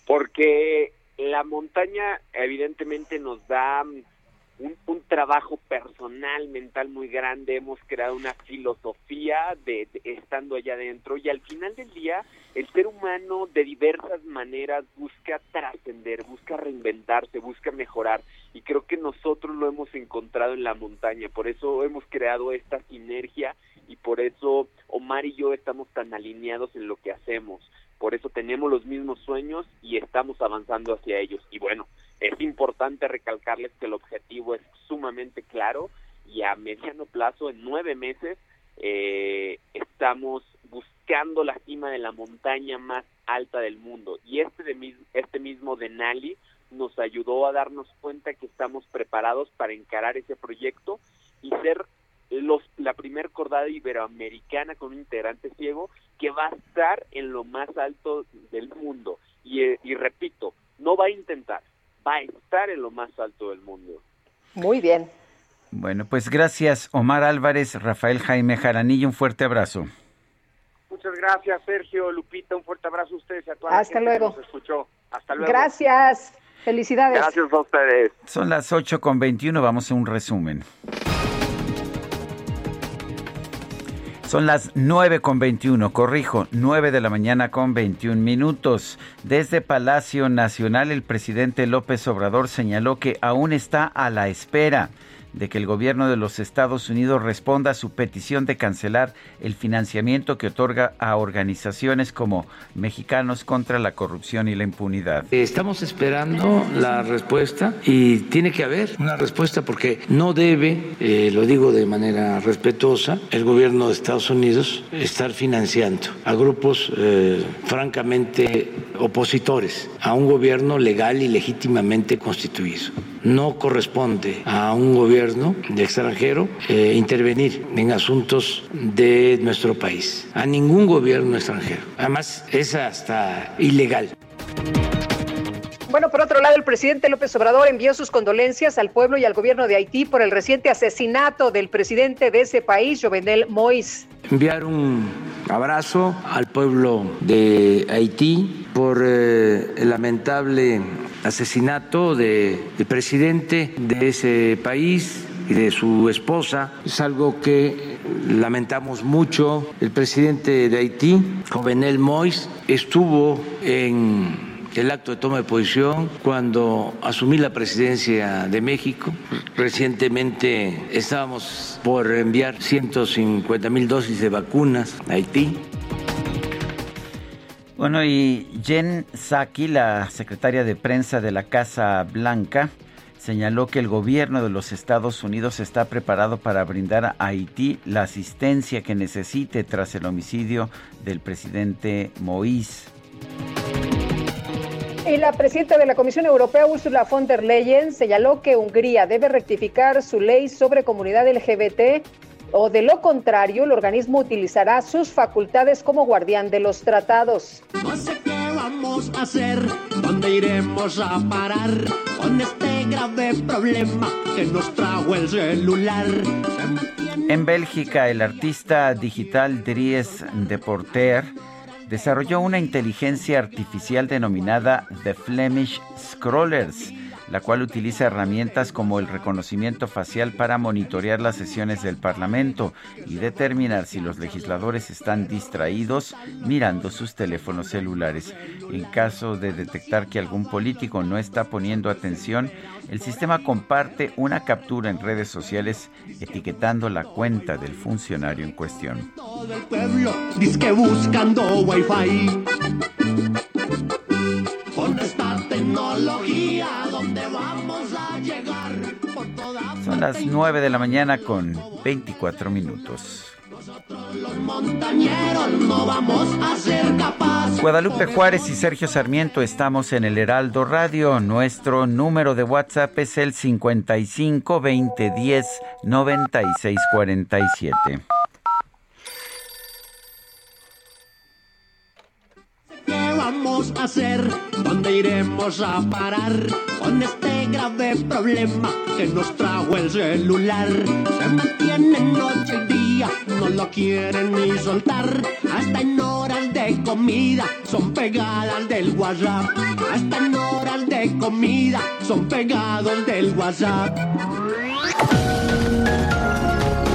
Porque la montaña evidentemente nos da un trabajo personal, mental muy grande. Hemos creado una filosofía de estando allá adentro y al final del día el ser humano de diversas maneras busca trascender, busca reinventarse, busca mejorar y creo que nosotros lo hemos encontrado en la montaña, por eso hemos creado esta sinergia y por eso Omar y yo estamos tan alineados en lo que hacemos, por eso tenemos los mismos sueños y estamos avanzando hacia ellos y bueno, es importante recalcarles que el objetivo es sumamente claro y a mediano plazo, en 9 meses, estamos buscando la cima de la montaña más alta del mundo. Y este mismo Denali nos ayudó a darnos cuenta que estamos preparados para encarar ese proyecto y ser la primer cordada iberoamericana con un integrante ciego que va a estar en lo más alto del mundo. Y repito, no va a intentar. Va a estar en lo más alto del mundo. Muy bien. Bueno, pues gracias Omar Álvarez, Rafael Jaime Jaranillo, un fuerte abrazo. Muchas gracias Sergio, Lupita, un fuerte abrazo a ustedes y a toda la gente que nos escuchó. Hasta luego. Gracias, felicidades. Gracias a ustedes. Son las 8:21, vamos a un resumen. Son las 9:21, 9:21 a.m. Desde Palacio Nacional, el presidente López Obrador señaló que aún está a la espera de que el gobierno de los Estados Unidos responda a su petición de cancelar el financiamiento que otorga a organizaciones como Mexicanos contra la Corrupción y la Impunidad. Estamos esperando la respuesta y tiene que haber una respuesta porque no debe, lo digo de manera respetuosa, el gobierno de Estados Unidos estar financiando a grupos francamente opositores a un gobierno legal y legítimamente constituido. No corresponde a un gobierno gobierno de extranjero intervenir en asuntos de nuestro país, a ningún gobierno extranjero. Además, es hasta ilegal. Bueno, por otro lado, el presidente López Obrador envió sus condolencias al pueblo y al gobierno de Haití por el reciente asesinato del presidente de ese país, Jovenel Moïse. Enviar un abrazo al pueblo de Haití por el lamentable asesinato del presidente de ese país y de su esposa. Es algo que lamentamos mucho. El presidente de Haití, Jovenel Moïse, estuvo en el acto de toma de posición cuando asumí la presidencia de México. Recientemente estábamos por enviar 150,000 dosis de vacunas a Haití. Bueno, y Jen Psaki, la secretaria de prensa de la Casa Blanca, señaló que el gobierno de los Estados Unidos está preparado para brindar a Haití la asistencia que necesite tras el homicidio del presidente Moïse. Y la presidenta de la Comisión Europea, Ursula von der Leyen, señaló que Hungría debe rectificar su ley sobre comunidad LGBT o, de lo contrario, el organismo utilizará sus facultades como guardián de los tratados. No sé qué vamos a hacer, dónde iremos a parar con este grave problema que nos trajo el celular. En Bélgica, el artista digital Dries Deporter desarrolló una inteligencia artificial denominada The Flemish Scrollers, la cual utiliza herramientas como el reconocimiento facial para monitorear las sesiones del Parlamento y determinar si los legisladores están distraídos mirando sus teléfonos celulares. En caso de detectar que algún político no está poniendo atención, el sistema comparte una captura en redes sociales etiquetando la cuenta del funcionario en cuestión. Todo el pueblo dice que buscando Wi-Fi. Con esta tecnología, ¿dónde vamos a llegar? Por toda Son las 9 de la mañana con 24 minutos. Nosotros los montañeros no vamos a ser capaces. Guadalupe Juárez y Sergio Sarmiento estamos en el Heraldo Radio. Nuestro número de WhatsApp es el 55 20 10 96 47. Vamos a hacer, dónde iremos a parar con este grave problema que nos trajo el celular. Se mantienen noche y día, no lo quieren ni soltar. Hasta en horas de comida son pegadas del WhatsApp. Hasta en horas de comida son pegados del WhatsApp.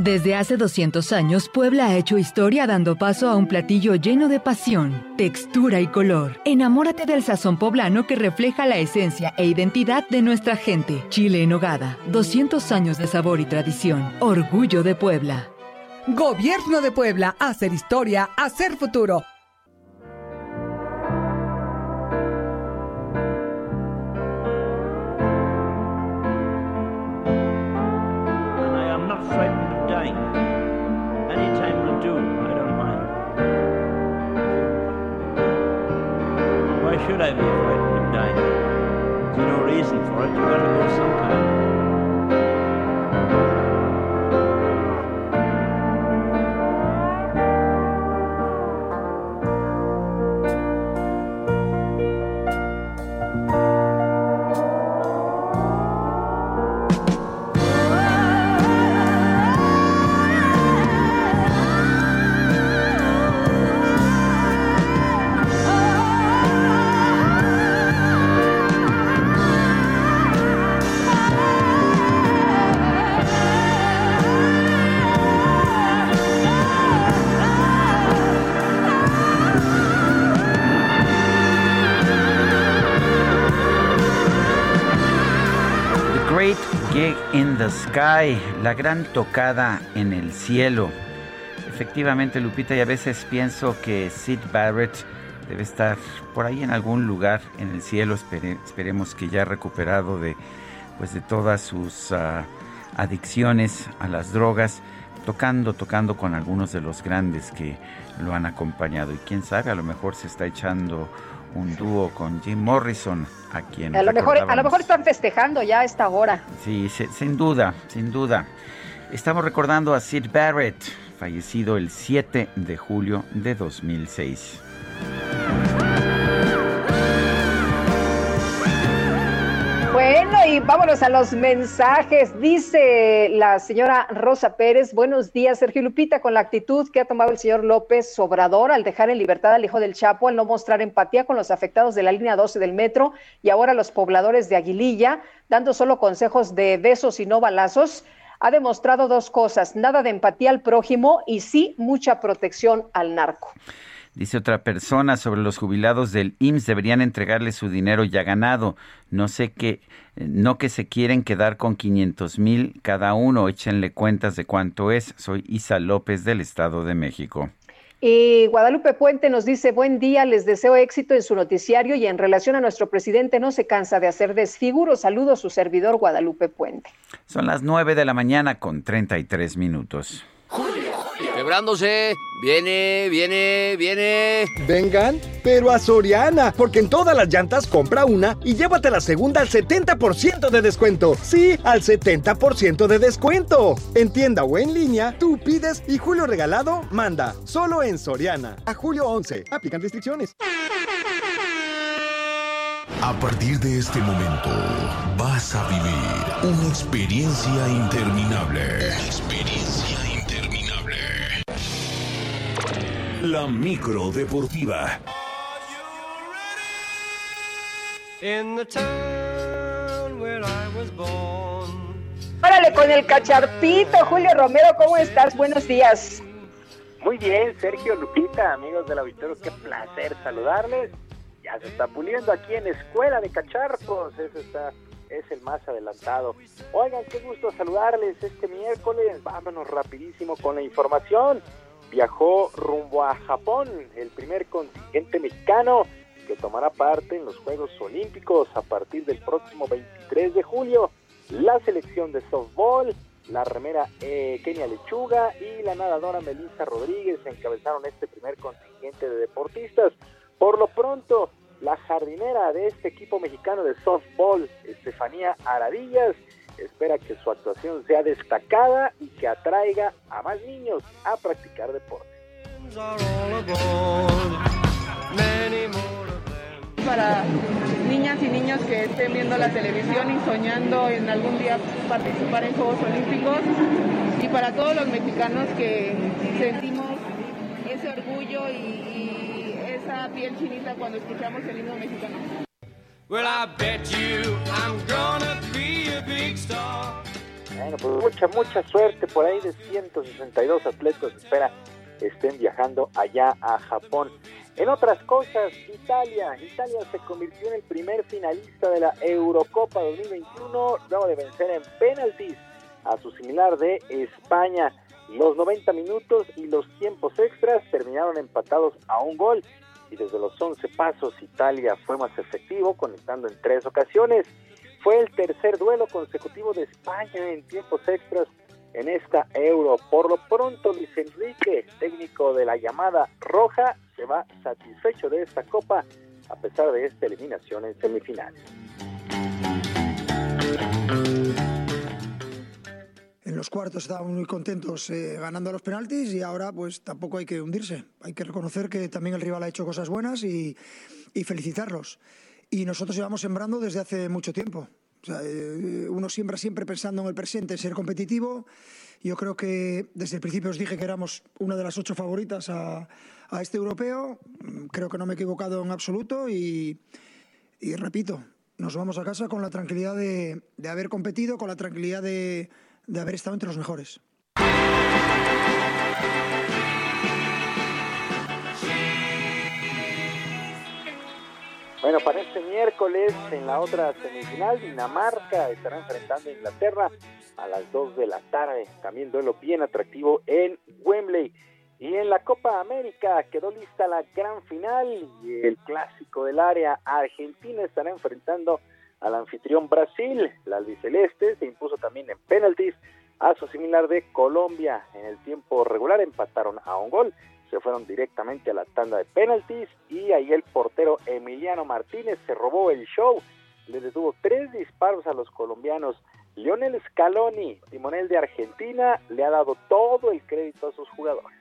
Desde hace 200 años, Puebla ha hecho historia dando paso a un platillo lleno de pasión, textura y color. Enamórate del sazón poblano que refleja la esencia e identidad de nuestra gente. Chile en nogada, 200 años de sabor y tradición. Orgullo de Puebla. Gobierno de Puebla, hacer historia, hacer futuro. in the Sky, la gran tocada en el cielo. Efectivamente, Lupita, y a veces pienso que Syd Barrett debe estar por ahí en algún lugar en el cielo. Esperemos que ya recuperado de todas sus adicciones a las drogas, tocando con algunos de los grandes que lo han acompañado. Y quién sabe, a lo mejor se está echando un dúo con Jim Morrison, a quien a lo mejor están festejando ya a esta hora. Sí, sin duda. Estamos recordando a Syd Barrett, fallecido el 7 de julio de 2006. Bueno, y vámonos a los mensajes. Dice la señora Rosa Pérez: buenos días, Sergio Lupita, con la actitud que ha tomado el señor López Obrador al dejar en libertad al hijo del Chapo, al no mostrar empatía con los afectados de la línea 12 del metro y ahora los pobladores de Aguililla, dando solo consejos de besos y no balazos, ha demostrado dos cosas: nada de empatía al prójimo y sí mucha protección al narco. Dice otra persona sobre los jubilados del IMSS: deberían entregarles su dinero ya ganado. No que se quieren quedar con 500,000 cada uno. Échenle cuentas de cuánto es. Soy Isa López del Estado de México. Y Guadalupe Puente nos dice: buen día, les deseo éxito en su noticiario y en relación a nuestro presidente no se cansa de hacer desfiguros. Saludo a su servidor Guadalupe Puente. Son las 9:33 a.m. Quebrándose, viene. Vengan, pero a Soriana, porque en todas las llantas compra una y llévate la segunda al 70% de descuento. Sí, al 70% de descuento. En tienda o en línea, tú pides y Julio Regalado manda. Solo en Soriana. A julio 11. Aplican restricciones. A partir de este momento, vas a vivir una experiencia interminable. La micro deportiva. In the town where I was born. Órale con el Cacharpito, Julio Romero, ¿cómo estás? Buenos días. Muy bien, Sergio, Lupita, amigos del auditorio, qué placer saludarles. Ya se está puliendo aquí en Escuela de Cacharpos, es el más adelantado. Oigan, qué gusto saludarles este miércoles. Vámonos rapidísimo con la información. Viajó rumbo a Japón el primer contingente mexicano que tomará parte en los Juegos Olímpicos a partir del próximo 23 de julio. La selección de softball, la remera Kenia Lechuga y la nadadora Melissa Rodríguez encabezaron este primer contingente de deportistas. Por lo pronto, la jardinera de este equipo mexicano de softball, Estefanía Aradillas, espera que su actuación sea destacada y que atraiga a más niños a practicar deporte. Para niñas y niños que estén viendo la televisión y soñando en algún día participar en Juegos Olímpicos, y para todos los mexicanos que sentimos ese orgullo y esa piel chinita cuando escuchamos el himno mexicano. Well, I bet you I'm gonna be a big star. Bueno, pues mucha suerte. Por ahí de 162 atletas espera estén viajando allá a Japón. En otras cosas, Italia se convirtió en el primer finalista de la Eurocopa 2021 luego de vencer en penaltis a su similar de España. Los 90 minutos y los tiempos extras terminaron empatados a un gol. Y desde los 11 pasos Italia fue más efectivo, conectando en 3 ocasiones. Fue el tercer duelo consecutivo de España en tiempos extras en esta Euro. Por lo pronto, Luis Enrique, técnico de la llamada roja, se va satisfecho de esta copa a pesar de esta eliminación en semifinales. En los cuartos estábamos muy contentos ganando los penaltis y ahora pues tampoco hay que hundirse. Hay que reconocer que también el rival ha hecho cosas buenas y felicitarlos. Y nosotros llevamos sembrando desde hace mucho tiempo. O sea, uno siembra siempre pensando en el presente, en ser competitivo. Yo creo que desde el principio os dije que éramos una de las 8 favoritas a este europeo. Creo que no me he equivocado en absoluto y repito, nos vamos a casa con la tranquilidad de haber competido, con la tranquilidad de haber estado entre los mejores. Bueno, para este miércoles, en la otra semifinal, Dinamarca estará enfrentando a Inglaterra a las 2 de la tarde. También duelo bien atractivo en Wembley. Y en la Copa América quedó lista la gran final y el clásico del área. Argentina estará enfrentando al anfitrión Brasil. La albiceleste se impuso también en penaltis a su similar de Colombia. En el tiempo regular empataron a un gol, se fueron directamente a la tanda de penaltis y ahí el portero Emiliano Martínez se robó el show. Le detuvo 3 disparos a los colombianos. Lionel Scaloni, timonel de Argentina, le ha dado todo el crédito a sus jugadores.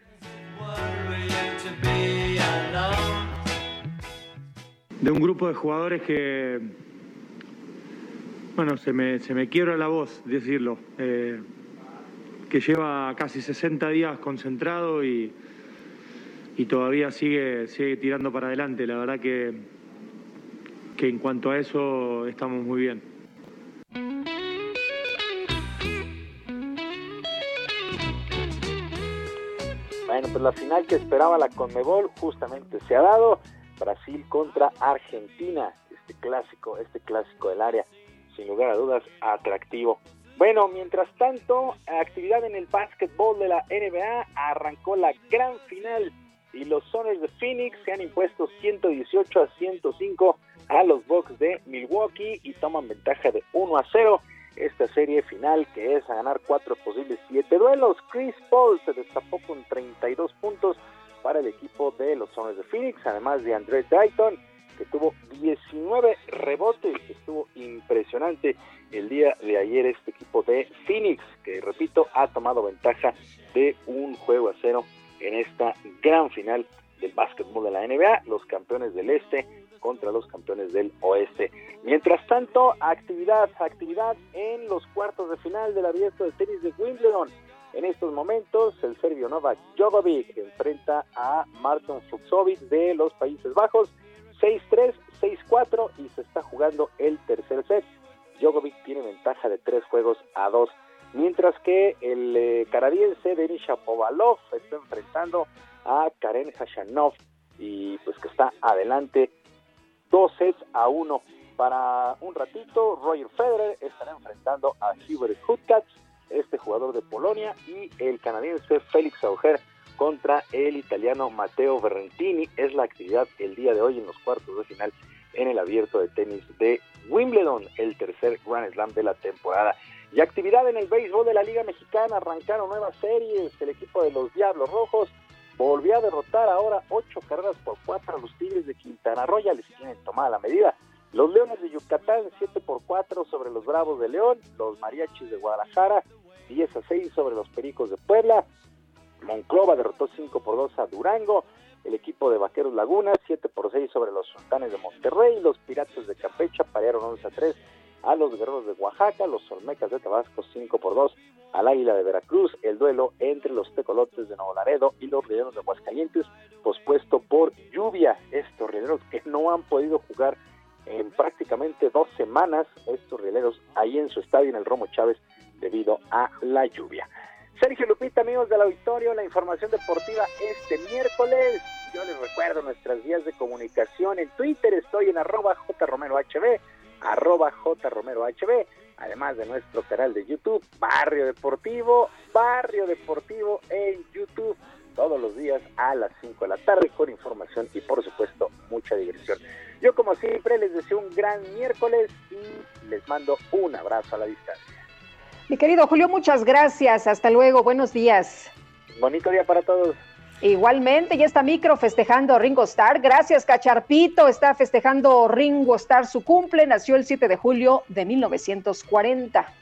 De un grupo de jugadores que, bueno, se me quiebra la voz decirlo, que lleva casi 60 días concentrado y todavía sigue tirando para adelante. La verdad que en cuanto a eso estamos muy bien. Bueno, pues la final que esperaba la CONMEBOL justamente se ha dado. Brasil contra Argentina, este clásico del área, sin lugar a dudas atractivo. Bueno, mientras tanto, actividad en el básquetbol de la NBA. Arrancó la gran final y los Suns de Phoenix se han impuesto 118 a 105 a los Bucks de Milwaukee y toman ventaja de 1 a 0. Esta serie final que es a ganar 4 posibles 7 duelos. Chris Paul se destapó con 32 puntos para el equipo de los Suns de Phoenix, además de Andre Dayton, que tuvo 19 rebotes. Estuvo impresionante el día de ayer este equipo de Phoenix, que repito, ha tomado ventaja de 1-0 en esta gran final del básquetbol de la NBA, los campeones del este contra los campeones del oeste. Mientras tanto, actividad en los cuartos de final del abierto de tenis de Wimbledon. En estos momentos, el serbio Novak Djokovic enfrenta a Marton Fucsovic de los Países Bajos, 6-3, 6-4, y se está jugando el tercer set. Djokovic tiene ventaja de 3-2. Mientras que el canadiense Denis Shapovalov está enfrentando a Karen Khachanov y pues que está adelante 2-1. Para un ratito, Roger Federer estará enfrentando a Hubert Hurkacz, este jugador de Polonia, y el canadiense Félix Auger contra el italiano Matteo Berrettini. Es la actividad el día de hoy en los cuartos de final en el abierto de tenis de Wimbledon, el tercer Grand Slam de la temporada. Y actividad en el béisbol de la Liga Mexicana. Arrancaron nuevas series. El equipo de los Diablos Rojos volvió a derrotar ahora 8-4 a los Tigres de Quintana Roo. Ya les tienen tomada la medida. Los Leones de Yucatán 7-4 sobre los Bravos de León. Los Mariachis de Guadalajara 10-6 sobre los Pericos de Puebla. Monclova derrotó 5-2 a Durango. El equipo de Vaqueros Laguna 7-6 sobre los Sultanes de Monterrey. Los Piratas de Campeche parearon 11-3 a los Guerreros de Oaxaca. Los Olmecas de Tabasco 5-2 al Águila de Veracruz. El duelo entre los Tecolotes de Nuevo Laredo y los Rieleros de Aguascalientes pospuesto por lluvia. Estos Rieleros que no han podido jugar en prácticamente 2 semanas, estos Rieleros ahí en su estadio en el Romo Chávez debido a la lluvia. Sergio, Lupita, amigos del auditorio, la información deportiva este miércoles. Yo les recuerdo nuestras vías de comunicación. En Twitter estoy en @jromerohb, @jromerohb, además de nuestro canal de YouTube, Barrio Deportivo en YouTube, todos los días a las 5 de la tarde con información y por supuesto mucha diversión. Yo como siempre les deseo un gran miércoles y les mando un abrazo a la distancia. Mi querido Julio, muchas gracias, hasta luego, buenos días. Bonito día para todos. Igualmente, ya está Micro festejando Ringo Starr. Gracias, Cacharpito. Está festejando Ringo Starr su cumple. Nació el 7 de julio de 1940.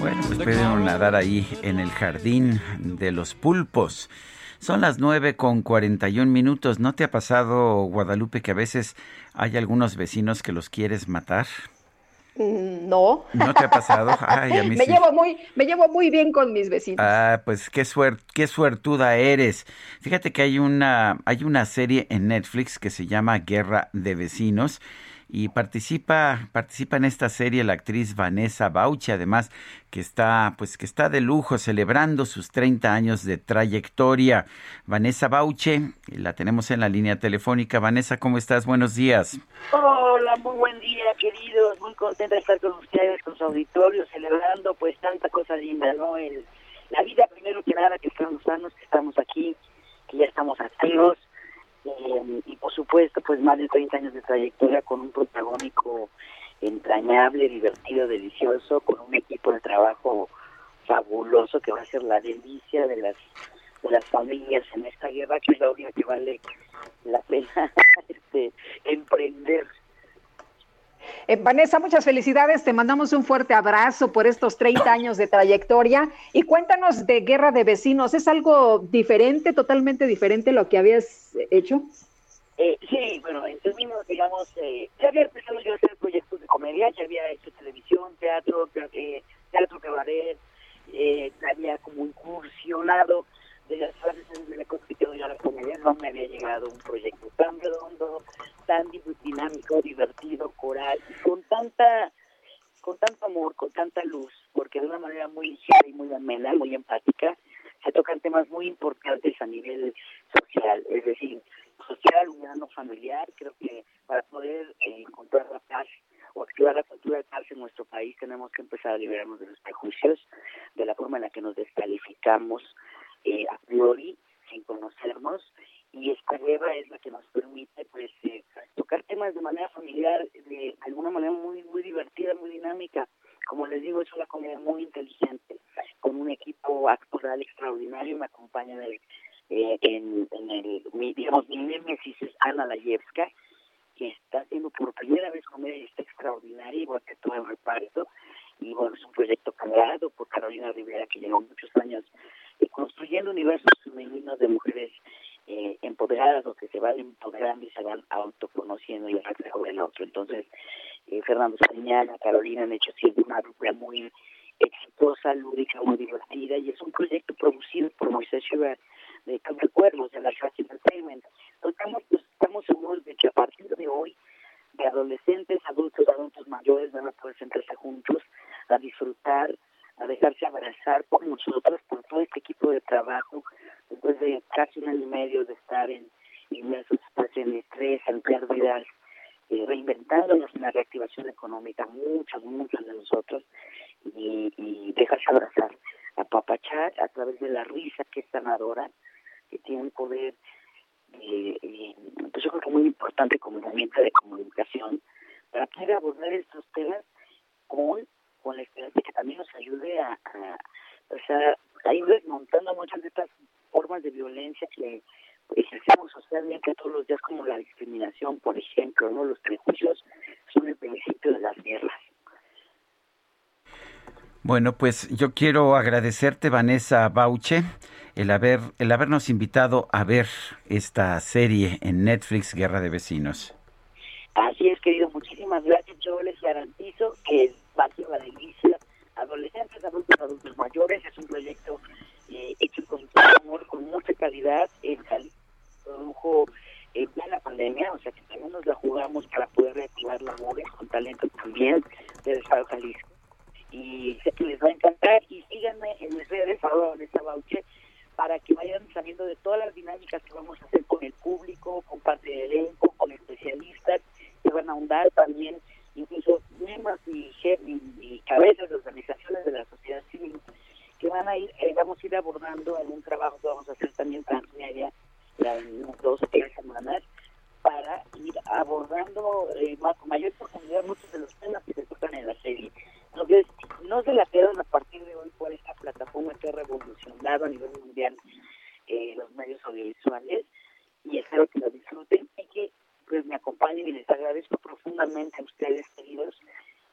Bueno, pues pudieron nadar ahí en el jardín de los pulpos. Son las 9:41. ¿No te ha pasado, Guadalupe, que a veces hay algunos vecinos que los quieres matar? No. ¿No te ha pasado? Ay, a mí sí. Me llevo muy bien con mis vecinos. Ah, pues qué suertuda eres. Fíjate que hay una serie en Netflix que se llama Guerra de Vecinos, y participa en esta serie la actriz Vanessa Bauchi, además que está de lujo celebrando sus 30 años de trayectoria. Vanessa Bauchi, la tenemos en la línea telefónica. Vanessa, ¿cómo estás? Buenos días. Hola, muy buen día, queridos. Muy contenta de estar con ustedes, con su auditorio, celebrando pues tanta cosa linda, ¿no? La vida, primero que nada, que estamos sanos, que estamos aquí, que ya estamos activos. Y por supuesto, pues más de 30 años de trayectoria con un protagónico entrañable, divertido, delicioso, con un equipo de trabajo fabuloso que va a ser la delicia de las familias en esta guerra, que es la única que vale la pena emprender. Vanessa, muchas felicidades, te mandamos un fuerte abrazo por estos 30 años de trayectoria y cuéntanos de Guerra de Vecinos, ¿es algo diferente, totalmente diferente lo que habías hecho? Sí, bueno, en términos, digamos, ya había empezado yo a hacer proyectos de comedia, ya había hecho televisión, teatro cabaret, había como incursionado de las clases en el constituido de la comedia, no me había llegado un proyecto tan redondo, tan dinámico, divertido, coral, con tanto amor, con tanta luz, porque de una manera muy ligera y muy amena, muy empática, se tocan temas muy importantes a nivel social, es decir, social, humano, familiar. Creo que para poder encontrar la paz o activar la cultura de paz en nuestro país tenemos que empezar a liberarnos de los prejuicios, de la forma en la que nos descalificamos a priori, sin conocernos, y esta guerra es la que nos permite pues tocar temas de manera familiar, de alguna manera muy muy divertida, muy dinámica. Como les digo, es una comedia muy inteligente, con un equipo actoral extraordinario. Me acompaña mi némesis es Ana Layevska, que está haciendo por primera vez comedia y está extraordinaria, igual que todo el reparto. Y bueno, es un proyecto creado por Carolina Rivera, que llevó muchos años construyendo universos femeninos de mujeres empoderadas, o que se van empoderando y se van autoconociendo y el reflejo del otro. Entonces, Fernando Sariñana, Carolina han hecho siempre una dupla muy exitosa, lúdica, muy divertida, y es un proyecto producido por Moisés Chivar de Campo Cuervos, de la Shack Entertainment. Entonces, estamos seguros de que a partir de hoy, de adolescentes, adultos mayores, van a poder sentarse juntos a disfrutar, a dejarse abrazar por nosotros, por todo este equipo de trabajo, después de casi un año y medio de estar inmersos en estrés, en pérdidas, reinventándonos en la reactivación económica, muchos de nosotros, y dejarse abrazar, apapachar a través de la risa, que es sanadora, que tiene un poder, pues yo creo que muy importante como herramienta de comunicación, para poder abordar estos temas con la esperanza que también nos ayude a ir desmontando muchas de estas formas de violencia que ejercemos socialmente todos los días, como la discriminación, por ejemplo, ¿no? Los prejuicios son el principio de las guerras. Bueno, pues yo quiero agradecerte, Vanessa Bauche, el habernos invitado a ver esta serie en Netflix, Guerra de Vecinos. Así es, querido, muchísimas gracias. Yo les garantizo que va a ser la delicia. Adolescentes, adultos mayores, es un proyecto hecho con mucho amor, con mucha calidad. Produjo en plena pandemia, o sea que también nos la jugamos para poder reactivar labores con talento también del estado de Jalisco. Y sé que les va a encantar, y síganme en mis redes ahora en esta Bauche, para que vayan sabiendo de todas las dinámicas que vamos a hacer con el público, con parte del elenco, con especialistas que van a ahondar también, incluso miembros y cabezas de organizaciones de la sociedad civil, que van a ir, vamos a ir abordando algún trabajo que vamos a hacer también transmedia en 2 o 3 semanas, para ir abordando con mayor profundidad muchos de los temas que se tocan en la serie. Entonces, no se la pierdan a partir de hoy por esta plataforma que ha revolucionado a nivel mundial los medios audiovisuales, y espero que lo disfruten y que pues me acompañen, y les agradezco profundamente a ustedes, queridos,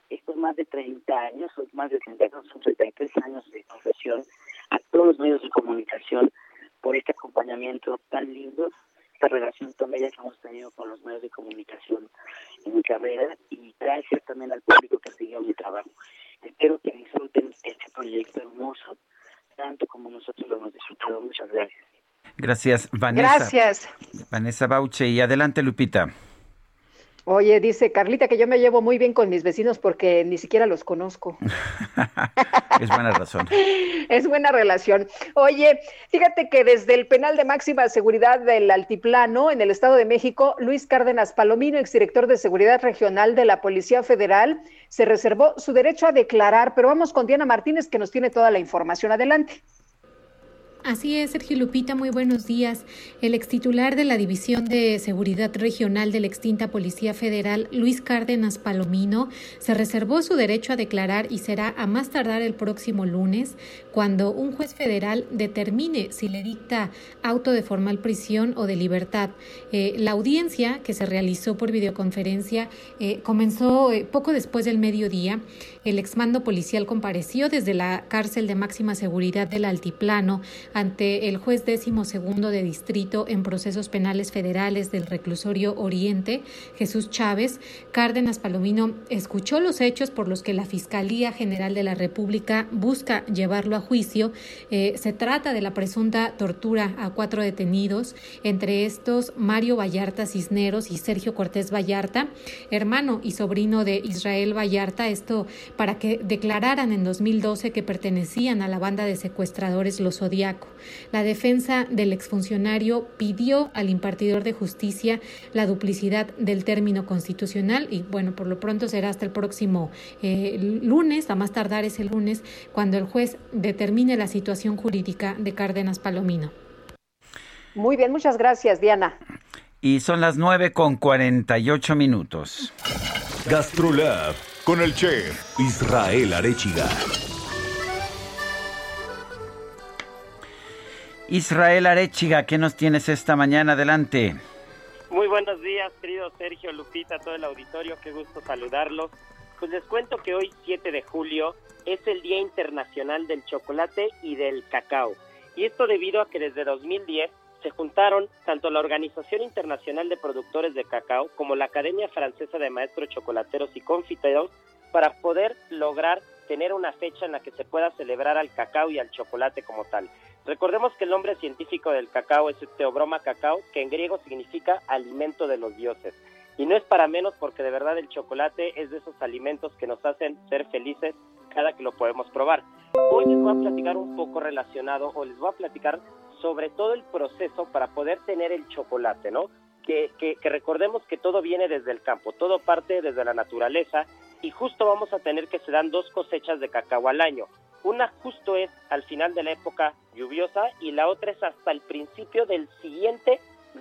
estos más de 30 años, más de 30 años, son 33 años de profesión, a todos los medios de comunicación por este acompañamiento tan lindo, esta relación tan bella que hemos tenido con los medios de comunicación en mi carrera, y gracias también al público que siguió mi trabajo. Espero que disfruten este proyecto hermoso, tanto como nosotros lo hemos disfrutado. Muchas gracias. Gracias, Vanessa. Gracias. Vanessa Bauche, y adelante, Lupita. Oye, dice Carlita que yo me llevo muy bien con mis vecinos porque ni siquiera los conozco. Es buena razón. Es buena relación. Oye, fíjate que desde el penal de máxima seguridad del Altiplano, en el Estado de México, Luis Cárdenas Palomino, exdirector de Seguridad Regional de la Policía Federal, se reservó su derecho a declarar, pero vamos con Diana Martínez, que nos tiene toda la información. Adelante. Así es, Sergio, Lupita, muy buenos días. El extitular de la División de Seguridad Regional de la extinta Policía Federal, Luis Cárdenas Palomino, se reservó su derecho a declarar y será a más tardar el próximo lunes, cuando un juez federal determine si le dicta auto de formal prisión o de libertad. La audiencia, que se realizó por videoconferencia, comenzó poco después del mediodía. El exmando policial compareció desde la cárcel de máxima seguridad del Altiplano ante el juez 12º de distrito en procesos penales federales del reclusorio Oriente, Jesús Chávez. Cárdenas Palomino escuchó los hechos por los que la Fiscalía General de la República busca llevarlo a juicio. Se trata de la presunta tortura a 4 detenidos, entre estos Mario Vallarta Cisneros y Sergio Cortés Vallarta, hermano y sobrino de Israel Vallarta, esto para que declararan en 2012 que pertenecían a la banda de secuestradores Los Zodíacos. La defensa del exfuncionario pidió al impartidor de justicia la duplicidad del término constitucional y, bueno, por lo pronto será hasta el próximo lunes, a más tardar ese lunes, cuando el juez determine la situación jurídica de Cárdenas Palomino. Muy bien, muchas gracias, Diana. Y son las 9:48. Gastrolab con el chef Israel Arechiga. Israel Arechiga, ¿qué nos tienes esta mañana? Adelante. Muy buenos días, querido Sergio, Lupita, todo el auditorio, qué gusto saludarlos. Pues les cuento que hoy, 7 de julio, es el Día Internacional del Chocolate y del Cacao. Y esto debido a que desde 2010 se juntaron tanto la Organización Internacional de Productores de Cacao como la Academia Francesa de Maestros Chocolateros y Confiteros para poder lograr tener una fecha en la que se pueda celebrar al cacao y al chocolate como tal. Recordemos que el nombre científico del cacao es Teobroma cacao, que en griego significa alimento de los dioses. Y no es para menos porque de verdad el chocolate es de esos alimentos que nos hacen ser felices cada que lo podemos probar. Hoy les voy a platicar un poco relacionado, o les voy a platicar sobre todo el proceso para poder tener el chocolate, ¿no? Que recordemos que todo viene desde el campo, todo parte desde la naturaleza, y justo vamos a tener que se dan 2 cosechas de cacao al año. Una justo es al final de la época lluviosa y la otra es hasta el principio de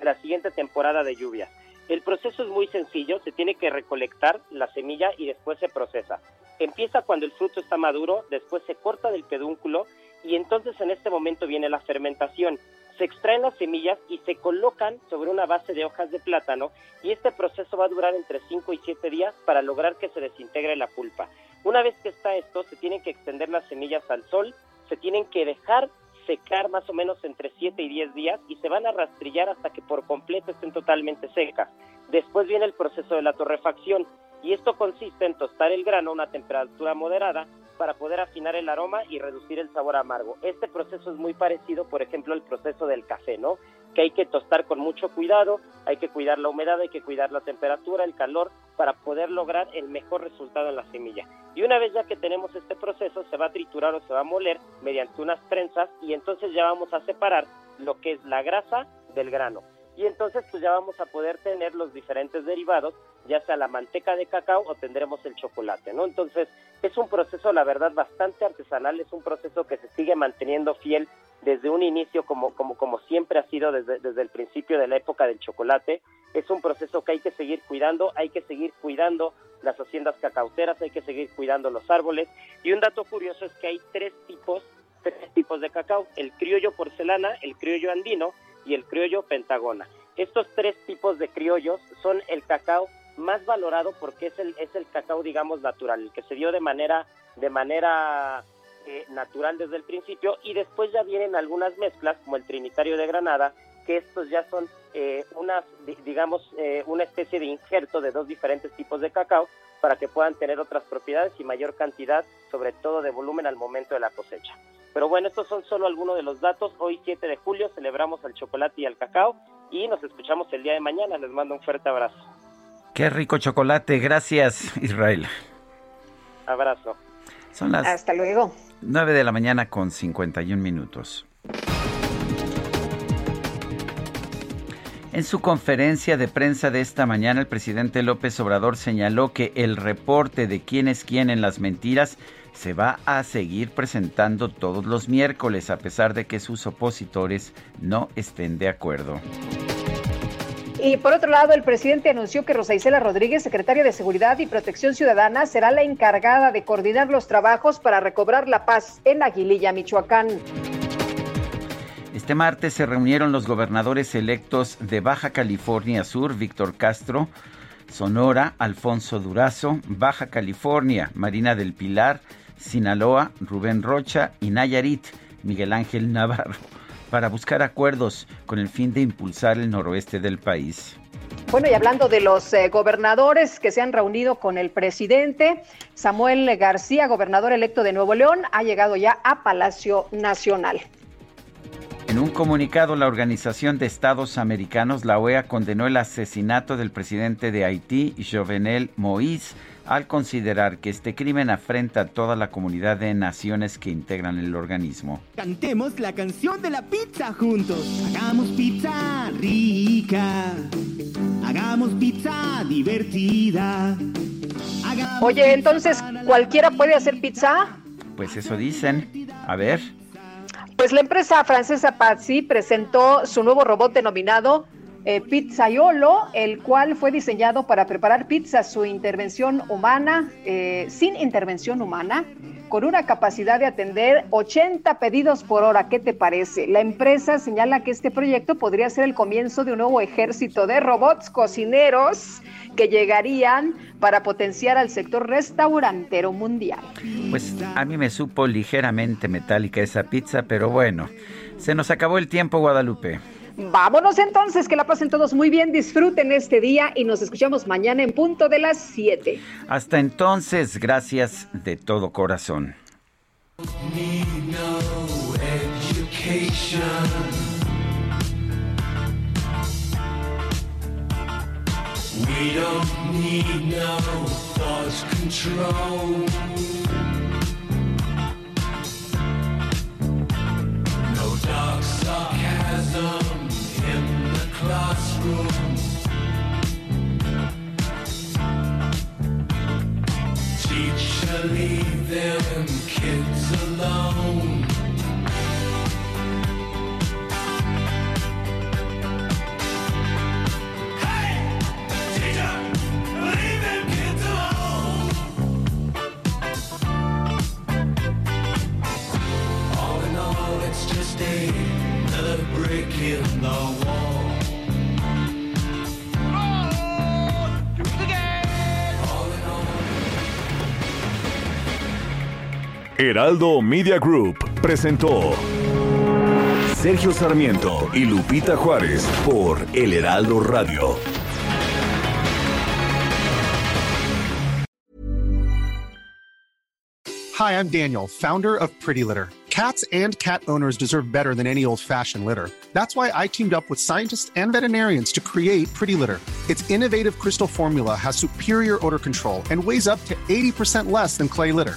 la siguiente temporada de lluvias. El proceso es muy sencillo, se tiene que recolectar la semilla y después se procesa. Empieza cuando el fruto está maduro, después se corta del pedúnculo y entonces en este momento viene la fermentación. Se extraen las semillas y se colocan sobre una base de hojas de plátano y este proceso va a durar entre 5 y 7 días para lograr que se desintegre la pulpa. Una vez que está esto, se tienen que extender las semillas al sol, se tienen que dejar secar más o menos entre 7 y 10 días y se van a rastrillar hasta que por completo estén totalmente secas. Después viene el proceso de la torrefacción y esto consiste en tostar el grano a una temperatura moderada para poder afinar el aroma y reducir el sabor amargo. Este proceso es muy parecido, por ejemplo, al proceso del café, ¿no? Que hay que tostar con mucho cuidado, hay que cuidar la humedad, hay que cuidar la temperatura, el calor, para poder lograr el mejor resultado en la semilla. Y una vez ya que tenemos este proceso, se va a triturar o se va a moler mediante unas trenzas y entonces ya vamos a separar lo que es la grasa del grano. Y entonces pues ya vamos a poder tener los diferentes derivados, ya sea la manteca de cacao o tendremos el chocolate, ¿no? Entonces es un proceso, la verdad, bastante artesanal, es un proceso que se sigue manteniendo fiel desde un inicio, como siempre ha sido desde el principio de la época del chocolate. Es un proceso que hay que seguir cuidando las haciendas cacauteras, hay que seguir cuidando los árboles. Y un dato curioso es que hay tres tipos de cacao, el criollo porcelana, el criollo andino y el criollo pentagona. Estos 3 tipos de criollos son el cacao más valorado porque es el cacao, digamos, natural, el que se dio de manera natural desde el principio, y después ya vienen algunas mezclas como el trinitario de Granada, que estos ya son una especie de injerto de 2 diferentes tipos de cacao para que puedan tener otras propiedades y mayor cantidad, sobre todo de volumen al momento de la cosecha. Pero bueno, estos son solo algunos de los datos. Hoy, 7 de julio, celebramos al chocolate y al cacao y nos escuchamos el día de mañana. Les mando un fuerte abrazo. Qué rico chocolate. Gracias, Israel. Abrazo. Son las Hasta luego. 9 de la mañana con 51 minutos. En su conferencia de prensa de esta mañana, el presidente López Obrador señaló que el reporte de quién es quién en las mentiras se va a seguir presentando todos los miércoles, a pesar de que sus opositores no estén de acuerdo. Y por otro lado, el presidente anunció que Rosa Isela Rodríguez, secretaria de Seguridad y Protección Ciudadana, será la encargada de coordinar los trabajos para recobrar la paz en Aguililla, Michoacán. Este martes se reunieron los gobernadores electos de Baja California Sur, Víctor Castro, Sonora, Alfonso Durazo, Baja California, Marina del Pilar, Sinaloa, Rubén Rocha y Nayarit, Miguel Ángel Navarro, para buscar acuerdos con el fin de impulsar el noroeste del país. Bueno, y hablando de los gobernadores que se han reunido con el presidente, Samuel García, gobernador electo de Nuevo León, ha llegado ya a Palacio Nacional. En un comunicado, la Organización de Estados Americanos, la OEA, condenó el asesinato del presidente de Haití, Jovenel Moïse, al considerar que este crimen afrenta a toda la comunidad de naciones que integran el organismo. Cantemos la canción de la pizza juntos. Hagamos pizza rica. Hagamos pizza divertida. Hagamos Oye, entonces, ¿cualquiera puede hacer pizza? Pues eso dicen. A ver. Pues la empresa francesa Pazzi presentó su nuevo robot denominado Pizzaiolo, el cual fue diseñado para preparar pizzas sin intervención humana, con una capacidad de atender 80 pedidos por hora. ¿Qué te parece? La empresa señala que este proyecto podría ser el comienzo de un nuevo ejército de robots cocineros que llegarían para potenciar al sector restaurantero mundial. Pues a mí me supo ligeramente metálica esa pizza, pero bueno, se nos acabó el tiempo, Guadalupe. Vámonos entonces, que la pasen todos muy bien, disfruten este día y nos escuchamos mañana en punto de las 7. Hasta entonces, gracias de todo corazón. We don't need no thought control. No dark sarcasm in the classroom. Teacher, leave them kids alone. Another brick in the wall. Oh, do it again. All in all. Heraldo Media Group presentó Sergio Sarmiento y Lupita Juárez por El Heraldo Radio. Hi, I'm Daniel, founder of Pretty Litter. Cats and cat owners deserve better than any old-fashioned litter. That's why I teamed up with scientists and veterinarians to create Pretty Litter. Its innovative crystal formula has superior odor control and weighs up to 80% less than clay litter.